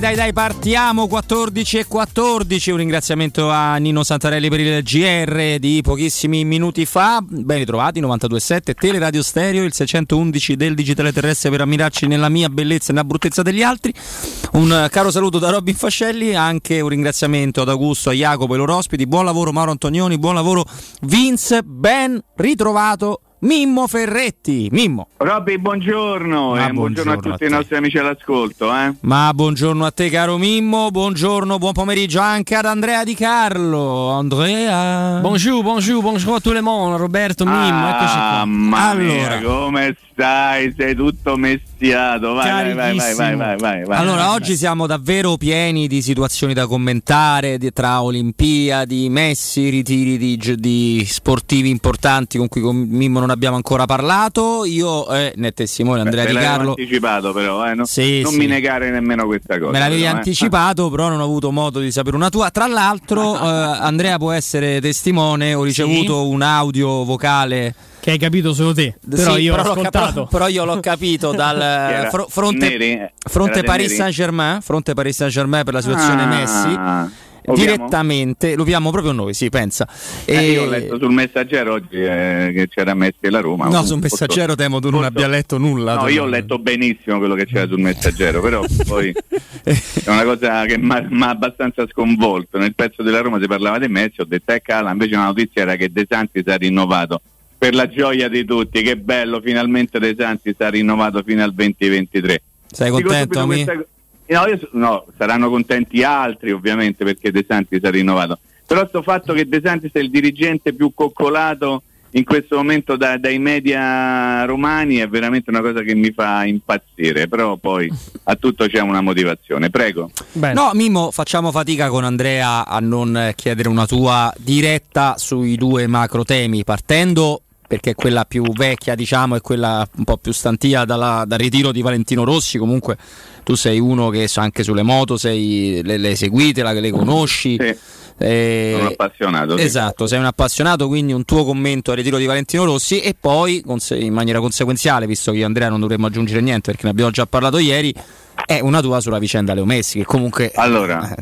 Dai, partiamo. 14:14. Un ringraziamento a Nino Santarelli per il GR di pochissimi minuti fa. Ben ritrovati, 92.7 Teleradio Stereo, il 611 del digitale terrestre, per ammirarci nella mia bellezza e nella bruttezza degli altri. Un caro saluto da Robin Fascelli, anche un ringraziamento ad Augusto, a Jacopo e loro ospiti. Buon lavoro Mauro Antonioni, buon lavoro Vince, ben ritrovato Mimmo Ferretti. Mimmo. Robby, buongiorno. Buongiorno a tutti i nostri amici all'ascolto. Ma buongiorno a te, caro Mimmo. Buongiorno, buon pomeriggio anche ad Andrea Di Carlo. Andrea. Bonjour a tout le monde, Roberto, Mimmo. Eccoci qua. Mamma mia, come stai? Sei tutto mestiato. Vai. Allora, oggi siamo davvero pieni di situazioni da commentare, tra Olimpiadi, Messi, ritiri di sportivi importanti con cui Mimmo non abbiamo ancora parlato. Io ne testimone Andrea Di Carlo. Anticipato però, no? Sì, non sì. Mi negare nemmeno questa cosa. Me l'avevi anticipato, però non ho avuto modo di sapere una tua. Tra l'altro Andrea può essere testimone, ho ricevuto un audio vocale che hai capito solo te, però, sì, io, però, però io l'ho capito dal fronte Paris Saint-Germain, per la situazione Messi. Direttamente, lo abbiamo proprio noi, sì, pensa. Io ho letto sul Messaggero oggi che c'era Messi e la Roma. No, sul Messaggero temo tu non abbia letto nulla. No, io ho letto benissimo quello che c'era sul Messaggero, però poi è una cosa che mi ha abbastanza sconvolto. Nel pezzo della Roma si parlava di Messi, ho detto cala, invece la notizia era che De Santis ha rinnovato. Per la gioia di tutti, che bello, finalmente De Santis ha rinnovato fino al 2023. Sei contento? No, saranno contenti altri ovviamente, perché De Santis ha rinnovato, però sto fatto che De Santis è il dirigente più coccolato in questo momento dai media romani è veramente una cosa che mi fa impazzire, però poi a tutto c'è una motivazione. Prego. Bene. No, Mimmo, facciamo fatica con Andrea a non chiedere una tua diretta sui due macro temi, partendo, perché quella più vecchia, diciamo, è quella un po' più stantia dal ritiro di Valentino Rossi. Comunque tu sei uno che anche sulle moto le seguite, le conosci. Sì. Sono appassionato. Esatto, sì. Sei un appassionato, quindi un tuo commento al ritiro di Valentino Rossi e poi in maniera conseguenziale, visto che io e Andrea non dovremmo aggiungere niente perché ne abbiamo già parlato ieri, è una tua sulla vicenda Leo Messi, che comunque... Allora...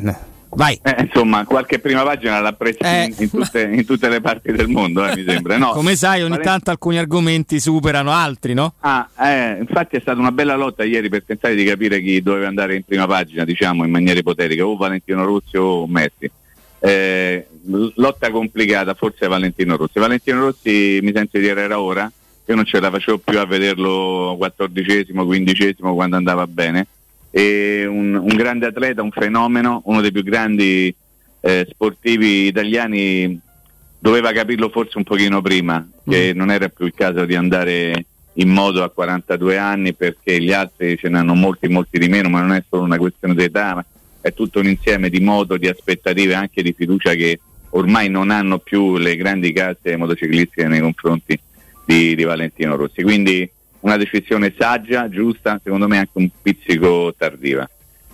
Vai. Insomma, qualche prima pagina l'apprezzi in tutte le parti del mondo, mi sembra, no? Come sai, ogni tanto alcuni argomenti superano altri, no? Infatti è stata una bella lotta ieri per tentare di capire chi doveva andare in prima pagina, diciamo, in maniera ipotetica, o Valentino Rossi o Messi. Lotta complicata, forse Valentino Rossi. Valentino Rossi, mi sento di dire, era ora. Io non ce la facevo più a vederlo 14°, 15°, quando andava bene. E un grande atleta, un fenomeno, uno dei più grandi sportivi italiani, doveva capirlo forse un pochino prima, che non era più il caso di andare in moto a 42 anni, perché gli altri ce ne hanno molti di meno, ma non è solo una questione di età, ma è tutto un insieme di moto, di aspettative, anche di fiducia che ormai non hanno più le grandi case motociclistiche nei confronti di Valentino Rossi. Quindi una decisione saggia, giusta, secondo me anche un pizzico tardiva.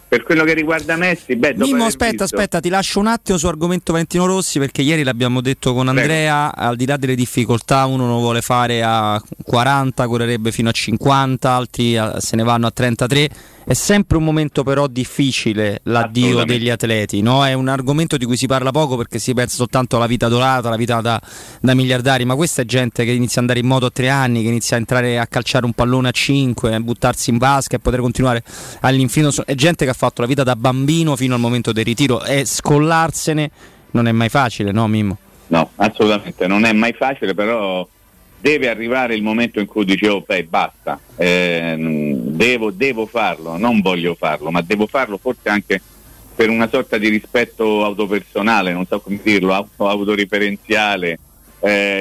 Per quello che riguarda Messi, Mimmo, aspetta, ti lascio un attimo su argomento Valentino Rossi, perché ieri l'abbiamo detto con Andrea. Prego. Al di là delle difficoltà, uno non vuole fare a 40, correrebbe fino a 50, altri se ne vanno a 33. È sempre un momento però difficile l'addio degli atleti, no? È un argomento di cui si parla poco, perché si pensa soltanto alla vita dorata, la vita da miliardari, ma questa è gente che inizia ad andare in moto a 3 anni, che inizia a entrare a calciare un pallone a 5, a buttarsi in vasca e poter continuare all'infinito. È gente che ha fatto la vita da bambino fino al momento del ritiro, e scollarsene non è mai facile, no Mimmo? No, assolutamente non è mai facile, però deve arrivare il momento in cui dicevo basta, devo farlo, non voglio farlo, ma devo farlo, forse anche per una sorta di rispetto autopersonale, non so come dirlo, autoriferenziale,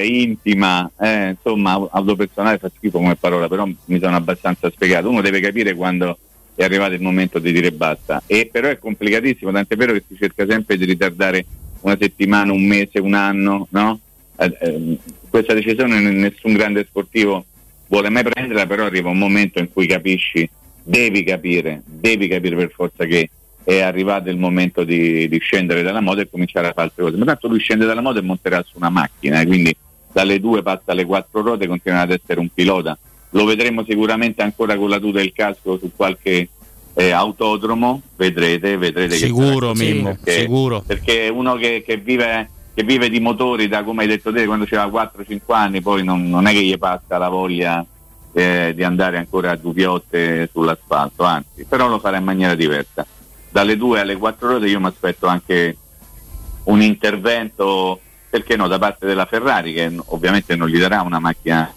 intima, insomma, autopersonale fa schifo come parola, però mi sono abbastanza spiegato. Uno deve capire quando è arrivato il momento di dire basta, e però è complicatissimo, tant'è vero che si cerca sempre di ritardare una settimana, un mese, un anno, no? Questa decisione nessun grande sportivo vuole mai prenderla, però arriva un momento in cui capisci, devi capire per forza che è arrivato il momento di scendere dalla moto e cominciare a fare altre cose. Ma tanto lui scende dalla moto e monterà su una macchina, quindi dalle 2 passa alle 4 ruote, continuerà ad essere un pilota. Lo vedremo sicuramente ancora con la tuta e il casco su qualche autodromo, vedrete sicuro, che Mimmo, perché, sicuro, perché uno che vive di motori, da come hai detto te, quando c'era 4-5 anni, poi non è che gli passa la voglia di andare ancora a dubbiotte sull'asfalto, anzi, però lo farà in maniera diversa. Dalle 2 alle 4 ore io mi aspetto anche un intervento, perché no, da parte della Ferrari, che ovviamente non gli darà una macchina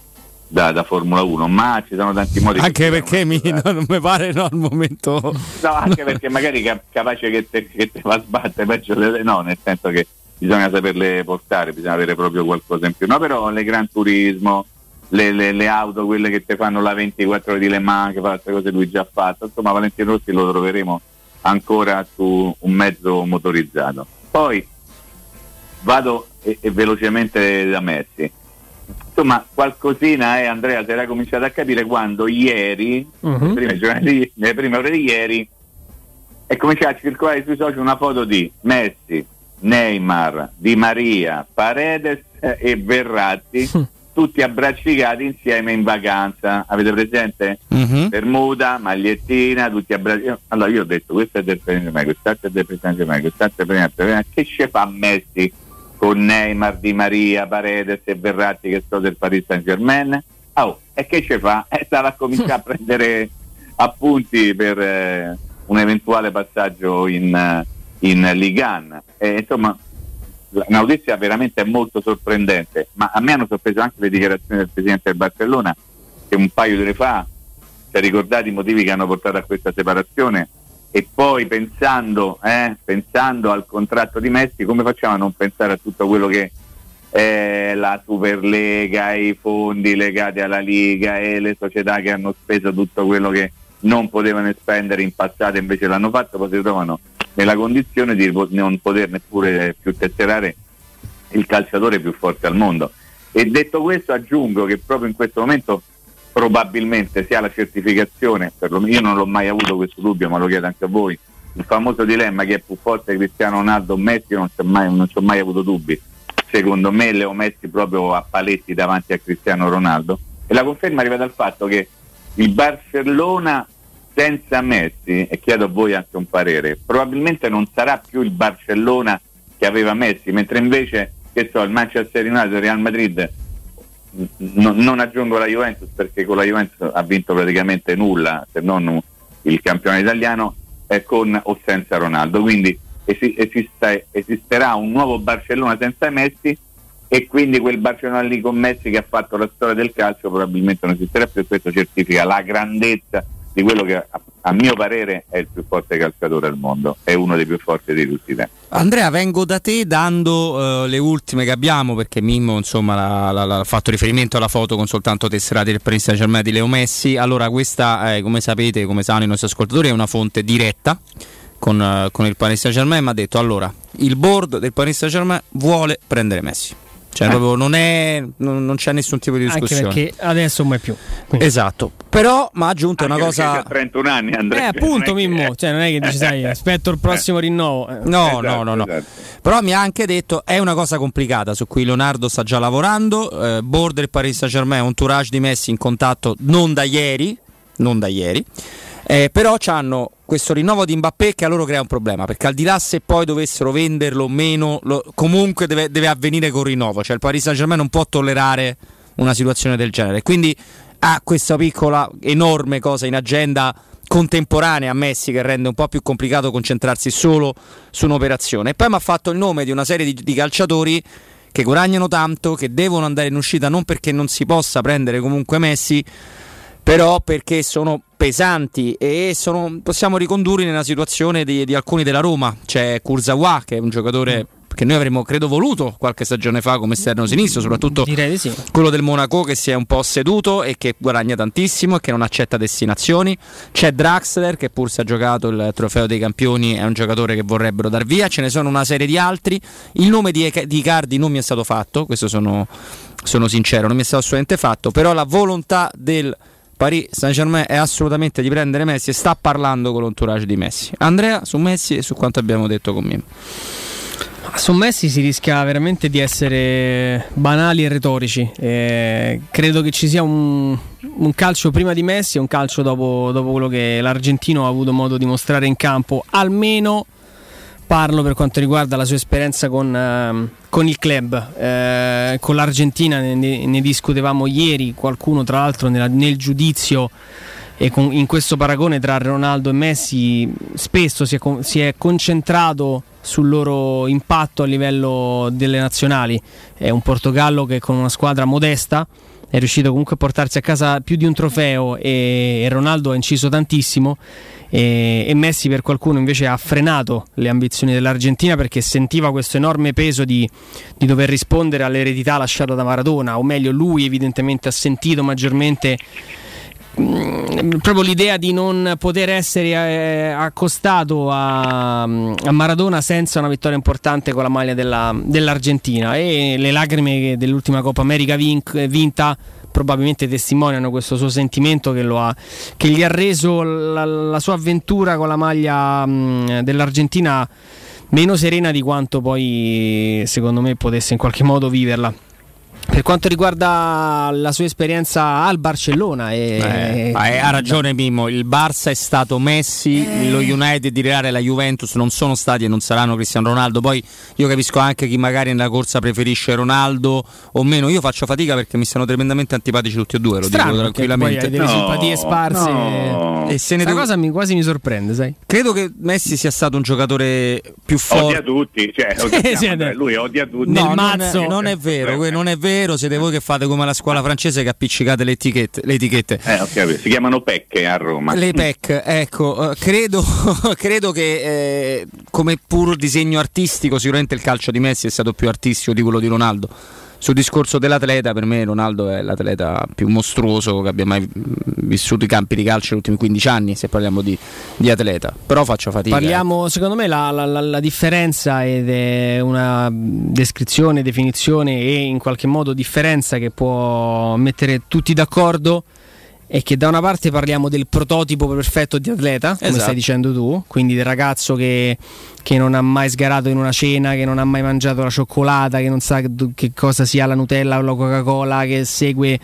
da Formula 1, ma ci sono tanti modi, anche perché non mi pare al momento, no, anche perché magari capace che te va a sbattere peggio no, nel senso che bisogna saperle portare, bisogna avere proprio qualcosa in più, no, però le Gran Turismo, le auto, quelle che te fanno la 24 ore di Le Mans, che fa altre cose, lui già ha fatto, insomma Valentino Rossi lo troveremo ancora su un mezzo motorizzato. Poi vado e velocemente da Messi. Insomma, qualcosina Andrea si era cominciato a capire quando ieri, nelle prime ore di ieri, è cominciata a circolare sui social una foto di Messi, Neymar, Di Maria, Paredes e Verratti, tutti abbracciati insieme in vacanza. Avete presente? Bermuda, magliettina, tutti abbracciati. Allora io ho detto, questo è del Paris Saint-Germain, quest'altro è del Paris Saint-Germain, quest'altro è del Paris Saint-Germain. Che ce fa Messi con Neymar, Di Maria, Paredes e Verratti, che sono del Paris Saint-Germain? Oh, e che ce fa? Sarà a cominciare a prendere appunti per un eventuale passaggio in Ligan. Insomma, una notizia veramente molto sorprendente, ma a me hanno sorpreso anche le dichiarazioni del presidente del Barcellona, che un paio di ore fa si è ricordato i motivi che hanno portato a questa separazione, e poi pensando al contratto di Messi, come facciamo a non pensare a tutto quello che è la Superlega, i fondi legati alla Liga e le società che hanno speso tutto quello che non potevano spendere in passato, invece l'hanno fatto, poi si trovano nella condizione di non poter neppure più tesserare il calciatore più forte al mondo. E detto questo, aggiungo che proprio in questo momento probabilmente sia la certificazione, io non l'ho mai avuto questo dubbio, ma lo chiedo anche a voi, il famoso dilemma che è più forte Cristiano Ronaldo o Messi, non ci ho mai avuto dubbi. Secondo me Leo Messi proprio a paletti davanti a Cristiano Ronaldo, e la conferma arriva dal fatto che il Barcellona senza Messi, e chiedo a voi anche un parere, probabilmente non sarà più il Barcellona che aveva Messi, mentre invece, che so, il Manchester United, il Real Madrid, non aggiungo la Juventus, perché con la Juventus ha vinto praticamente nulla, se non il campione italiano, con o senza Ronaldo. Quindi esisterà un nuovo Barcellona senza Messi, e quindi quel Barcellona lì con Messi che ha fatto la storia del calcio probabilmente non esisterà più, e questo certifica la grandezza di quello che a mio parere è il più forte calciatore al mondo, è uno dei più forti di tutti i tempi. Andrea, vengo da te dando le ultime che abbiamo, perché Mimmo insomma ha fatto riferimento alla foto con soltanto tesserati del Paris Saint-Germain di Leo Messi. Allora questa, come sapete, come sanno i nostri ascoltatori, è una fonte diretta con il Paris Saint-Germain, ma ha detto, allora, il board del Paris Saint-Germain vuole prendere Messi. Cioè, proprio non c'è nessun tipo di discussione. Anche perché adesso non è più. Quindi. Esatto. Però mi ha aggiunto anche una cosa. A 31 anni, Andrea. Appunto, Mimmo. Cioè, non è che dici, sai, aspetto il prossimo rinnovo. No, esatto, no. Esatto. Però mi ha anche detto, è una cosa complicata su cui Leonardo sta già lavorando. Board del Paris Saint-Germain, un entourage di Messi in contatto non da ieri. Però c'hanno questo rinnovo di Mbappé che a loro crea un problema, perché al di là se poi dovessero venderlo o meno, comunque deve avvenire col rinnovo, cioè il Paris Saint-Germain non può tollerare una situazione del genere, quindi ha questa piccola enorme cosa in agenda contemporanea a Messi, che rende un po' più complicato concentrarsi solo su un'operazione. E poi mi ha fatto il nome di una serie di calciatori che guadagnano tanto, che devono andare in uscita, non perché non si possa prendere comunque Messi, però perché sono pesanti e possiamo ricondurli nella situazione di alcuni della Roma. C'è Kurzawa, che è un giocatore che noi avremmo credo voluto qualche stagione fa come esterno sinistro, soprattutto di sì, quello del Monaco, che si è un po' seduto e che guadagna tantissimo e che non accetta destinazioni. C'è Draxler, che pur se ha giocato il trofeo dei campioni è un giocatore che vorrebbero dar via. Ce ne sono una serie di altri. Il nome di Icardi non mi è stato fatto, questo sono sincero, non mi è stato assolutamente fatto, però la volontà del Paris Saint-Germain è assolutamente di prendere Messi, e sta parlando con l'entourage di Messi. Andrea, su Messi e su quanto abbiamo detto con Mimmo. Su Messi si rischia veramente di essere banali e retorici. Credo che ci sia un calcio prima di Messi e un calcio dopo quello che l'argentino ha avuto modo di mostrare in campo, almeno parlo per quanto riguarda la sua esperienza con il club. Con l'Argentina ne discutevamo ieri, qualcuno tra l'altro nel giudizio e in questo paragone tra Ronaldo e Messi spesso si è concentrato sul loro impatto a livello delle nazionali. È un Portogallo che con una squadra modesta è riuscito comunque a portarsi a casa più di un trofeo, e Ronaldo ha inciso tantissimo, e Messi per qualcuno invece ha frenato le ambizioni dell'Argentina perché sentiva questo enorme peso di dover rispondere all'eredità lasciata da Maradona, o meglio lui evidentemente ha sentito maggiormente proprio l'idea di non poter essere accostato a Maradona senza una vittoria importante con la maglia dell'Argentina, e le lacrime dell'ultima Coppa America vinta probabilmente testimoniano questo suo sentimento che gli ha reso la sua avventura con la maglia dell'Argentina meno serena di quanto poi secondo me potesse in qualche modo viverla. Per quanto riguarda la sua esperienza al Barcellona, ha ragione Mimmo, il Barça è stato Messi, lo United di Reale e la Juventus non sono stati e non saranno Cristiano Ronaldo. Poi io capisco anche chi magari nella corsa preferisce Ronaldo o meno, io faccio fatica perché mi sono tremendamente antipatici tutti e due, lo dico tranquillamente. Poi hai delle simpatie sparse, no. E se ne cosa quasi mi sorprende, sai? Credo che Messi sia stato un giocatore più forte. Odia tutti, lui odia tutti. No, non è vero, non è vero. Siete voi che fate come la scuola francese che appiccicate le etichette. Okay, si chiamano pecche a Roma. Le pecche, ecco, credo che come pur disegno artistico sicuramente il calcio di Messi è stato più artistico di quello di Ronaldo. Sul discorso dell'atleta, per me Ronaldo è l'atleta più mostruoso che abbia mai vissuto i campi di calcio negli ultimi 15 anni, se parliamo di atleta, però faccio fatica. Parliamo, secondo me la differenza, ed è una descrizione, definizione e in qualche modo differenza che può mettere tutti d'accordo, è che da una parte parliamo del prototipo perfetto di atleta, come stai dicendo tu, quindi del ragazzo che non ha mai sgarato in una cena, che non ha mai mangiato la cioccolata, che non sa che cosa sia la Nutella o la Coca-Cola, che segue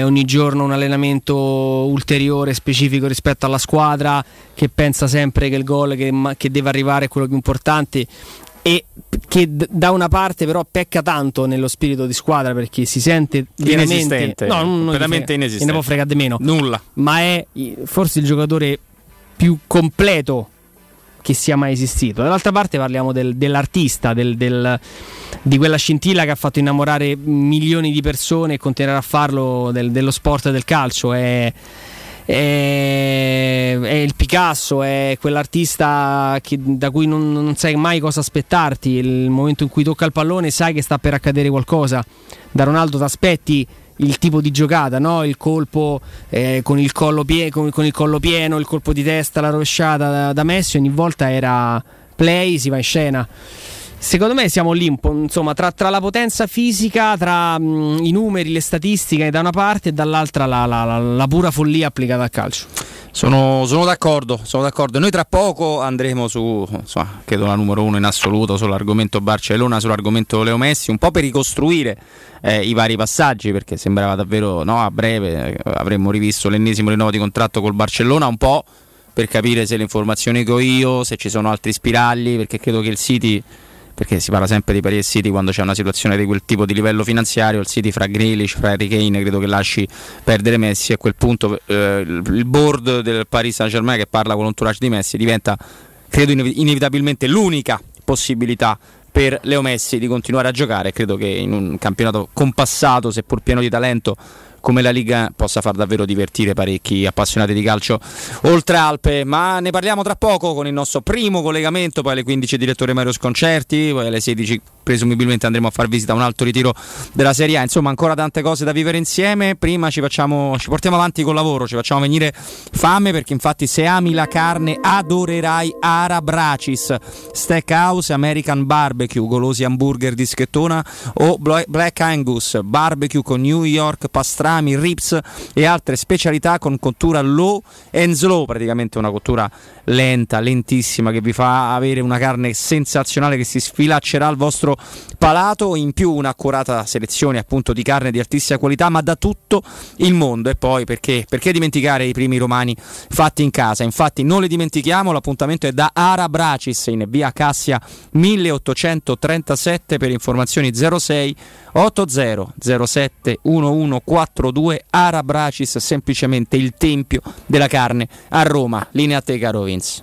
ogni giorno un allenamento ulteriore specifico rispetto alla squadra, che pensa sempre che il gol che deve arrivare è quello più importante, e che da una parte però pecca tanto nello spirito di squadra perché si sente inesistente, veramente inesistente, ne può fregare di meno nulla, ma è forse il giocatore più completo che sia mai esistito. Dall'altra parte parliamo dell'artista, di quella scintilla che ha fatto innamorare milioni di persone e continuerà a farlo dello sport e del calcio. È il Picasso, è quell'artista da cui non sai mai cosa aspettarti. Il momento in cui tocca il pallone sai che sta per accadere qualcosa. Da Ronaldo ti aspetti il tipo di giocata, no? Il colpo con il collo pieno, il colpo di testa, la rovesciata. Da Messi ogni volta era play, si va in scena. Secondo me siamo lì, insomma, tra la potenza fisica, tra i numeri, le statistiche da una parte e dall'altra la pura follia applicata al calcio. Sono d'accordo. Noi tra poco andremo su, credo, la numero uno in assoluto sull'argomento Barcellona, sull'argomento Leo Messi, un po' per ricostruire i vari passaggi, perché sembrava davvero, no, a breve avremmo rivisto l'ennesimo rinnovo di contratto col Barcellona, un po' per capire se le informazioni che ho io, se ci sono altri spiragli, perché credo che il City... perché si parla sempre di Paris City quando c'è una situazione di quel tipo di livello finanziario, il City fra Grealish, fra Harry Kane, credo che lasci perdere Messi. A quel punto il board del Paris Saint-Germain che parla con l'entourage di Messi diventa, credo, inevitabilmente l'unica possibilità per Leo Messi di continuare a giocare. Credo che in un campionato compassato, seppur pieno di talento, come la Liga possa far davvero divertire parecchi appassionati di calcio oltre Alpe, ma ne parliamo tra poco con il nostro primo collegamento. Poi alle 15 il direttore Mario Sconcerti, poi alle 16 presumibilmente andremo a far visita a un altro ritiro della Serie A, insomma ancora tante cose da vivere insieme. Prima ci portiamo avanti col lavoro, ci facciamo venire fame, perché infatti se ami la carne adorerai Ara Bracis, Steakhouse, American Barbecue, golosi hamburger di schettona o Black Angus, barbecue con New York pastrami salami, rips e altre specialità con cottura low and slow, praticamente una cottura lenta, lentissima, che vi fa avere una carne sensazionale che si sfilaccerà al vostro palato. In più un'accurata selezione appunto di carne di altissima qualità, ma da tutto il mondo. E poi perché dimenticare i primi romani fatti in casa? Infatti non li dimentichiamo, l'appuntamento è da Ara Bracis in via Cassia 1837 per informazioni 06 80 07 1142. Ara Bracis, semplicemente il tempio della carne a Roma. Linea a te, caro Vince.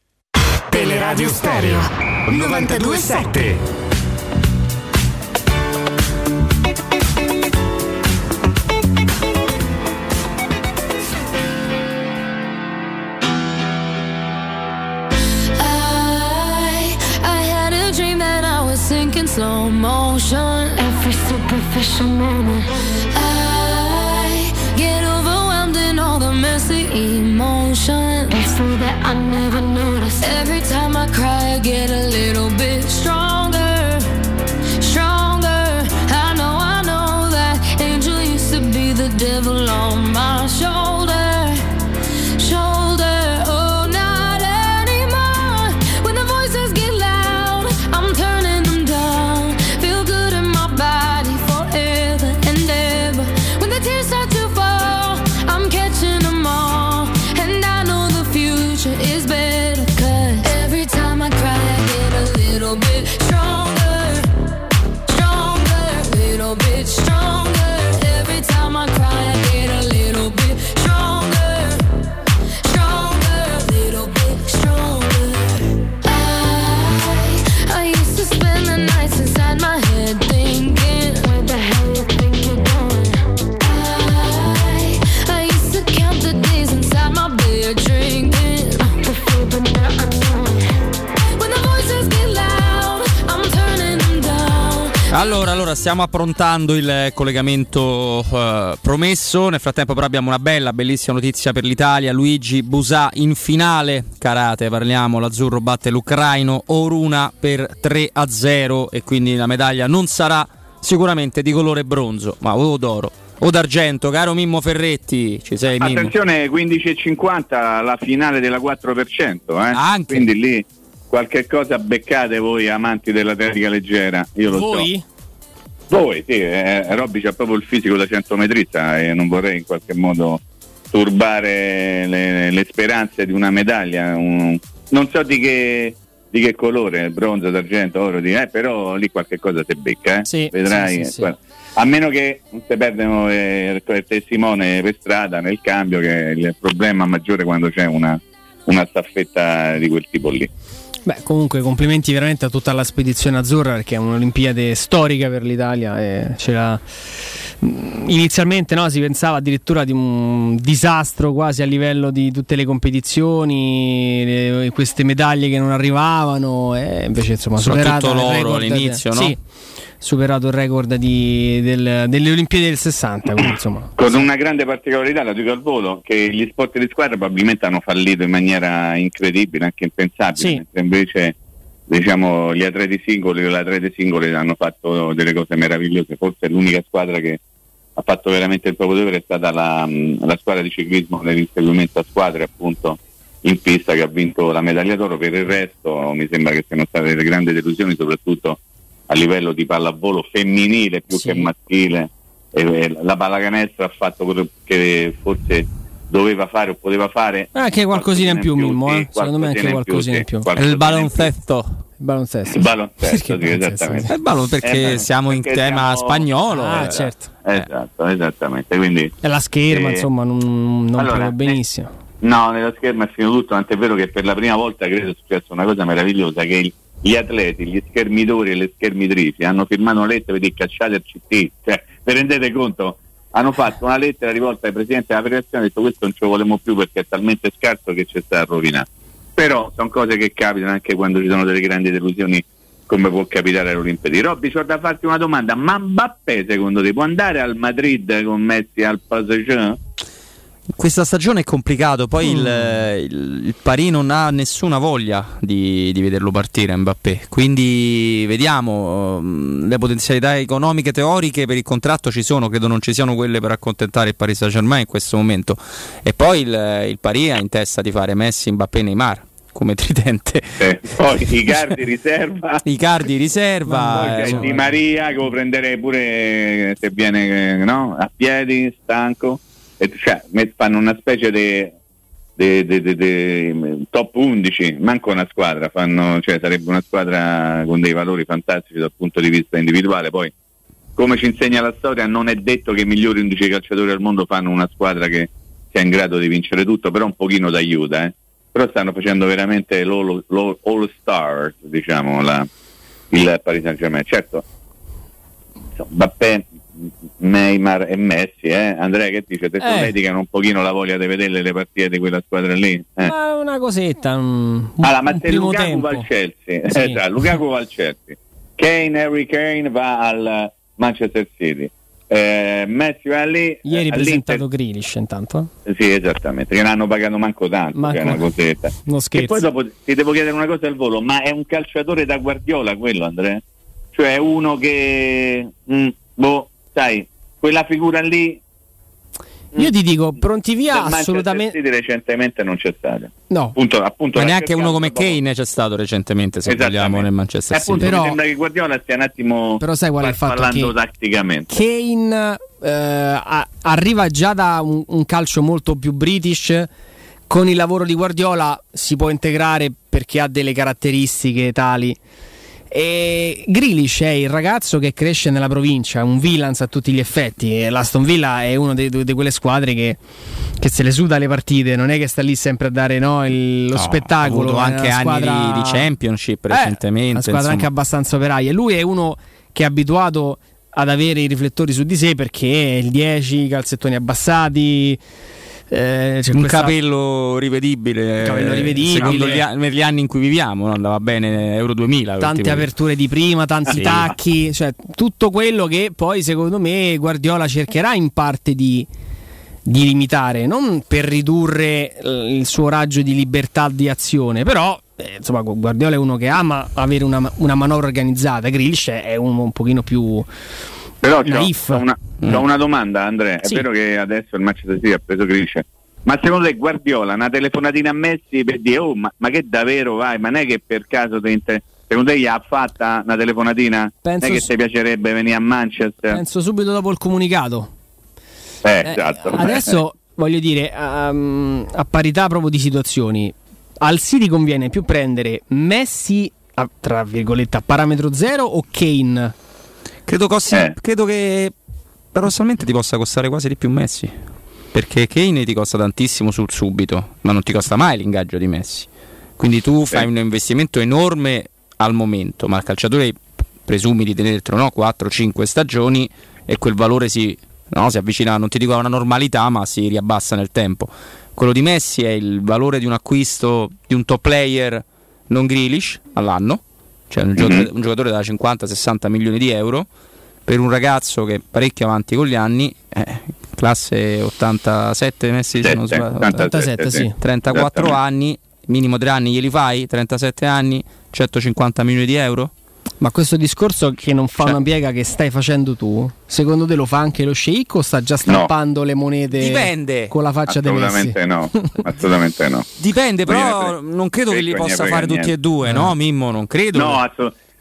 Teleradio Stereo 92.7. I had a dream that I was sinking slow motion. Every superficial moment I get overwhelmed in all the messy emotions. It's so that I never noticed. Every time I cry, I get a little bit stronger, stronger. I know that angel used to be the devil on my shoulder, shoulder. Oh, not anymore. When the voices get loud, I'm turning them down. Feel good in my body forever and ever. When the tears start to fall, I'm catching them all. And I know the future is better. Stronger, little bit stronger. Every time I cry, I get stiamo approntando il collegamento promesso. Nel frattempo però abbiamo una bellissima notizia per l'Italia. Luigi Busà in finale karate, parliamo, l'azzurro batte l'ucraino Oruna per 3-0 e quindi la medaglia non sarà sicuramente di colore bronzo, ma o d'oro o d'argento. Caro Mimmo Ferretti, ci sei, Mimmo? Attenzione, 15:50 la finale della 4%, anche. Quindi lì qualche cosa beccate voi amanti dell'atletica leggera, io lo so. Voi sì, Robby c'ha proprio il fisico da 100 metrista e non vorrei in qualche modo turbare le speranze di una medaglia, non so di che colore, bronzo, d'argento, oro, però lì qualche cosa si becca, sì, vedrai. Sì. A meno che non si perdono il testimone per strada nel cambio, che è il problema maggiore quando c'è una staffetta di quel tipo lì. Beh, comunque complimenti veramente a tutta la spedizione azzurra, perché è un'Olimpiade storica per l'Italia e c'era inizialmente, no, si pensava addirittura di un disastro quasi a livello di tutte le competizioni, queste medaglie che non arrivavano, e invece insomma soprattutto l'oro all'inizio, no? Sì, superato il record delle Olimpiadi del 60, quindi, insomma, con una grande particolarità, la dico al volo, che gli sport di squadra probabilmente hanno fallito in maniera incredibile, anche impensabile, sì. Mentre invece diciamo gli atleti singoli o le atlete singole hanno fatto delle cose meravigliose. Forse l'unica squadra che ha fatto veramente il proprio dovere è stata la squadra di ciclismo nell'inseguimento a squadre, appunto in pista, che ha vinto la medaglia d'oro. Per il resto mi sembra che siano state delle grandi delusioni, soprattutto a livello di pallavolo femminile più che maschile. La pallacanestro ha fatto quello che forse doveva fare o poteva fare, anche qualcosina in più, Mimmo, secondo me anche qualcosina in più. Il baloncesto. Il baloncesto, sì, esattamente. Il baloncesto, perché siamo in tema spagnolo. Certo. Esatto, esattamente. Quindi è la scherma, insomma, non va benissimo. No, nella scherma è finito tutto, tant'è vero che per la prima volta credo è successa una cosa meravigliosa, che gli atleti, gli schermitori e le schermitrici hanno firmato una lettera per dire cacciate il CT, cioè, vi rendete conto? Hanno fatto una lettera rivolta al presidente della federazione e detto questo non ce lo volemo più perché è talmente scarso che ci sta rovinato. Però sono cose che capitano anche quando ci sono delle grandi delusioni, come può capitare all'Olimpiadi. Robby, c'ho da farti una domanda: ma Mbappé secondo te può andare al Madrid con Messi al PSG? Questa stagione è complicato, poi il Parì non ha nessuna voglia di vederlo partire Mbappé, quindi vediamo. Le potenzialità economiche teoriche per il contratto ci sono, credo non ci siano quelle per accontentare il Paris Saint-Germain in questo momento, e poi il Parì ha in testa di fare Messi, Mbappé, Neymar come tridente, poi Icardi riserva Di Maria, che lo prenderei pure se viene, no? A piedi, stanco. Cioè, fanno una specie di top 11, manco una squadra, cioè sarebbe una squadra con dei valori fantastici dal punto di vista individuale. Poi, come ci insegna la storia, non è detto che i migliori 11 calciatori al mondo fanno una squadra che sia in grado di vincere tutto, però un pochino d'aiuta, però stanno facendo veramente all star, diciamo, il Paris Saint-Germain. Certo, Mbappé, Neymar e Messi, Andrea, che dice? Te medicano un pochino la voglia di vederle le partite di quella squadra lì, ma una cosetta, Matteo Lukaku va al Chelsea, sì. Lukaku va al Chelsea, Harry Kane va al Manchester City, Messi va lì. Ieri presentato Grealish intanto, sì, esattamente, che non hanno pagato manco tanto, che è una cosetta, no scherzo. E poi dopo ti devo chiedere una cosa al volo: ma è un calciatore da Guardiola quello, Andrea? Cioè uno che sai, quella figura lì. Io ti dico, pronti via assolutamente. Recentemente non c'è stato. No. Appunto ma neanche uno come Kane c'è stato recentemente, se vogliamo, nel Manchester City. Appunto, però mi sembra che Guardiola stia un attimo, però sai qual è il fatto, parlando tatticamente. Kane arriva già da un calcio molto più british. Con il lavoro di Guardiola si può integrare perché ha delle caratteristiche tali. E Grealish è il ragazzo che cresce nella provincia, un Villans a tutti gli effetti, e l'Aston Villa è una di quelle squadre che se le suda le partite, non è che sta lì sempre a dare lo spettacolo. Ha avuto anche anni di Championship recentemente, una squadra insomma, anche abbastanza operaia. Lui è uno che è abituato ad avere i riflettori su di sé perché è il 10, calzettoni abbassati, C'è un capello rivedibile, secondo gli anni in cui viviamo, no? Andava bene Euro 2000, tante aperture di prima, tanti tacchi, cioè tutto quello che poi secondo me Guardiola cercherà in parte di limitare, non per ridurre il suo raggio di libertà di azione, però insomma Guardiola è uno che ama avere una manovra organizzata. Grealish è uno un pochino più naif. Ho una domanda, Andrea. Sì. È vero che adesso il Manchester City ha preso Grealish, ma secondo te Guardiola una telefonatina a Messi per dire oh ma che davvero vai, ma non è che per caso secondo te gli ha fatta una telefonatina? Penso non è che ti piacerebbe venire a Manchester? Penso subito dopo il comunicato. Esatto. Adesso voglio dire, a parità proprio di situazioni, al City conviene più prendere Messi a, tra virgolette, a parametro zero o Kane? Credo che paradossalmente ti possa costare quasi di più Messi, perché Kane ti costa tantissimo sul subito, ma non ti costa mai l'ingaggio di Messi, quindi tu fai un investimento enorme al momento, ma il calciatore presumi di tenere 4-5 stagioni e quel valore si avvicina, non ti dico a una normalità, ma si riabbassa nel tempo. Quello di Messi è il valore di un acquisto di un top player non Grealish all'anno, cioè un giocatore da 50-60 milioni di euro per un ragazzo che è parecchio avanti con gli anni, classe 87 Messi, se non sbaglio, 87, sì. 34 anni, minimo 3 anni glieli fai, 37 anni, 150 milioni di euro. Ma questo discorso che non fa una piega che stai facendo tu, secondo te lo fa anche lo sceicco o sta già strappando le monete? Dipende. Con la faccia dei Messi? Assolutamente no. Dipende, però non credo che li possa fare tutti e due, no Mimmo? Non credo.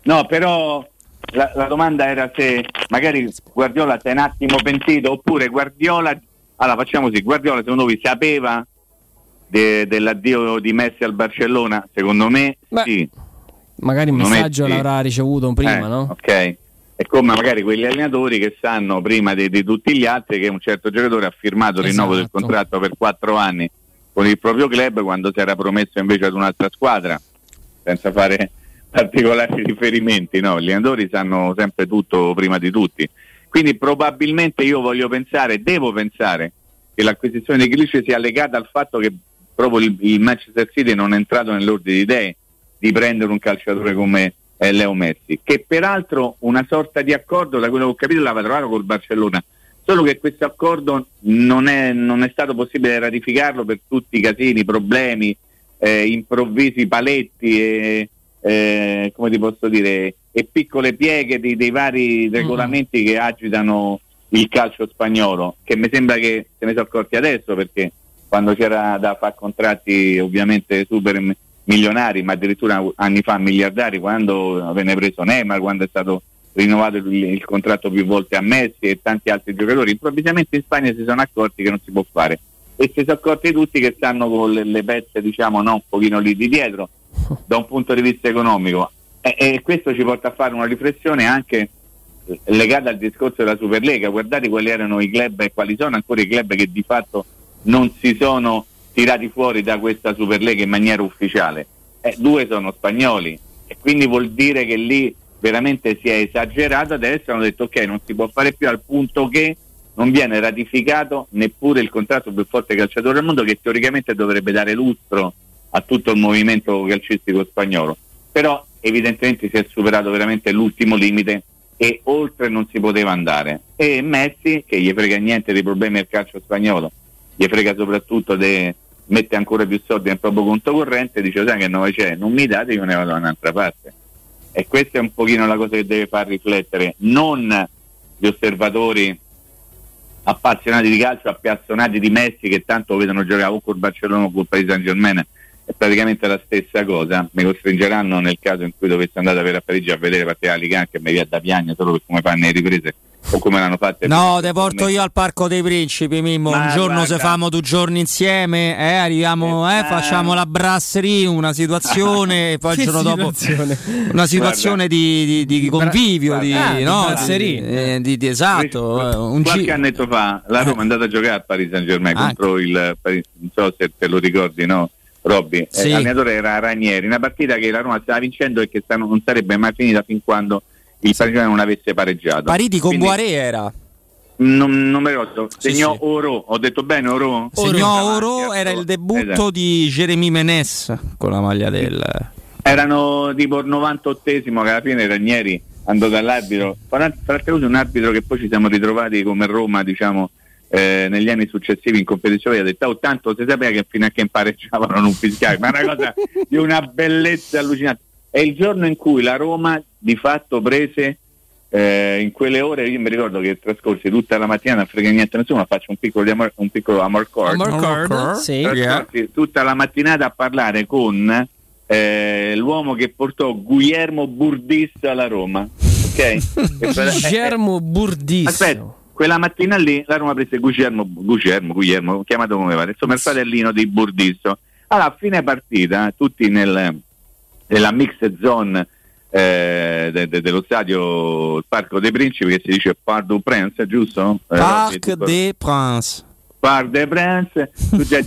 No, però la domanda era se magari Guardiola si è un attimo pentito, oppure Guardiola, allora facciamo così, Guardiola secondo voi sapeva dell'addio di Messi al Barcellona? Secondo me sì. Magari un messaggio l'avrà ricevuto un prima, no? Ok, è come magari quegli allenatori che sanno prima di tutti gli altri che un certo giocatore ha firmato il rinnovo del contratto per 4 anni con il proprio club quando si era promesso invece ad un'altra squadra, senza fare particolari riferimenti, no? Gli allenatori sanno sempre tutto prima di tutti, quindi probabilmente io devo pensare che l'acquisizione di Grealish sia legata al fatto che proprio il Manchester City non è entrato nell'ordine di idee di prendere un calciatore come Leo Messi, che peraltro una sorta di accordo, da quello che ho capito, l'aveva trovato col Barcellona, solo che questo accordo non è stato possibile ratificarlo per tutti i casini, problemi, improvvisi paletti e piccole pieghe dei vari regolamenti che agitano il calcio spagnolo, che mi sembra che se ne sono accorti adesso, perché quando c'era da fare contratti ovviamente super milionari, ma addirittura anni fa miliardari, quando venne preso Neymar, quando è stato rinnovato il contratto più volte a Messi e tanti altri giocatori, improvvisamente in Spagna si sono accorti che non si può fare, e si sono accorti tutti che stanno con le pezze, diciamo, no, un pochino lì di dietro da un punto di vista economico, e questo ci porta a fare una riflessione anche legata al discorso della Superlega. Guardate quali erano i club e quali sono ancora i club che di fatto non si sono tirati fuori da questa Superlega in maniera ufficiale, 2 sono spagnoli, e quindi vuol dire che lì veramente si è esagerato. Adesso hanno detto ok, non si può fare più, al punto che non viene ratificato neppure il contratto più forte calciatore al mondo, che teoricamente dovrebbe dare lustro a tutto il movimento calcistico spagnolo, però evidentemente si è superato veramente l'ultimo limite e oltre non si poteva andare, e Messi, che gli frega niente dei problemi del calcio spagnolo, gli frega soprattutto mette ancora più soldi nel proprio conto corrente, dice sai che non mi date, io ne vado da un'altra parte. E questa è un pochino la cosa che deve far riflettere non gli osservatori appassionati di calcio, appassionati di Messi, che tanto vedono giocare o col Barcellona o col Paris Saint-Germain, è praticamente la stessa cosa. Mi costringeranno, nel caso in cui dovesse andare a Parigi, a vedere partire la Liga, che mi via da piagna solo per come fanno le riprese o come l'hanno fatta. No, te porto io al Parco dei Principi, Mimmo. Un giorno se famo 2 giorni insieme, arriviamo, facciamo la brasserie, una situazione, e poi il giorno dopo una situazione di convivio, di esatto. Qualche annetto fa la Roma è andata a giocare a Paris Saint-Germain contro il Paris, non so se te lo ricordi, no? Robby, l'allenatore era Ranieri, una partita che la Roma stava vincendo e che non sarebbe mai finita fin quando il Saint-Germain non avesse pareggiato. Pariti con Guaré era Non mi ricordo, segnò Oro, ho detto bene Oro? Segnò Oro, era il debutto di Jérémy Ménès con la maglia del... Erano tipo il 98esimo, che alla fine Ranieri andò dall'arbitro, fra l'altro un arbitro che poi ci siamo ritrovati come Roma, diciamo, negli anni successivi in competizione, ha detto tanto si sapeva che fino a che impareggiavano non fischiavi, ma è una cosa di una bellezza allucinante. È il giorno in cui la Roma di fatto prese in quelle ore, io mi ricordo che trascorsi tutta la mattina, non frega niente a nessuno, faccio un piccolo amor cord, sì, tutta la mattinata a parlare con l'uomo che portò Guillermo Burdis alla Roma, ok? Guillermo Burdis, aspetta, quella mattina lì la Roma prese Guillermo, chiamato come pare, insomma il fratellino di Burdisso. Allora a fine partita tutti nella mixed zone dello stadio, il Parco dei Principi, che si dice Parc des Princes, giusto? Parc des Princes, tu già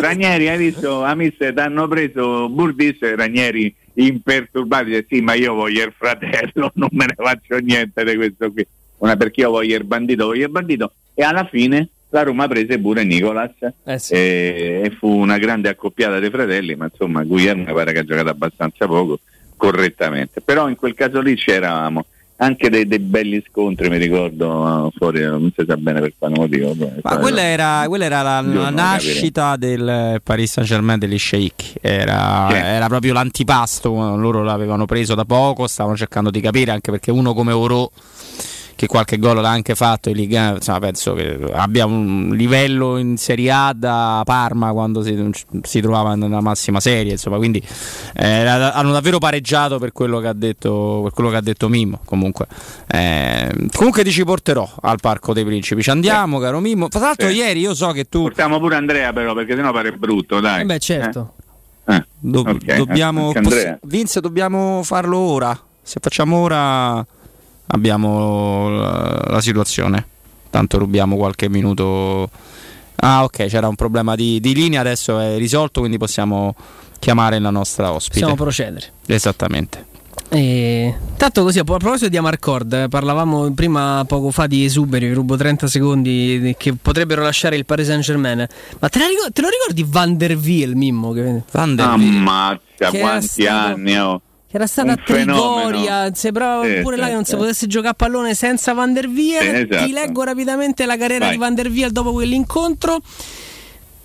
Ranieri, hai visto, amici, t'hanno preso Burdis, e Ranieri imperturbabile, sì ma io voglio il fratello, non me ne faccio niente di questo qui. Una perché io voglio il bandito, e alla fine la Roma prese pure Nicolas, e fu una grande accoppiata dei fratelli, ma insomma Guillermo pare che ha giocato abbastanza poco, correttamente, però in quel caso lì c'eravamo, anche dei belli scontri, mi ricordo, fuori, non si sa bene per quale motivo, ma quella era la nascita del Paris Saint-Germain degli sceicchi, era proprio l'antipasto, loro l'avevano preso da poco, stavano cercando di capire, anche perché uno come Orò, che qualche gol l'ha anche fatto in Liga, insomma, penso che abbia un livello in Serie A da Parma quando si trovava nella massima serie, insomma, quindi hanno davvero pareggiato per quello che ha detto Mimmo. Comunque ti ci porterò al Parco dei Principi, ci andiamo caro Mimmo, tra l'altro ieri io so che tu portiamo pure Andrea, però, perché sennò pare brutto, dai. Beh certo. Dobbiamo farlo ora, se facciamo ora abbiamo la situazione, tanto rubiamo qualche minuto. Ah ok, c'era un problema di linea, adesso è risolto, quindi possiamo chiamare la nostra ospite, possiamo procedere esattamente. Tanto così, a proposito di Amarcord, parlavamo prima poco fa di esuberi, rubo 30 secondi che potrebbero lasciare il Paris Saint-Germain, ma te lo ricordi Van der Wiel, Mimmo? Van der Wiel, ammazza, che quanti anni ho, era stata a Trigoria, pure là che non si potesse giocare a pallone senza Van der Wiel. Esatto. Ti leggo rapidamente la carriera di Van der Wiel dopo quell'incontro: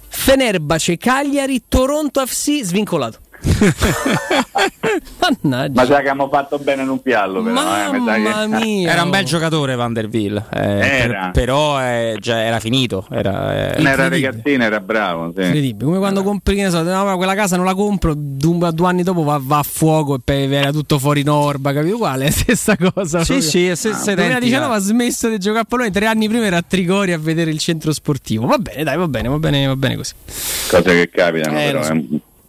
Fenerbahce, Cagliari, Toronto FC, svincolato. Mannaggia. Ma sa che abbiamo fatto bene in un piallo, però, mamma mia. Era un bel giocatore Van der Wiel, però già era finito. Era ragazzino, era bravo, sì. Incredibile. Come quando compri, che ne so, no, quella casa non la compro, due anni dopo va a fuoco e era tutto fuori norma, capito? Uguale, stessa cosa. Sì, nel 2019 ha smesso di giocare a pallone, 3 anni prima era a Trigoria a vedere il centro sportivo. Va bene, dai, va bene così. Cose che capitano, però.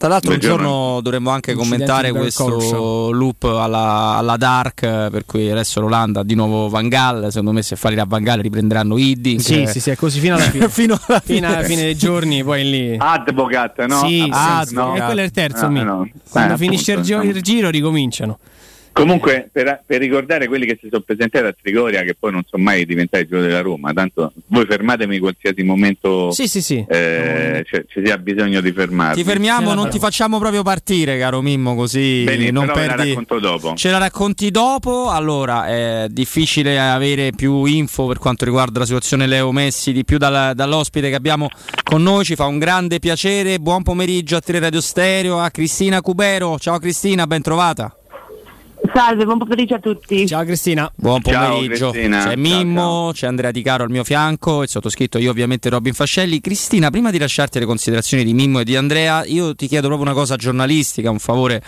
Tra l'altro un giorno dovremmo anche commentare questo loop alla Dark, per cui adesso l'Olanda di nuovo Van Gaal, secondo me se fallirà Van Gaal riprenderanno Iddi. Sì, è così fino alla fine. fino alla fine dei giorni, poi lì. Advocat, no? Sì, e quello è il terzo. Quando finisce il giro ricominciano. Comunque per ricordare quelli che si sono presentati a Trigoria, che poi non sono mai diventati giocatori della Roma, tanto voi fermatemi qualsiasi momento, ci sia bisogno di fermarti. Ti fermiamo, non ti facciamo proprio partire caro Mimmo, così bene, non perdi. Ce la racconti dopo. Allora è difficile avere più info per quanto riguarda la situazione Leo Messi di più dall'ospite che abbiamo con noi, ci fa un grande piacere. Buon pomeriggio a Teleradio Stereo a Cristina Cubero. Ciao Cristina, ben trovata. Salve, buon pomeriggio a tutti. Ciao Cristina. Buon pomeriggio. Ciao, Cristina. C'è Mimmo, ciao. C'è Andrea Di Carlo al mio fianco, il sottoscritto, io ovviamente Robin Fascelli. Cristina, prima di lasciarti le considerazioni di Mimmo e di Andrea, io ti chiedo proprio una cosa giornalistica, un favore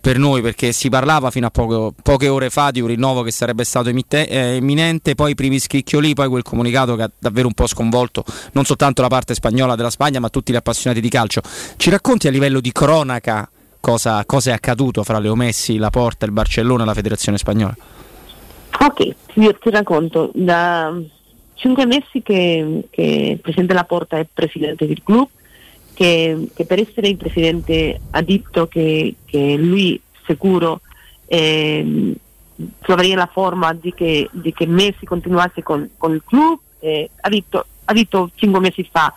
per noi, perché si parlava fino a poche ore fa di un rinnovo che sarebbe stato imminente, poi i primi scricchioli, poi quel comunicato che ha davvero un po' sconvolto non soltanto la parte spagnola della Spagna, ma tutti gli appassionati di calcio. Ci racconti a livello di cronaca cosa è accaduto fra Leo Messi, Laporta, il Barcellona e la Federazione Spagnola? Ok, io ti racconto. Da 5 mesi che il presidente Laporta è presidente del club, che per essere il presidente ha detto che lui sicuro troverei la forma di che Messi continuasse con il club. Ha detto 5 mesi fa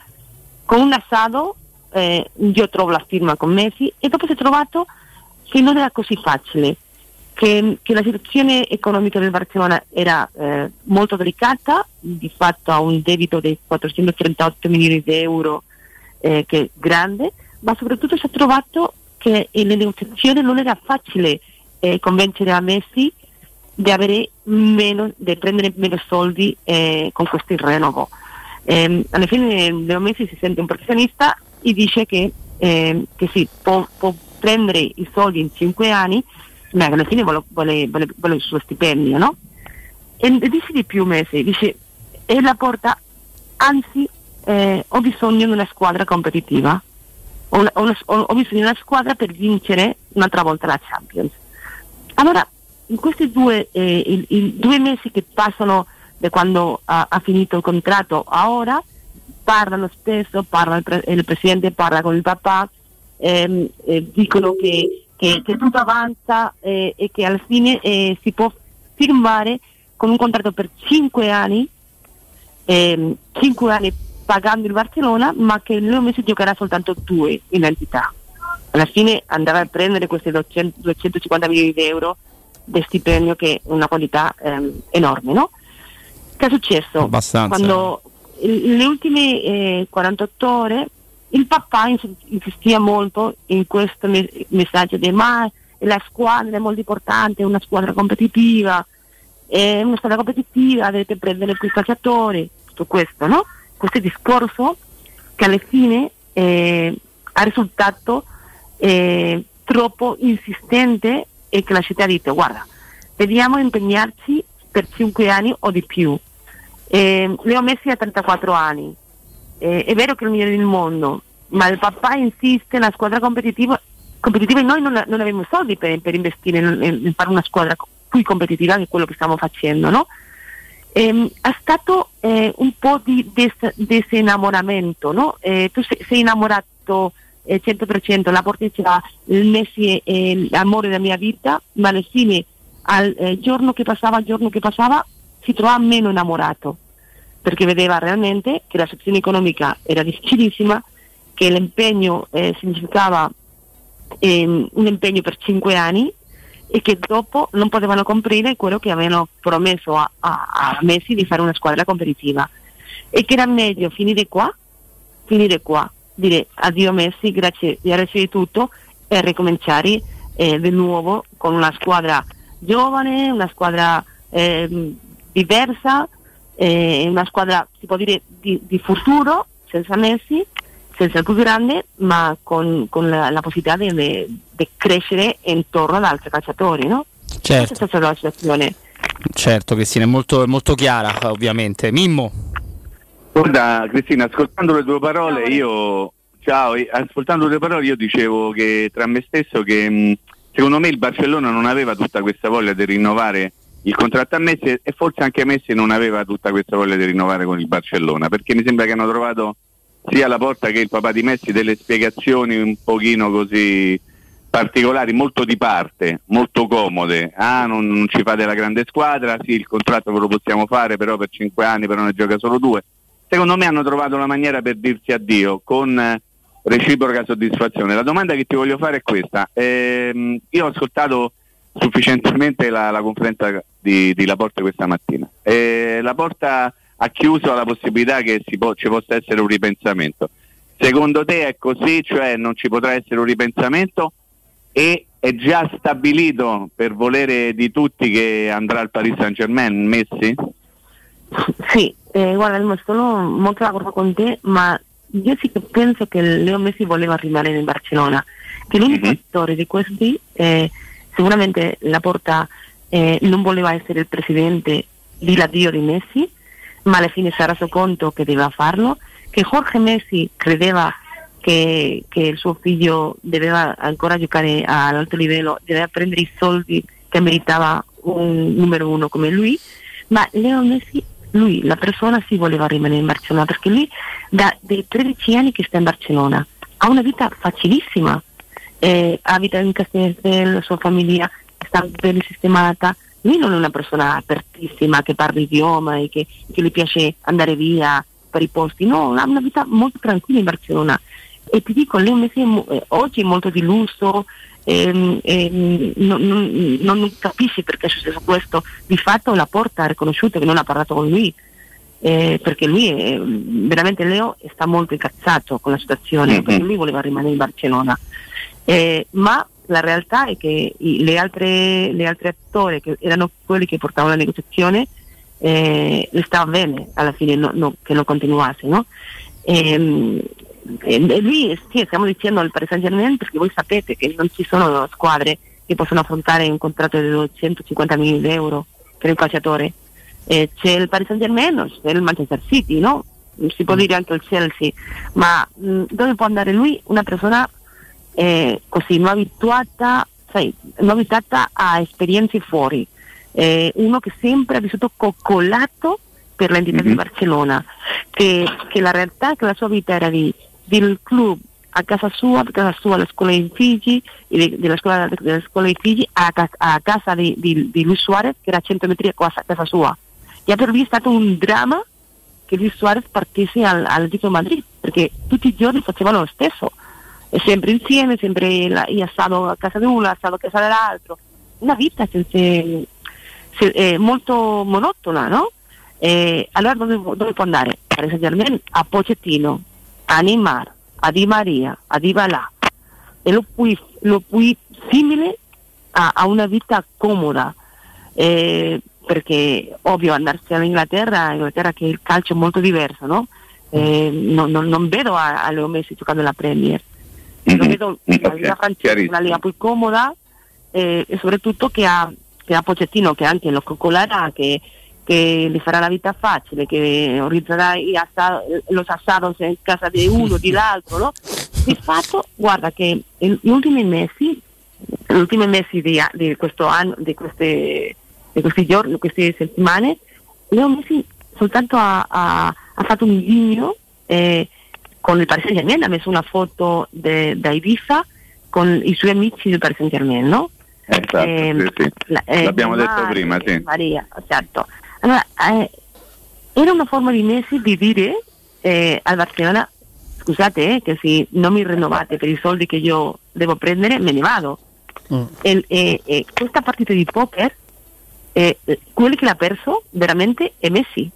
con un assado io trovo la firma con Messi, e dopo si è trovato che non era così facile, che la situazione economica del Barcellona era molto delicata, di fatto ha un debito di 438 milioni di euro che è grande, ma soprattutto si è trovato che in negoziazione non era facile convincere a Messi di avere meno, di prendere meno soldi con questo rinnovo. Alla fine Leo Messi si sente un professionista e dice che sì, può prendere i soldi in 5 anni, ma alla fine vuole il suo stipendio, no? E dice di più Messi, dice, e Laporta, anzi ho bisogno di una squadra competitiva, ho bisogno di una squadra per vincere un'altra volta la Champions. Allora in questi i 2 mesi che passano da quando ha finito il contratto a ora, parlano spesso, il presidente parla con il papà, dicono che tutto avanza e che alla fine si può firmare con un contratto per 5 anni, 5 anni pagando il Barcellona, ma che Leo Messi giocherà soltanto 2 in entità. Alla fine andava a prendere questi 250 milioni di euro del stipendio, che è una qualità enorme, no? Che è successo? Abbastanza. Quando le ultime 48 ore il papà insistia molto in questo messaggio di ma la squadra è molto importante, è una squadra competitiva, dovete prendere più calciatori, tutto questo, no? Questo discorso che alla fine ha risultato troppo insistente, e che la città ha detto guarda, vediamo impegnarci per 5 anni o di più. Leo Messi ha 34 anni, è vero che è il migliore del mondo, ma il papà insiste nella squadra competitiva, e noi non abbiamo soldi per investire in fare una squadra più competitiva che quello che stiamo facendo, no? È stato un po' di disinnamoramento, no? Tu sei innamorato 100%, la portezza, il Messi è l'amore della mia vita, ma alla fine al giorno che passava si trovava meno innamorato, perché vedeva realmente che la situazione economica era difficilissima, che l'impegno significava un impegno per 5 anni, e che dopo non potevano comprare quello che avevano promesso a Messi, di fare una squadra competitiva, e che era meglio finire qua, dire addio Messi, grazie di tutto, e ricominciare di nuovo con una squadra giovane, una squadra diversa, una squadra si può dire di futuro, senza Messi, senza il più grande, ma con la possibilità di crescere intorno ad altri calciatori, no? Certo. Questa è stata la situazione. Certo, Cristina, è molto, molto chiara, ovviamente. Mimmo. Guarda Cristina, ascoltando le tue parole io dicevo che tra me stesso che secondo me il Barcellona non aveva tutta questa voglia di rinnovare il contratto a Messi, e forse anche Messi non aveva tutta questa voglia di rinnovare con il Barcellona, perché mi sembra che hanno trovato sia Laporta che il papà di Messi delle spiegazioni un pochino così particolari, molto di parte, molto comode. Non ci fate la grande squadra, sì il contratto ve lo possiamo fare però per 5 anni, però ne gioca solo 2. Secondo me hanno trovato la maniera per dirsi addio con reciproca soddisfazione. La domanda che ti voglio fare è questa. Io ho ascoltato sufficientemente la conferenza di Laporta questa mattina. Laporta ha chiuso alla possibilità che ci possa essere un ripensamento. Secondo te è così? Cioè non ci potrà essere un ripensamento? E è già stabilito per volere di tutti che andrà al Paris Saint-Germain Messi? Sì, guarda, sono molto d'accordo con te, ma io sì che penso che Leo Messi voleva rimanere in Barcellona, che l'unico attore di questi sicuramente Laporta non voleva essere il presidente di l'addio di Messi, ma alla fine si è reso conto che doveva farlo, che Jorge Messi credeva che il suo figlio doveva ancora giocare all'alto livello, doveva prendere i soldi che meritava un numero uno come lui, ma Leo Messi, lui, la persona, si voleva rimanere in Barcellona, perché lui da dei 13 anni che sta in Barcellona ha una vita facilissima, abita in Castello, la sua famiglia sta ben sistemata, lui non è una persona apertissima che parla idioma e che gli piace andare via per i posti, no, ha una vita molto tranquilla in Barcellona. E ti dico, Leo Messi oggi è molto di lusso, non capisci perché è successo questo. Di fatto Laporta ha riconosciuto che non ha parlato con lui, perché lui è, veramente Leo sta molto incazzato con la situazione, perché lui voleva rimanere in Barcellona, ma la realtà è che le altre attori che erano quelli che portavano la negoziazione, le stava bene alla fine che lo continuasse, no? E lui, sì, stiamo dicendo al Paris Saint-Germain perché voi sapete che non ci sono squadre che possono affrontare un contratto di 250.000 euro per un calciatore. C'è il Paris Saint-Germain, c'è il Manchester City, no? Si può dire anche il Chelsea, ma dove può andare lui? Una persona così non abituata a esperienze fuori, uno che sempre ha vissuto coccolato per l'entità di Barcellona, che la realtà, che la sua vita era del club a casa sua, la scuola in Figi, della scuola in Figi a casa di Luis Suarez, che era a 100 metri a casa sua. E per lui è stato un dramma che Luis Suarez partisse al Tico Madrid, perché tutti i giorni facevano lo stesso, e sempre insieme, sempre assato a casa di uno, assato a casa dell'altro, una vita molto monotona, no? Allora dove può andare? Paris Saint-Germain a Pochettino, a Neymar, a Di Maria, a Dybala, e lo puoi simile a una vita comoda, perché ovvio andarsi all'Inghilterra, che il calcio è molto diverso, no? Non vedo a Leo Messi giocando la Premier, lo vedo una Liga francese, una Liga più comoda, e soprattutto che ha Pochettino, che anche lo coccolerà, che gli farà la vita facile, che organizzerà los assados in casa di uno, di l'altro, no? Di fatto, guarda che gli ultimi mesi di questo anno, di questi giorni, queste settimane, Leo Messi soltanto ha fatto un ghigno, con il Paris Saint-Germain, ha messo una foto da Ibiza con i suoi amici del Paris Saint-Germain, no? Esatto, sì. L'abbiamo detto prima, sì. Maria, certo. Allora, era una forma di Messi di dire al Barcellona: scusate, che se non mi rinnovate per i soldi che io devo prendere, me ne vado. E questa partita di poker, quello che l'ha perso veramente è Messi.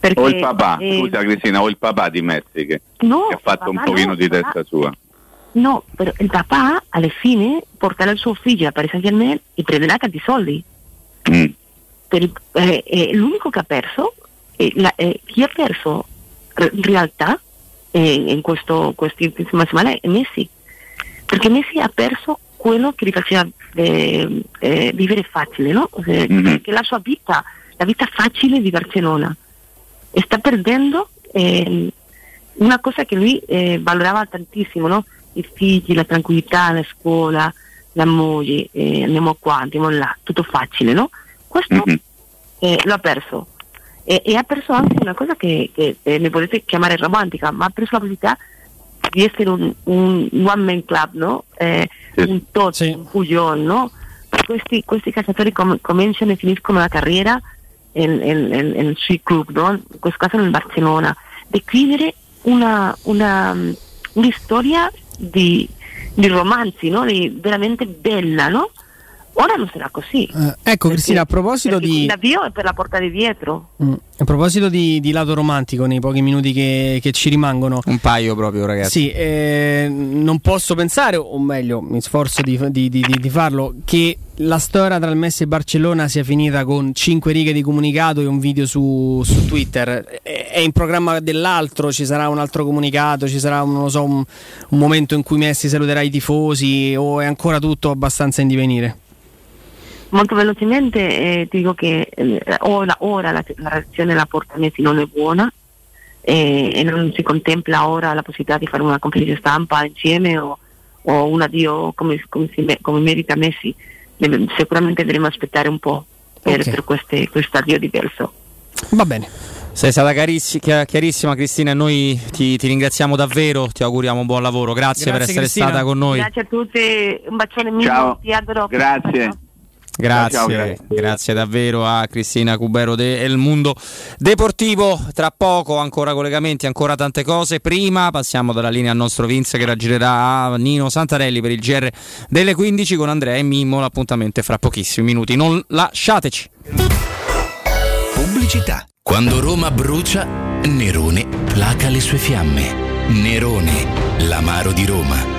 Perché, o il papà, scusa Cristina, o il papà di Messi che ha fatto un pochino di testa sua. No, però il papà alla fine porterà il suo figlio a Paris Saint-Germain e prenderà tanti soldi. L'unico che ha perso, chi ha perso in realtà in quest'ultima settimana è Messi, perché Messi ha perso quello che gli faceva vivere facile, no? Che la sua vita, la vita facile di Barcellona, e sta perdendo una cosa che lui valorava tantissimo, no? I figli, la tranquillità, la scuola, la moglie, andiamo qua, andiamo là, tutto facile, no? Questo lo ha perso, e ha perso anche una cosa che ne potete chiamare romantica, ma ha perso la possibilità di essere un one man club, no? Un Totti, sì. Un Puyol, no? Questi calciatori cominciano e finiscono la carriera sui club, no? In questo caso nel Barcellona, descrivere una storia di romanzi, no? Veramente bella, no? Ora non sarà così. Ecco, Cristina, a proposito di l'avvio è per la porta di dietro. A proposito di lato romantico, nei pochi minuti che ci rimangono, un paio proprio, ragazzi. Sì, non posso pensare, o meglio, mi sforzo di farlo, che la storia tra il Messi e Barcellona sia finita con 5 righe di comunicato e un video su Twitter. È in programma dell'altro, ci sarà un altro comunicato, ci sarà un momento in cui Messi saluterà i tifosi, o è ancora tutto abbastanza in divenire? Molto velocemente ti dico che ora la reazione alla porta Messi non è buona, e non si contempla ora la possibilità di fare una conferenza stampa insieme o un addio come merita Messi. Sicuramente dovremo aspettare un po' per questo addio diverso. Va bene. Sei stata chiarissima Cristina, e noi ti ringraziamo davvero, ti auguriamo buon lavoro. Grazie per essere Cristina. Stata con noi. Grazie a tutti, un bacione mio, ti adoro. Grazie. Grazie davvero a Cristina Cubero del Mondo Deportivo. Tra poco ancora collegamenti, ancora tante cose. Prima passiamo dalla linea al nostro Vince, che raggirerà a Nino Santarelli per il GR delle 15 con Andrea e Mimmo. L'appuntamento è fra pochissimi minuti, non lasciateci. Pubblicità. Quando Roma brucia, Nerone placa le sue fiamme. Nerone, l'amaro di Roma.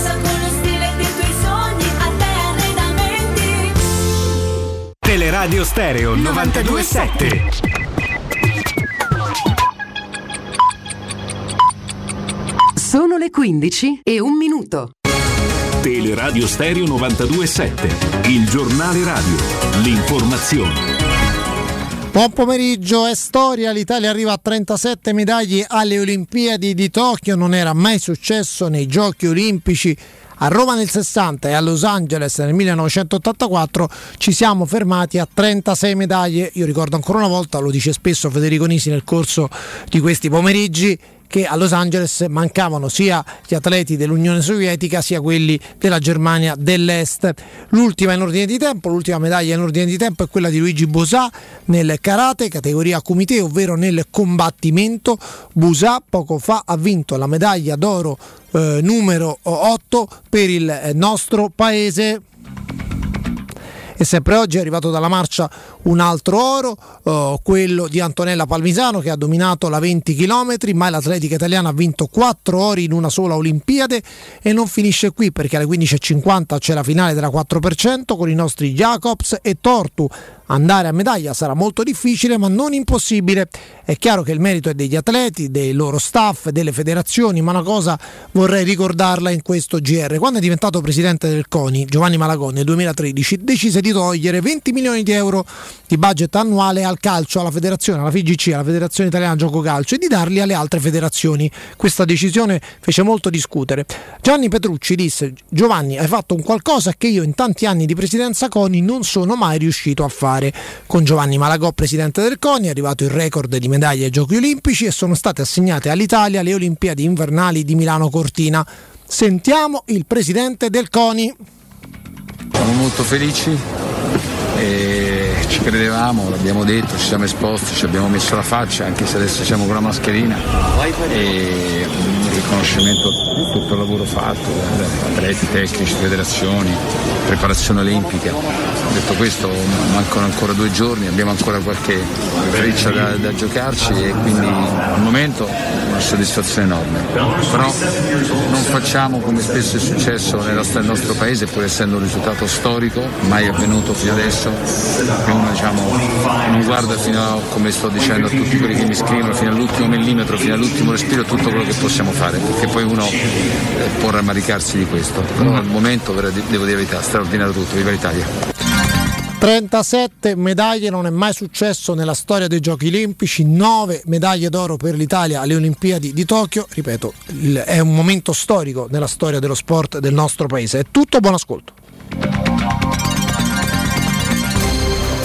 con lo stile dei tuoi sogni. Teleradio Stereo 92.7. Sono le 15:01. Teleradio Stereo 92.7, il giornale radio, l'informazione. Buon pomeriggio, è storia, l'Italia arriva a 37 medaglie alle Olimpiadi di Tokyo, non era mai successo nei Giochi Olimpici. A Roma nel 60 e a Los Angeles nel 1984 ci siamo fermati a 36 medaglie. Io ricordo ancora una volta, lo dice spesso Federico Nisi nel corso di questi pomeriggi, che a Los Angeles mancavano sia gli atleti dell'Unione Sovietica sia quelli della Germania dell'Est. L'ultima in ordine di tempo, l'ultima medaglia in ordine di tempo è quella di Luigi Bosà nel karate, categoria kumite, ovvero nel combattimento. Bosà poco fa ha vinto la medaglia d'oro numero 8 per il nostro paese. E sempre oggi è arrivato dalla Marcia un altro oro, quello di Antonella Palmisano, che ha dominato la 20 km, ma l'atletica italiana ha vinto 4 ori in una sola Olimpiade e non finisce qui, perché alle 15:50 c'è la finale della 4x100 con i nostri Jacobs e Tortu. Andare a medaglia sarà molto difficile, ma non impossibile. È chiaro che il merito è degli atleti, dei loro staff, delle federazioni, ma una cosa vorrei ricordarla in questo GR. Quando è diventato presidente del CONI, Giovanni Malagò nel 2013 decise di togliere 20 milioni di euro di budget annuale al calcio, alla federazione, alla FIGC, alla Federazione Italiana Gioco Calcio, e di darli alle altre federazioni. Questa decisione fece molto discutere. Gianni Petrucci disse: Giovanni, hai fatto un qualcosa che io in tanti anni di presidenza CONI non sono mai riuscito a fare. Con Giovanni Malagò, presidente del CONI, è arrivato il record di medaglie ai Giochi Olimpici e sono state assegnate all'Italia le Olimpiadi invernali di Milano Cortina. Sentiamo il presidente del CONI. Siamo molto felici e ci credevamo, l'abbiamo detto, ci siamo esposti, ci abbiamo messo la faccia, anche se adesso siamo con la mascherina, e un riconoscimento a tutto il lavoro fatto, atleti, tecnici, federazioni, preparazione olimpica. Detto questo, mancano ancora 2 giorni, abbiamo ancora qualche freccia da giocarci e quindi al momento una soddisfazione enorme, però non facciamo come spesso è successo nel nostro paese, pur essendo un risultato storico mai avvenuto fino adesso. Quindi non guarda fino a, come sto dicendo a tutti quelli che mi scrivono, fino all'ultimo millimetro, fino all'ultimo respiro, tutto quello che possiamo fare, perché poi uno può rammaricarsi di questo, però al momento devo dire la verità, straordinario tutto, viva l'Italia. 37 medaglie, non è mai successo nella storia dei Giochi Olimpici, 9 medaglie d'oro per l'Italia alle Olimpiadi di Tokyo. Ripeto, è un momento storico nella storia dello sport del nostro paese. È tutto, buon ascolto.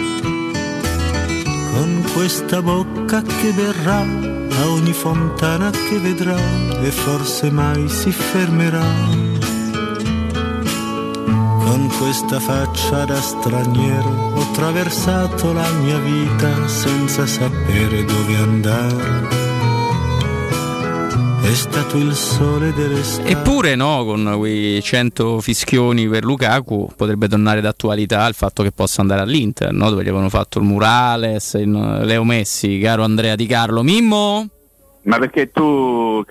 Con questa bocca che berrà a ogni fontana che vedrà e forse mai si fermerà. Con questa faccia da straniero ho traversato la mia vita senza sapere dove andare. È stato il sole dell'estate. Eppure no, con quei 100 fischioni per Lukaku potrebbe tornare d'attualità il fatto che possa andare all'Inter, no? Dove gli avevano fatto il murales, Leo Messi, caro Andrea Di Carlo. Mimmo? Ma perché tu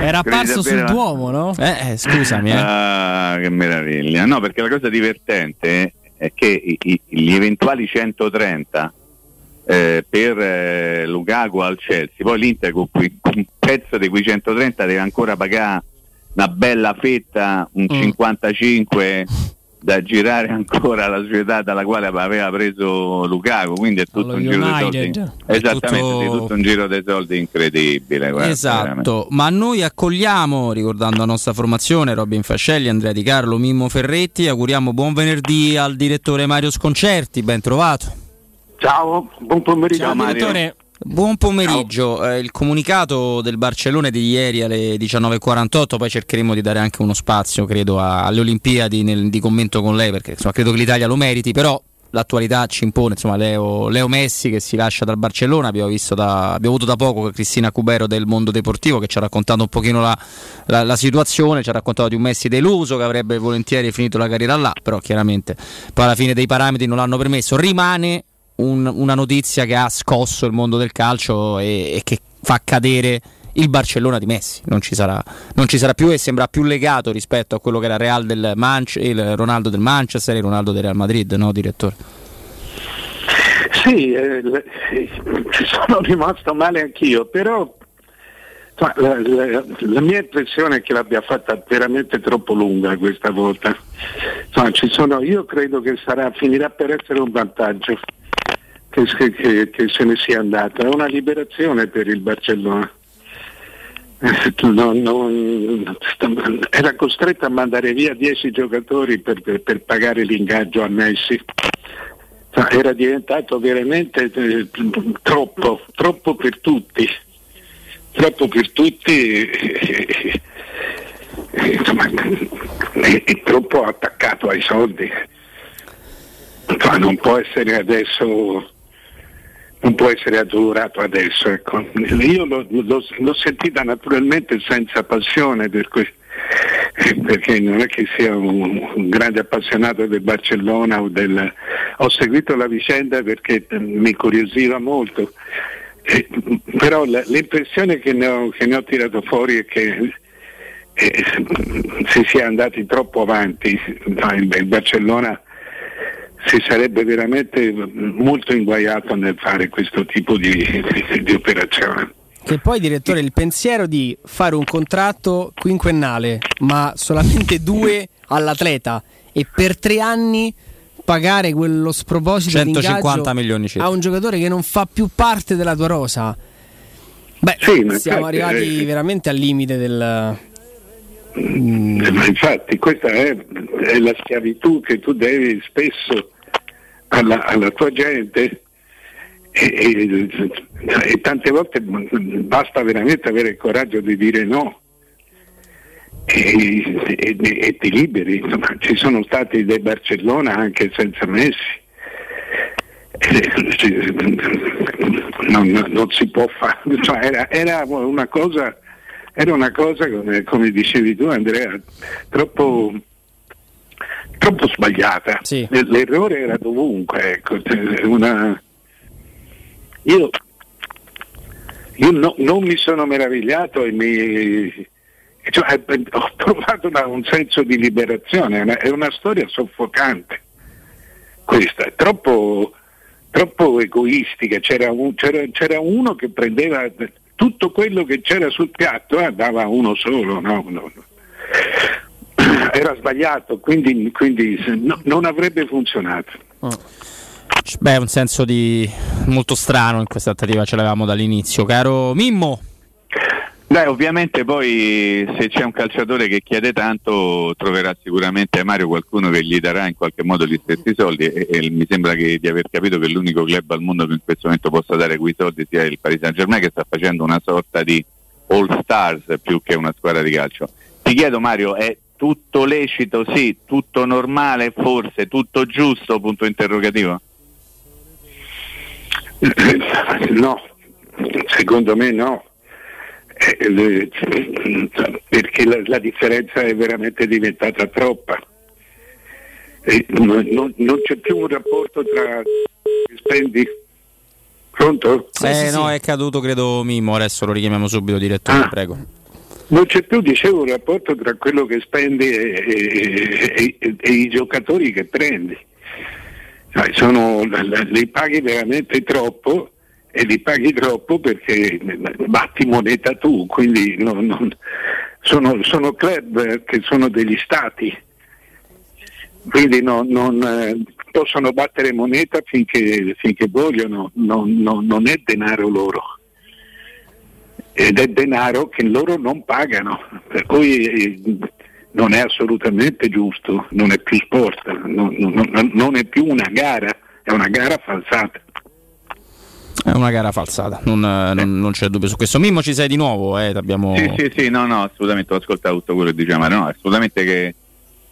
era apparso sul Duomo, no? Scusami. Ah, che meraviglia. No, perché la cosa divertente è che gli eventuali 130 per Lukaku al Chelsea, poi l'Inter con un pezzo di quei 130 deve ancora pagare una bella fetta, un 55 da girare ancora alla società dalla quale aveva preso Lukaku, quindi è tutto un giro dei soldi, esattamente, tutto un giro dei soldi incredibile, guarda, esatto, veramente. Ma noi accogliamo, ricordando la nostra formazione, Robin Fascelli, Andrea Di Carlo, Mimmo Ferretti, auguriamo buon venerdì al direttore Mario Sconcerti, ben trovato. Ciao, buon pomeriggio. Ciao, Mario. Direttore, buon pomeriggio. Il comunicato del Barcellona di ieri alle 19.48, poi cercheremo di dare anche uno spazio, credo, alle Olimpiadi di commento con lei, perché insomma credo che l'Italia lo meriti, però l'attualità ci impone, insomma, Leo Messi che si lascia dal Barcellona, abbiamo avuto da poco Cristina Cubero del Mondo Deportivo che ci ha raccontato un pochino la situazione, ci ha raccontato di un Messi deluso che avrebbe volentieri finito la carriera là, però chiaramente poi alla fine dei parametri non l'hanno permesso. Rimane una notizia che ha scosso il mondo del calcio e che fa cadere il Barcellona di Messi, non ci sarà più e sembra più legato rispetto a quello che era Real del il Ronaldo del Manchester e il Ronaldo del Real Madrid, no direttore? Sì, ci sono rimasto male anch'io, però la mia impressione è che l'abbia fatta veramente troppo lunga questa volta. Io credo che finirà per essere un vantaggio che se ne sia andata, è una liberazione per il Barcellona. Era costretta a mandare via 10 giocatori per pagare l'ingaggio a Messi, era diventato veramente troppo per tutti, è troppo attaccato ai soldi, non può essere adesso. Non può essere adorato adesso, ecco. Io l'ho sentita naturalmente senza passione, perché non è che sia un grande appassionato del Barcellona ho seguito la vicenda perché mi incuriosiva molto, però l'impressione che ne ho tirato fuori è che si sia andati troppo avanti, il Barcellona si sarebbe veramente molto inguaiato nel fare questo tipo di operazione. Che poi, direttore, il pensiero di fare un contratto quinquennale, ma solamente 2 all'atleta, e per 3 anni pagare quello sproposito 150 milioni circa a un giocatore che non fa più parte della tua rosa, siamo arrivati veramente al limite del... Ma infatti questa è la schiavitù che tu devi spesso alla tua gente e tante volte basta veramente avere il coraggio di dire no e ti liberi. Insomma, ci sono stati dei Barcellona anche senza Messi, non si può fare, era una cosa, come dicevi tu, Andrea, troppo sbagliata. Sì. L'errore era dovunque, ecco. Io non mi sono meravigliato ho trovato un senso di liberazione. È una storia soffocante questa, è troppo egoistica. C'era uno che prendeva tutto quello che c'era sul piatto, andava uno solo, no. Era sbagliato, quindi no, non avrebbe funzionato. Un senso di molto strano in questa trattativa ce l'avevamo dall'inizio, caro Mimmo. Ovviamente poi se c'è un calciatore che chiede tanto troverà sicuramente a Mario qualcuno che gli darà in qualche modo gli stessi soldi e mi sembra di aver capito che l'unico club al mondo che in questo momento possa dare quei soldi sia il Paris Saint-Germain, che sta facendo una sorta di all stars più che una squadra di calcio. Ti chiedo, Mario, è tutto lecito? Sì, tutto normale, forse tutto giusto? Punto interrogativo. No, secondo me no. Perché la differenza è veramente diventata troppa, non c'è più un rapporto tra spendi. Pronto? Sì. È caduto, credo, Mimmo, adesso lo richiamiamo subito, direttore, prego. Non c'è più, dicevo, un rapporto tra quello che spendi e i giocatori che prendi. Li paghi veramente troppo e li paghi troppo perché batti moneta tu, quindi sono club che sono degli stati, quindi non possono battere moneta finché vogliono, non è denaro loro, ed è denaro che loro non pagano, per cui non è assolutamente giusto, non è più sport, non è più una gara, è una gara falsata. È una gara falsata, non c'è dubbio su questo. Mimmo, ci sei di nuovo? Sì, no, assolutamente, ho ascoltato tutto quello che diceva, ma no, assolutamente che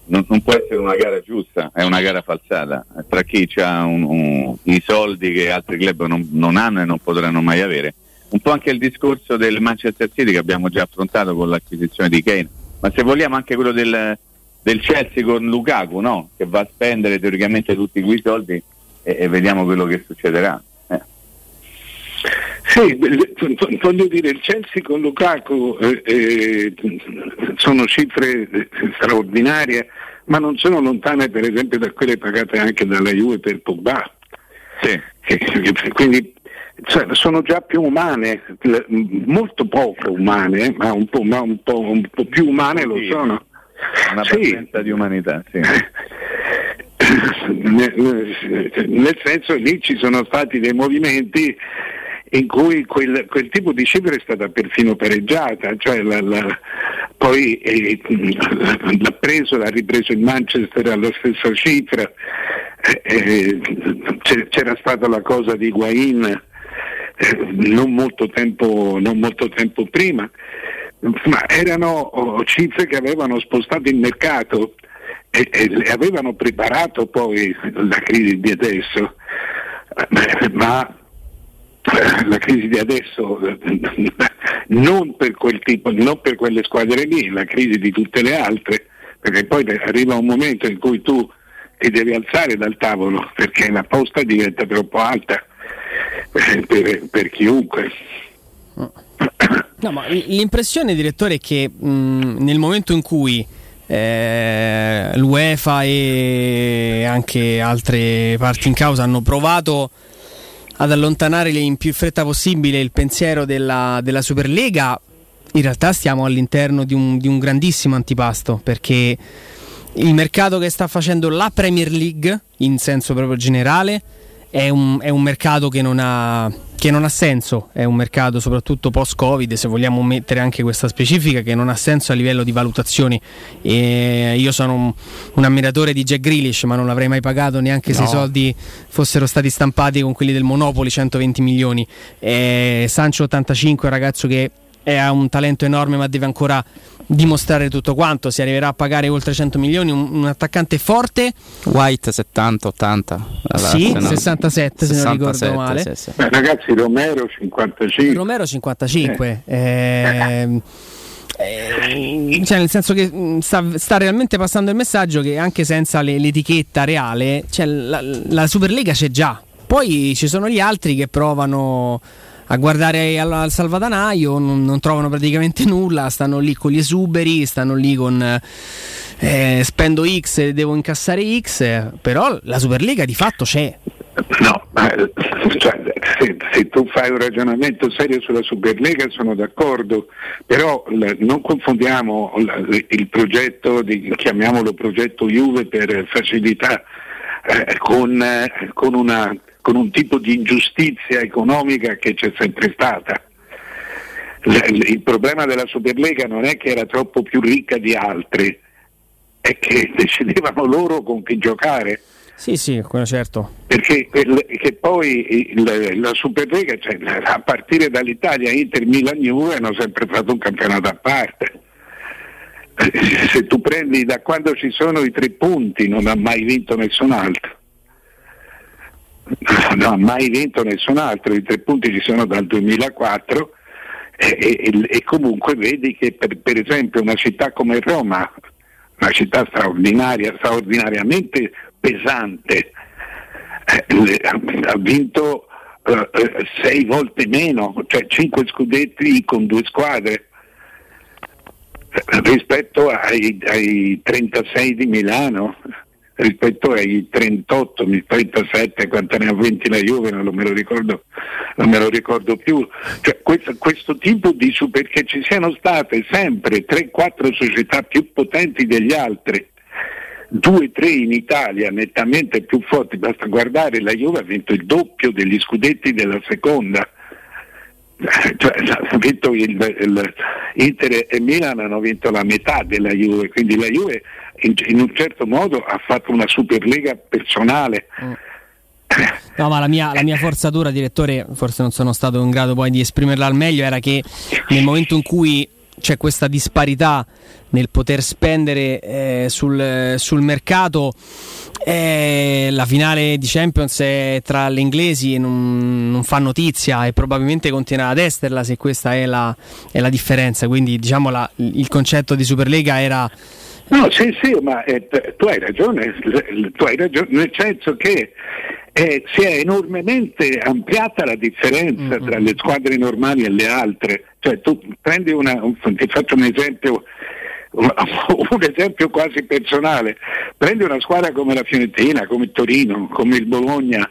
non può essere una gara giusta, è una gara falsata, tra chi ha i soldi che altri club non hanno e non potranno mai avere. Un po' anche il discorso del Manchester City che abbiamo già affrontato con l'acquisizione di Kane, ma se vogliamo anche quello del Chelsea con Lukaku, no? Che va a spendere teoricamente tutti quei soldi e vediamo quello che succederà. Sì, voglio dire, il Chelsea con Lukaku sono cifre straordinarie, ma non sono lontane per esempio da quelle pagate anche dalla Juve per Pogba. Sì. Quindi cioè, sono già più umane, molto poco umane, ma un po' più umane lo sono. Una presenza di umanità, sì. Nel senso, lì ci sono stati dei movimenti in cui quel tipo di cifra è stata perfino pareggiata, cioè poi l'ha ripreso il Manchester alla stessa cifra, c'era stata la cosa di Higuain non molto tempo prima, ma erano cifre che avevano spostato il mercato e avevano preparato poi la crisi di adesso, ma la crisi di adesso non per quelle squadre lì, la crisi di tutte le altre, perché poi arriva un momento in cui tu ti devi alzare dal tavolo perché la posta diventa troppo alta per chiunque. No, ma l'impressione, direttore, è che nel momento in cui l'UEFA e anche altre parti in causa hanno provato ad allontanare in più fretta possibile il pensiero della Superlega, in realtà stiamo all'interno di un grandissimo antipasto, perché il mercato che sta facendo la Premier League in senso proprio generale è un mercato che non ha senso, è un mercato soprattutto post-Covid, se vogliamo mettere anche questa specifica, che non ha senso a livello di valutazioni. Io sono un ammiratore di Jack Grealish, ma non l'avrei mai pagato neanche se i soldi fossero stati stampati con quelli del Monopoli, 120 milioni. Sancho 85, un ragazzo che ha un talento enorme ma deve ancora dimostrare tutto quanto, si arriverà a pagare oltre 100 milioni un attaccante forte. White 70, 80. Sì, 67 se non ricordo male. Sì. Beh, ragazzi, Romero 55. Cioè, nel senso che sta realmente passando il messaggio che anche senza l'etichetta reale, cioè, la Superlega c'è già. Poi ci sono gli altri che provano a guardare al salvadanaio, non trovano praticamente nulla, stanno lì con gli esuberi, stanno lì con spendo X e devo incassare X, però la Superlega di fatto c'è. No, cioè, se tu fai un ragionamento serio sulla Superlega sono d'accordo, però non confondiamo il progetto, chiamiamolo progetto Juve per facilità, con un tipo di ingiustizia economica che c'è sempre stata. Il problema della Superlega non è che era troppo più ricca di altri, è che decidevano loro con chi giocare. Sì, quello certo. Perché che poi la Superlega, cioè, a partire dall'Italia, Inter, Milan, Juve hanno sempre fatto un campionato a parte. Se tu prendi da quando ci sono i 3 punti, non ha mai vinto nessun altro. Non ha mai vinto nessun altro, i 3 punti ci sono dal 2004 e comunque vedi che per esempio una città come Roma, una città straordinariamente pesante, ha vinto 6 volte meno, cioè 5 scudetti con 2 squadre rispetto ai 36 di Milano, rispetto ai 38, 37, quanti ne ha 20 la Juve, non me lo ricordo più. Cioè, questo tipo di perché ci siano state sempre 3-4 società più potenti degli altri 2-3 in Italia nettamente più forti, basta guardare, la Juve ha vinto il doppio degli scudetti della seconda, cioè, ha vinto il Inter e Milan hanno vinto la metà della Juve, quindi la Juve in un certo modo ha fatto una Superlega personale. No, ma la mia forzatura, direttore, forse non sono stato in grado poi di esprimerla al meglio, era che nel momento in cui c'è questa disparità nel poter spendere sul mercato, la finale di Champions è tra le inglesi e non fa notizia e probabilmente continuerà ad esserla, se questa è la differenza. Quindi diciamo il concetto di Superlega era... No, sì, ma tu hai ragione, nel senso che si è enormemente ampliata la differenza tra le squadre normali e le altre. Cioè tu prendi ti faccio un esempio quasi personale, prendi una squadra come la Fiorentina, come il Torino, come il Bologna,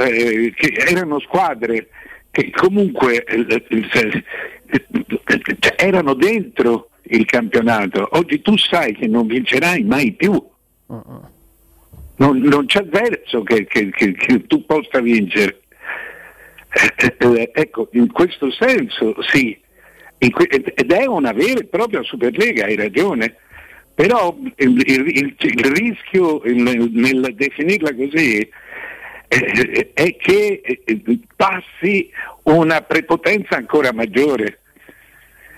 che erano squadre che comunque erano dentro il campionato. Oggi tu sai che non vincerai mai più, non c'è verso che tu possa vincere, ecco, in questo senso sì, ed è una vera e propria Superlega, hai ragione, però il rischio nel definirla così è che passi una prepotenza ancora maggiore,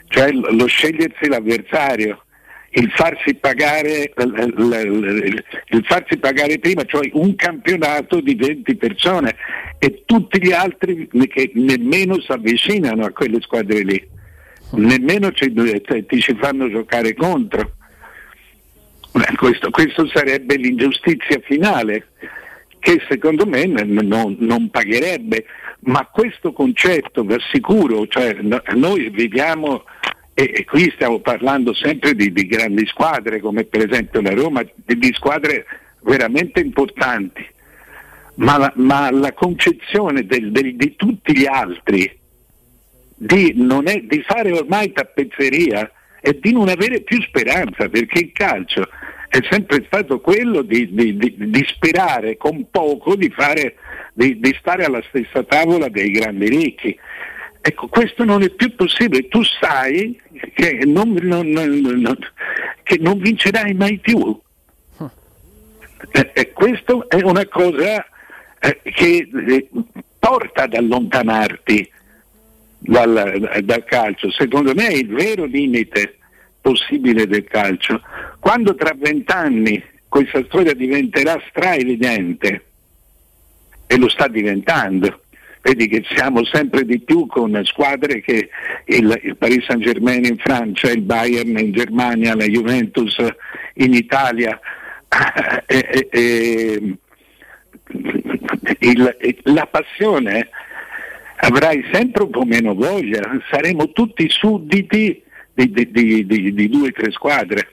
cioè lo scegliersi l'avversario, il farsi pagare prima, cioè un campionato di 20 persone e tutti gli altri che nemmeno si avvicinano a quelle squadre lì, nemmeno ti ci fanno giocare contro. Questo sarebbe l'ingiustizia finale, che secondo me non pagherebbe, ma questo concetto, vi assicuro, cioè, noi viviamo, e qui stiamo parlando sempre di grandi squadre come per esempio la Roma, di squadre veramente importanti, ma la concezione di tutti gli altri di fare ormai tappezzeria e di non avere più speranza, perché il calcio è sempre stato quello di sperare con poco di stare alla stessa tavola dei grandi ricchi. Ecco, questo non è più possibile, tu sai che non vincerai mai più, e questo è una cosa che porta ad allontanarti dal calcio. Secondo me è il vero limite possibile del calcio, quando tra 20 anni questa storia diventerà straevidente, e lo sta diventando. Vedi che siamo sempre di più con squadre che il Paris Saint-Germain in Francia, il Bayern in Germania, la Juventus in Italia, la passione avrai sempre un po' meno voglia, saremo tutti sudditi di 2 o 3 squadre.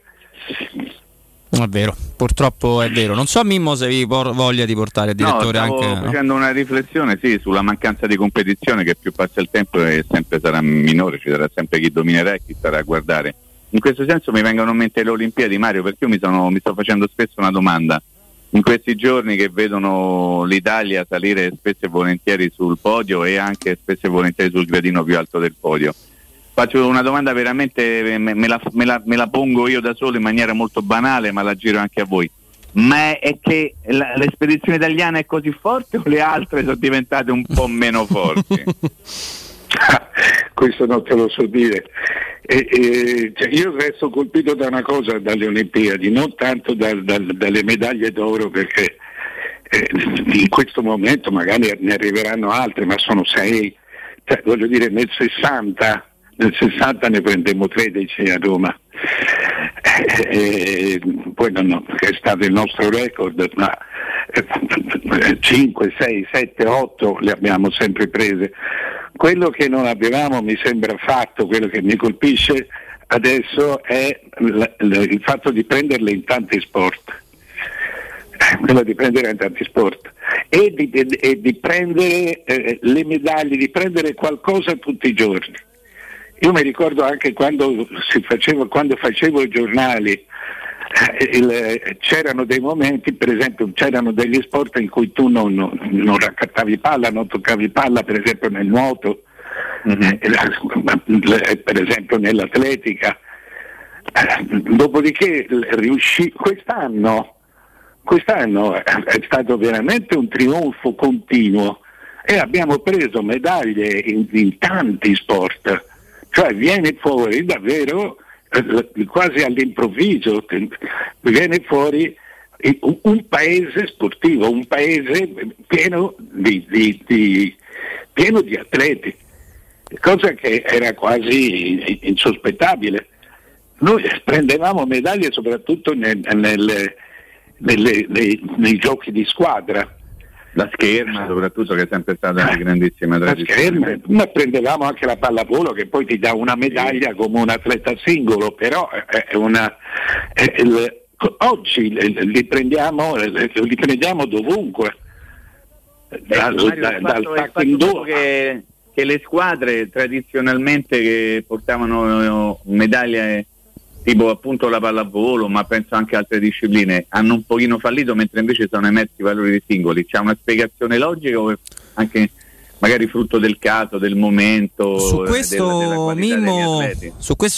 È vero, purtroppo è vero. Non so, Mimmo, se vi voglia di portare, direttore, facendo una riflessione sulla mancanza di competizione, che più passa il tempo e sempre sarà minore, ci sarà sempre chi dominerà e chi starà a guardare. In questo senso mi vengono in mente le Olimpiadi, Mario, perché io mi sto facendo spesso una domanda in questi giorni che vedono l'Italia salire spesso e volentieri sul podio e anche spesso e volentieri sul gradino più alto del podio. Faccio una domanda veramente, me la pongo io da solo in maniera molto banale, ma la giro anche a voi. Ma è che la spedizione italiana è così forte o le altre sono diventate un po' meno forti? Questo non te lo so dire. Io resto colpito da una cosa dalle Olimpiadi, non tanto dalle medaglie d'oro, perché in questo momento magari ne arriveranno altre, ma sono 6. Cioè, voglio dire, nel 60 ne prendemmo 13 a Roma, poi no, che è stato il nostro record, ma 5, 6, 7, 8 le abbiamo sempre prese. Quello che non avevamo, mi sembra fatto, quello che mi colpisce adesso è il fatto di prenderle in tanti sport, e di prendere le medaglie, di prendere qualcosa tutti i giorni. Io mi ricordo anche quando facevo i giornali, c'erano dei momenti, per esempio c'erano degli sport in cui tu non raccattavi palla, non toccavi palla, per esempio nel nuoto, per esempio nell'atletica. Dopodiché riuscì quest'anno è stato veramente un trionfo continuo e abbiamo preso medaglie in tanti sport, cioè viene fuori davvero quasi all'improvviso, viene fuori un paese sportivo, un paese pieno di atleti, cosa che era quasi insospettabile. Noi prendevamo medaglie soprattutto nei giochi di squadra, la scherma soprattutto, che è sempre stata una grandissima tradizione. Ma prendevamo anche la pallavolo, che poi ti dà una medaglia come un atleta singolo, però oggi li prendiamo dovunque, dal pacco indoor che le squadre tradizionalmente che portavano medaglie tipo appunto la pallavolo, ma penso anche altre discipline, hanno un pochino fallito, mentre invece sono emersi i valori dei singoli. C'è una spiegazione logica o anche magari frutto del caso, del momento? Su questo,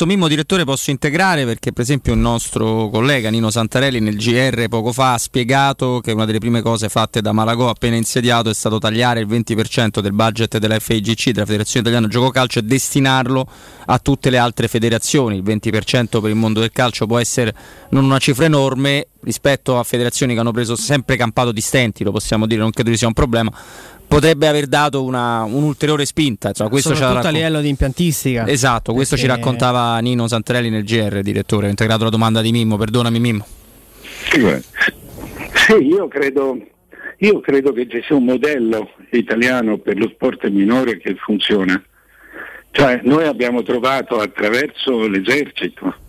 Mimmo, direttore, posso integrare, perché per esempio il nostro collega Nino Santarelli nel GR poco fa ha spiegato che una delle prime cose fatte da Malagò appena insediato è stato tagliare il 20% del budget della FIGC, della Federazione Italiana Gioco Calcio, e destinarlo a tutte le altre federazioni. Il 20% per il mondo del calcio può essere non una cifra enorme rispetto a federazioni che hanno preso sempre campato di stenti, lo possiamo dire, non credo che sia un problema. Potrebbe aver dato un'ulteriore spinta, cioè, questo soprattutto a livello di impiantistica. Esatto, questo ci raccontava Nino Santarelli nel GR, direttore. Ho integrato la domanda di Mimmo, perdonami Mimmo. Sì, io credo che ci sia un modello italiano per lo sport minore che funziona. Cioè, noi abbiamo trovato attraverso l'esercito,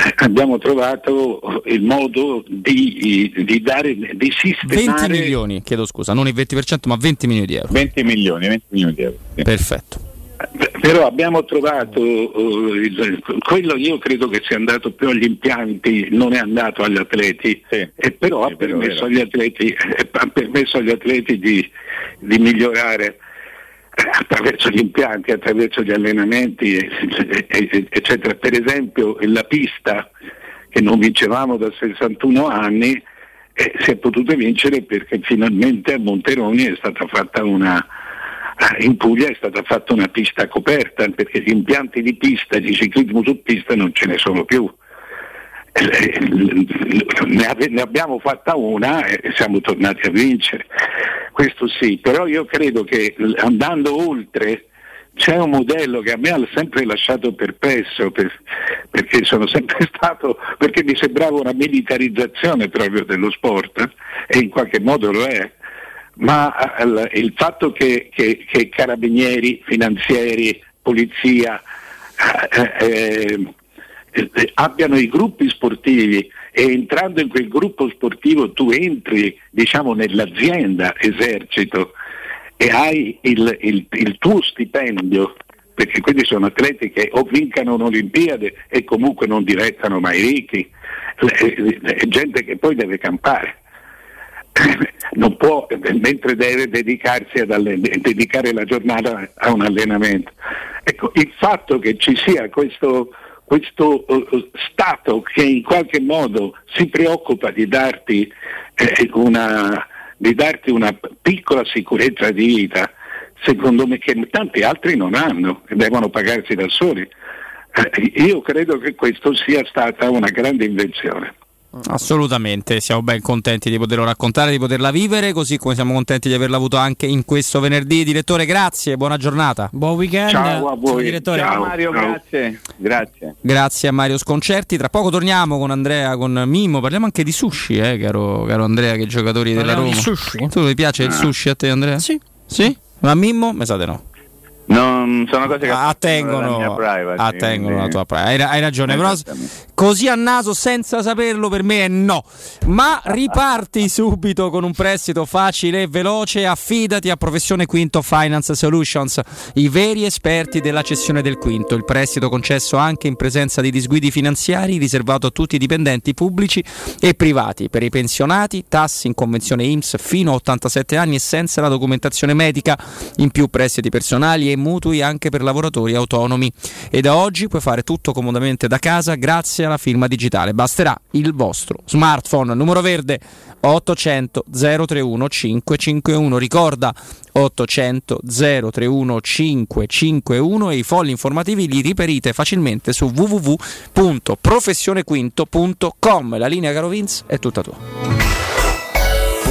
il modo di dare, di sistemare 20 milioni, chiedo scusa, non il 20%, ma 20 milioni di euro. 20 milioni di euro. Sì. Perfetto. Però abbiamo trovato quello, io credo che sia andato più agli impianti, non è andato agli atleti, sì. E però ha permesso agli atleti di migliorare attraverso gli impianti, attraverso gli allenamenti, eccetera. Per esempio la pista, che non vincevamo da 61 anni, si è potuta vincere perché finalmente a Monteroni è stata fatta in Puglia è stata fatta una pista coperta, perché gli impianti di pista, di ciclismo su pista non ce ne sono più. Ne abbiamo fatta una e siamo tornati a vincere, questo sì. Però io credo che andando oltre c'è un modello che a me ha sempre lasciato perplesso, perché perché mi sembrava una militarizzazione proprio dello sport, e in qualche modo lo è, ma il fatto che carabinieri, finanzieri, polizia abbiano i gruppi sportivi, e entrando in quel gruppo sportivo tu entri, diciamo, nell'azienda esercito e hai il tuo stipendio, perché quelli sono atleti che o vincano un'Olimpiade e comunque non diventano mai ricchi, è gente che poi deve campare, non può, mentre deve dedicarsi dedicare la giornata a un allenamento. Ecco, il fatto che ci sia questo Stato che in qualche modo si preoccupa di darti una piccola sicurezza di vita, secondo me, che tanti altri non hanno, che devono pagarsi da soli, io credo che questo sia stata una grande invenzione. Assolutamente, siamo ben contenti di poterlo raccontare, di poterla vivere, così come siamo contenti di averla avuto anche in questo venerdì. Direttore, grazie, buona giornata. Buon weekend. Ciao a voi. Ciao, direttore. Ciao Mario, ciao. Grazie a Mario Sconcerti. Tra poco torniamo con Andrea, con Mimmo, parliamo anche di sushi, caro Andrea, che giocatori della Roma. Sushi? Tu, ti piace il sushi a te, Andrea? Sì. Ma Mimmo? Mi sa di no. No, sono cose che attengono la privacy, attengono quindi... la tua privacy. Hai ragione, però così a naso senza saperlo per me è no. Ma riparti subito con un prestito facile e veloce, affidati a Professione Quinto Finance Solutions, i veri esperti della cessione del quinto, il prestito concesso anche in presenza di disguidi finanziari, riservato a tutti i dipendenti pubblici e privati, per i pensionati, tassi in convenzione INPS fino a 87 anni e senza la documentazione medica, in più prestiti personali e mutui anche per lavoratori autonomi. E da oggi puoi fare tutto comodamente da casa grazie alla firma digitale. Basterà il vostro smartphone. Numero verde 800 031 551. Ricorda 800 031 551 e i fogli informativi li reperite facilmente su www.professionequinto.com. La linea, caro Vince, è tutta tua.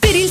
Per il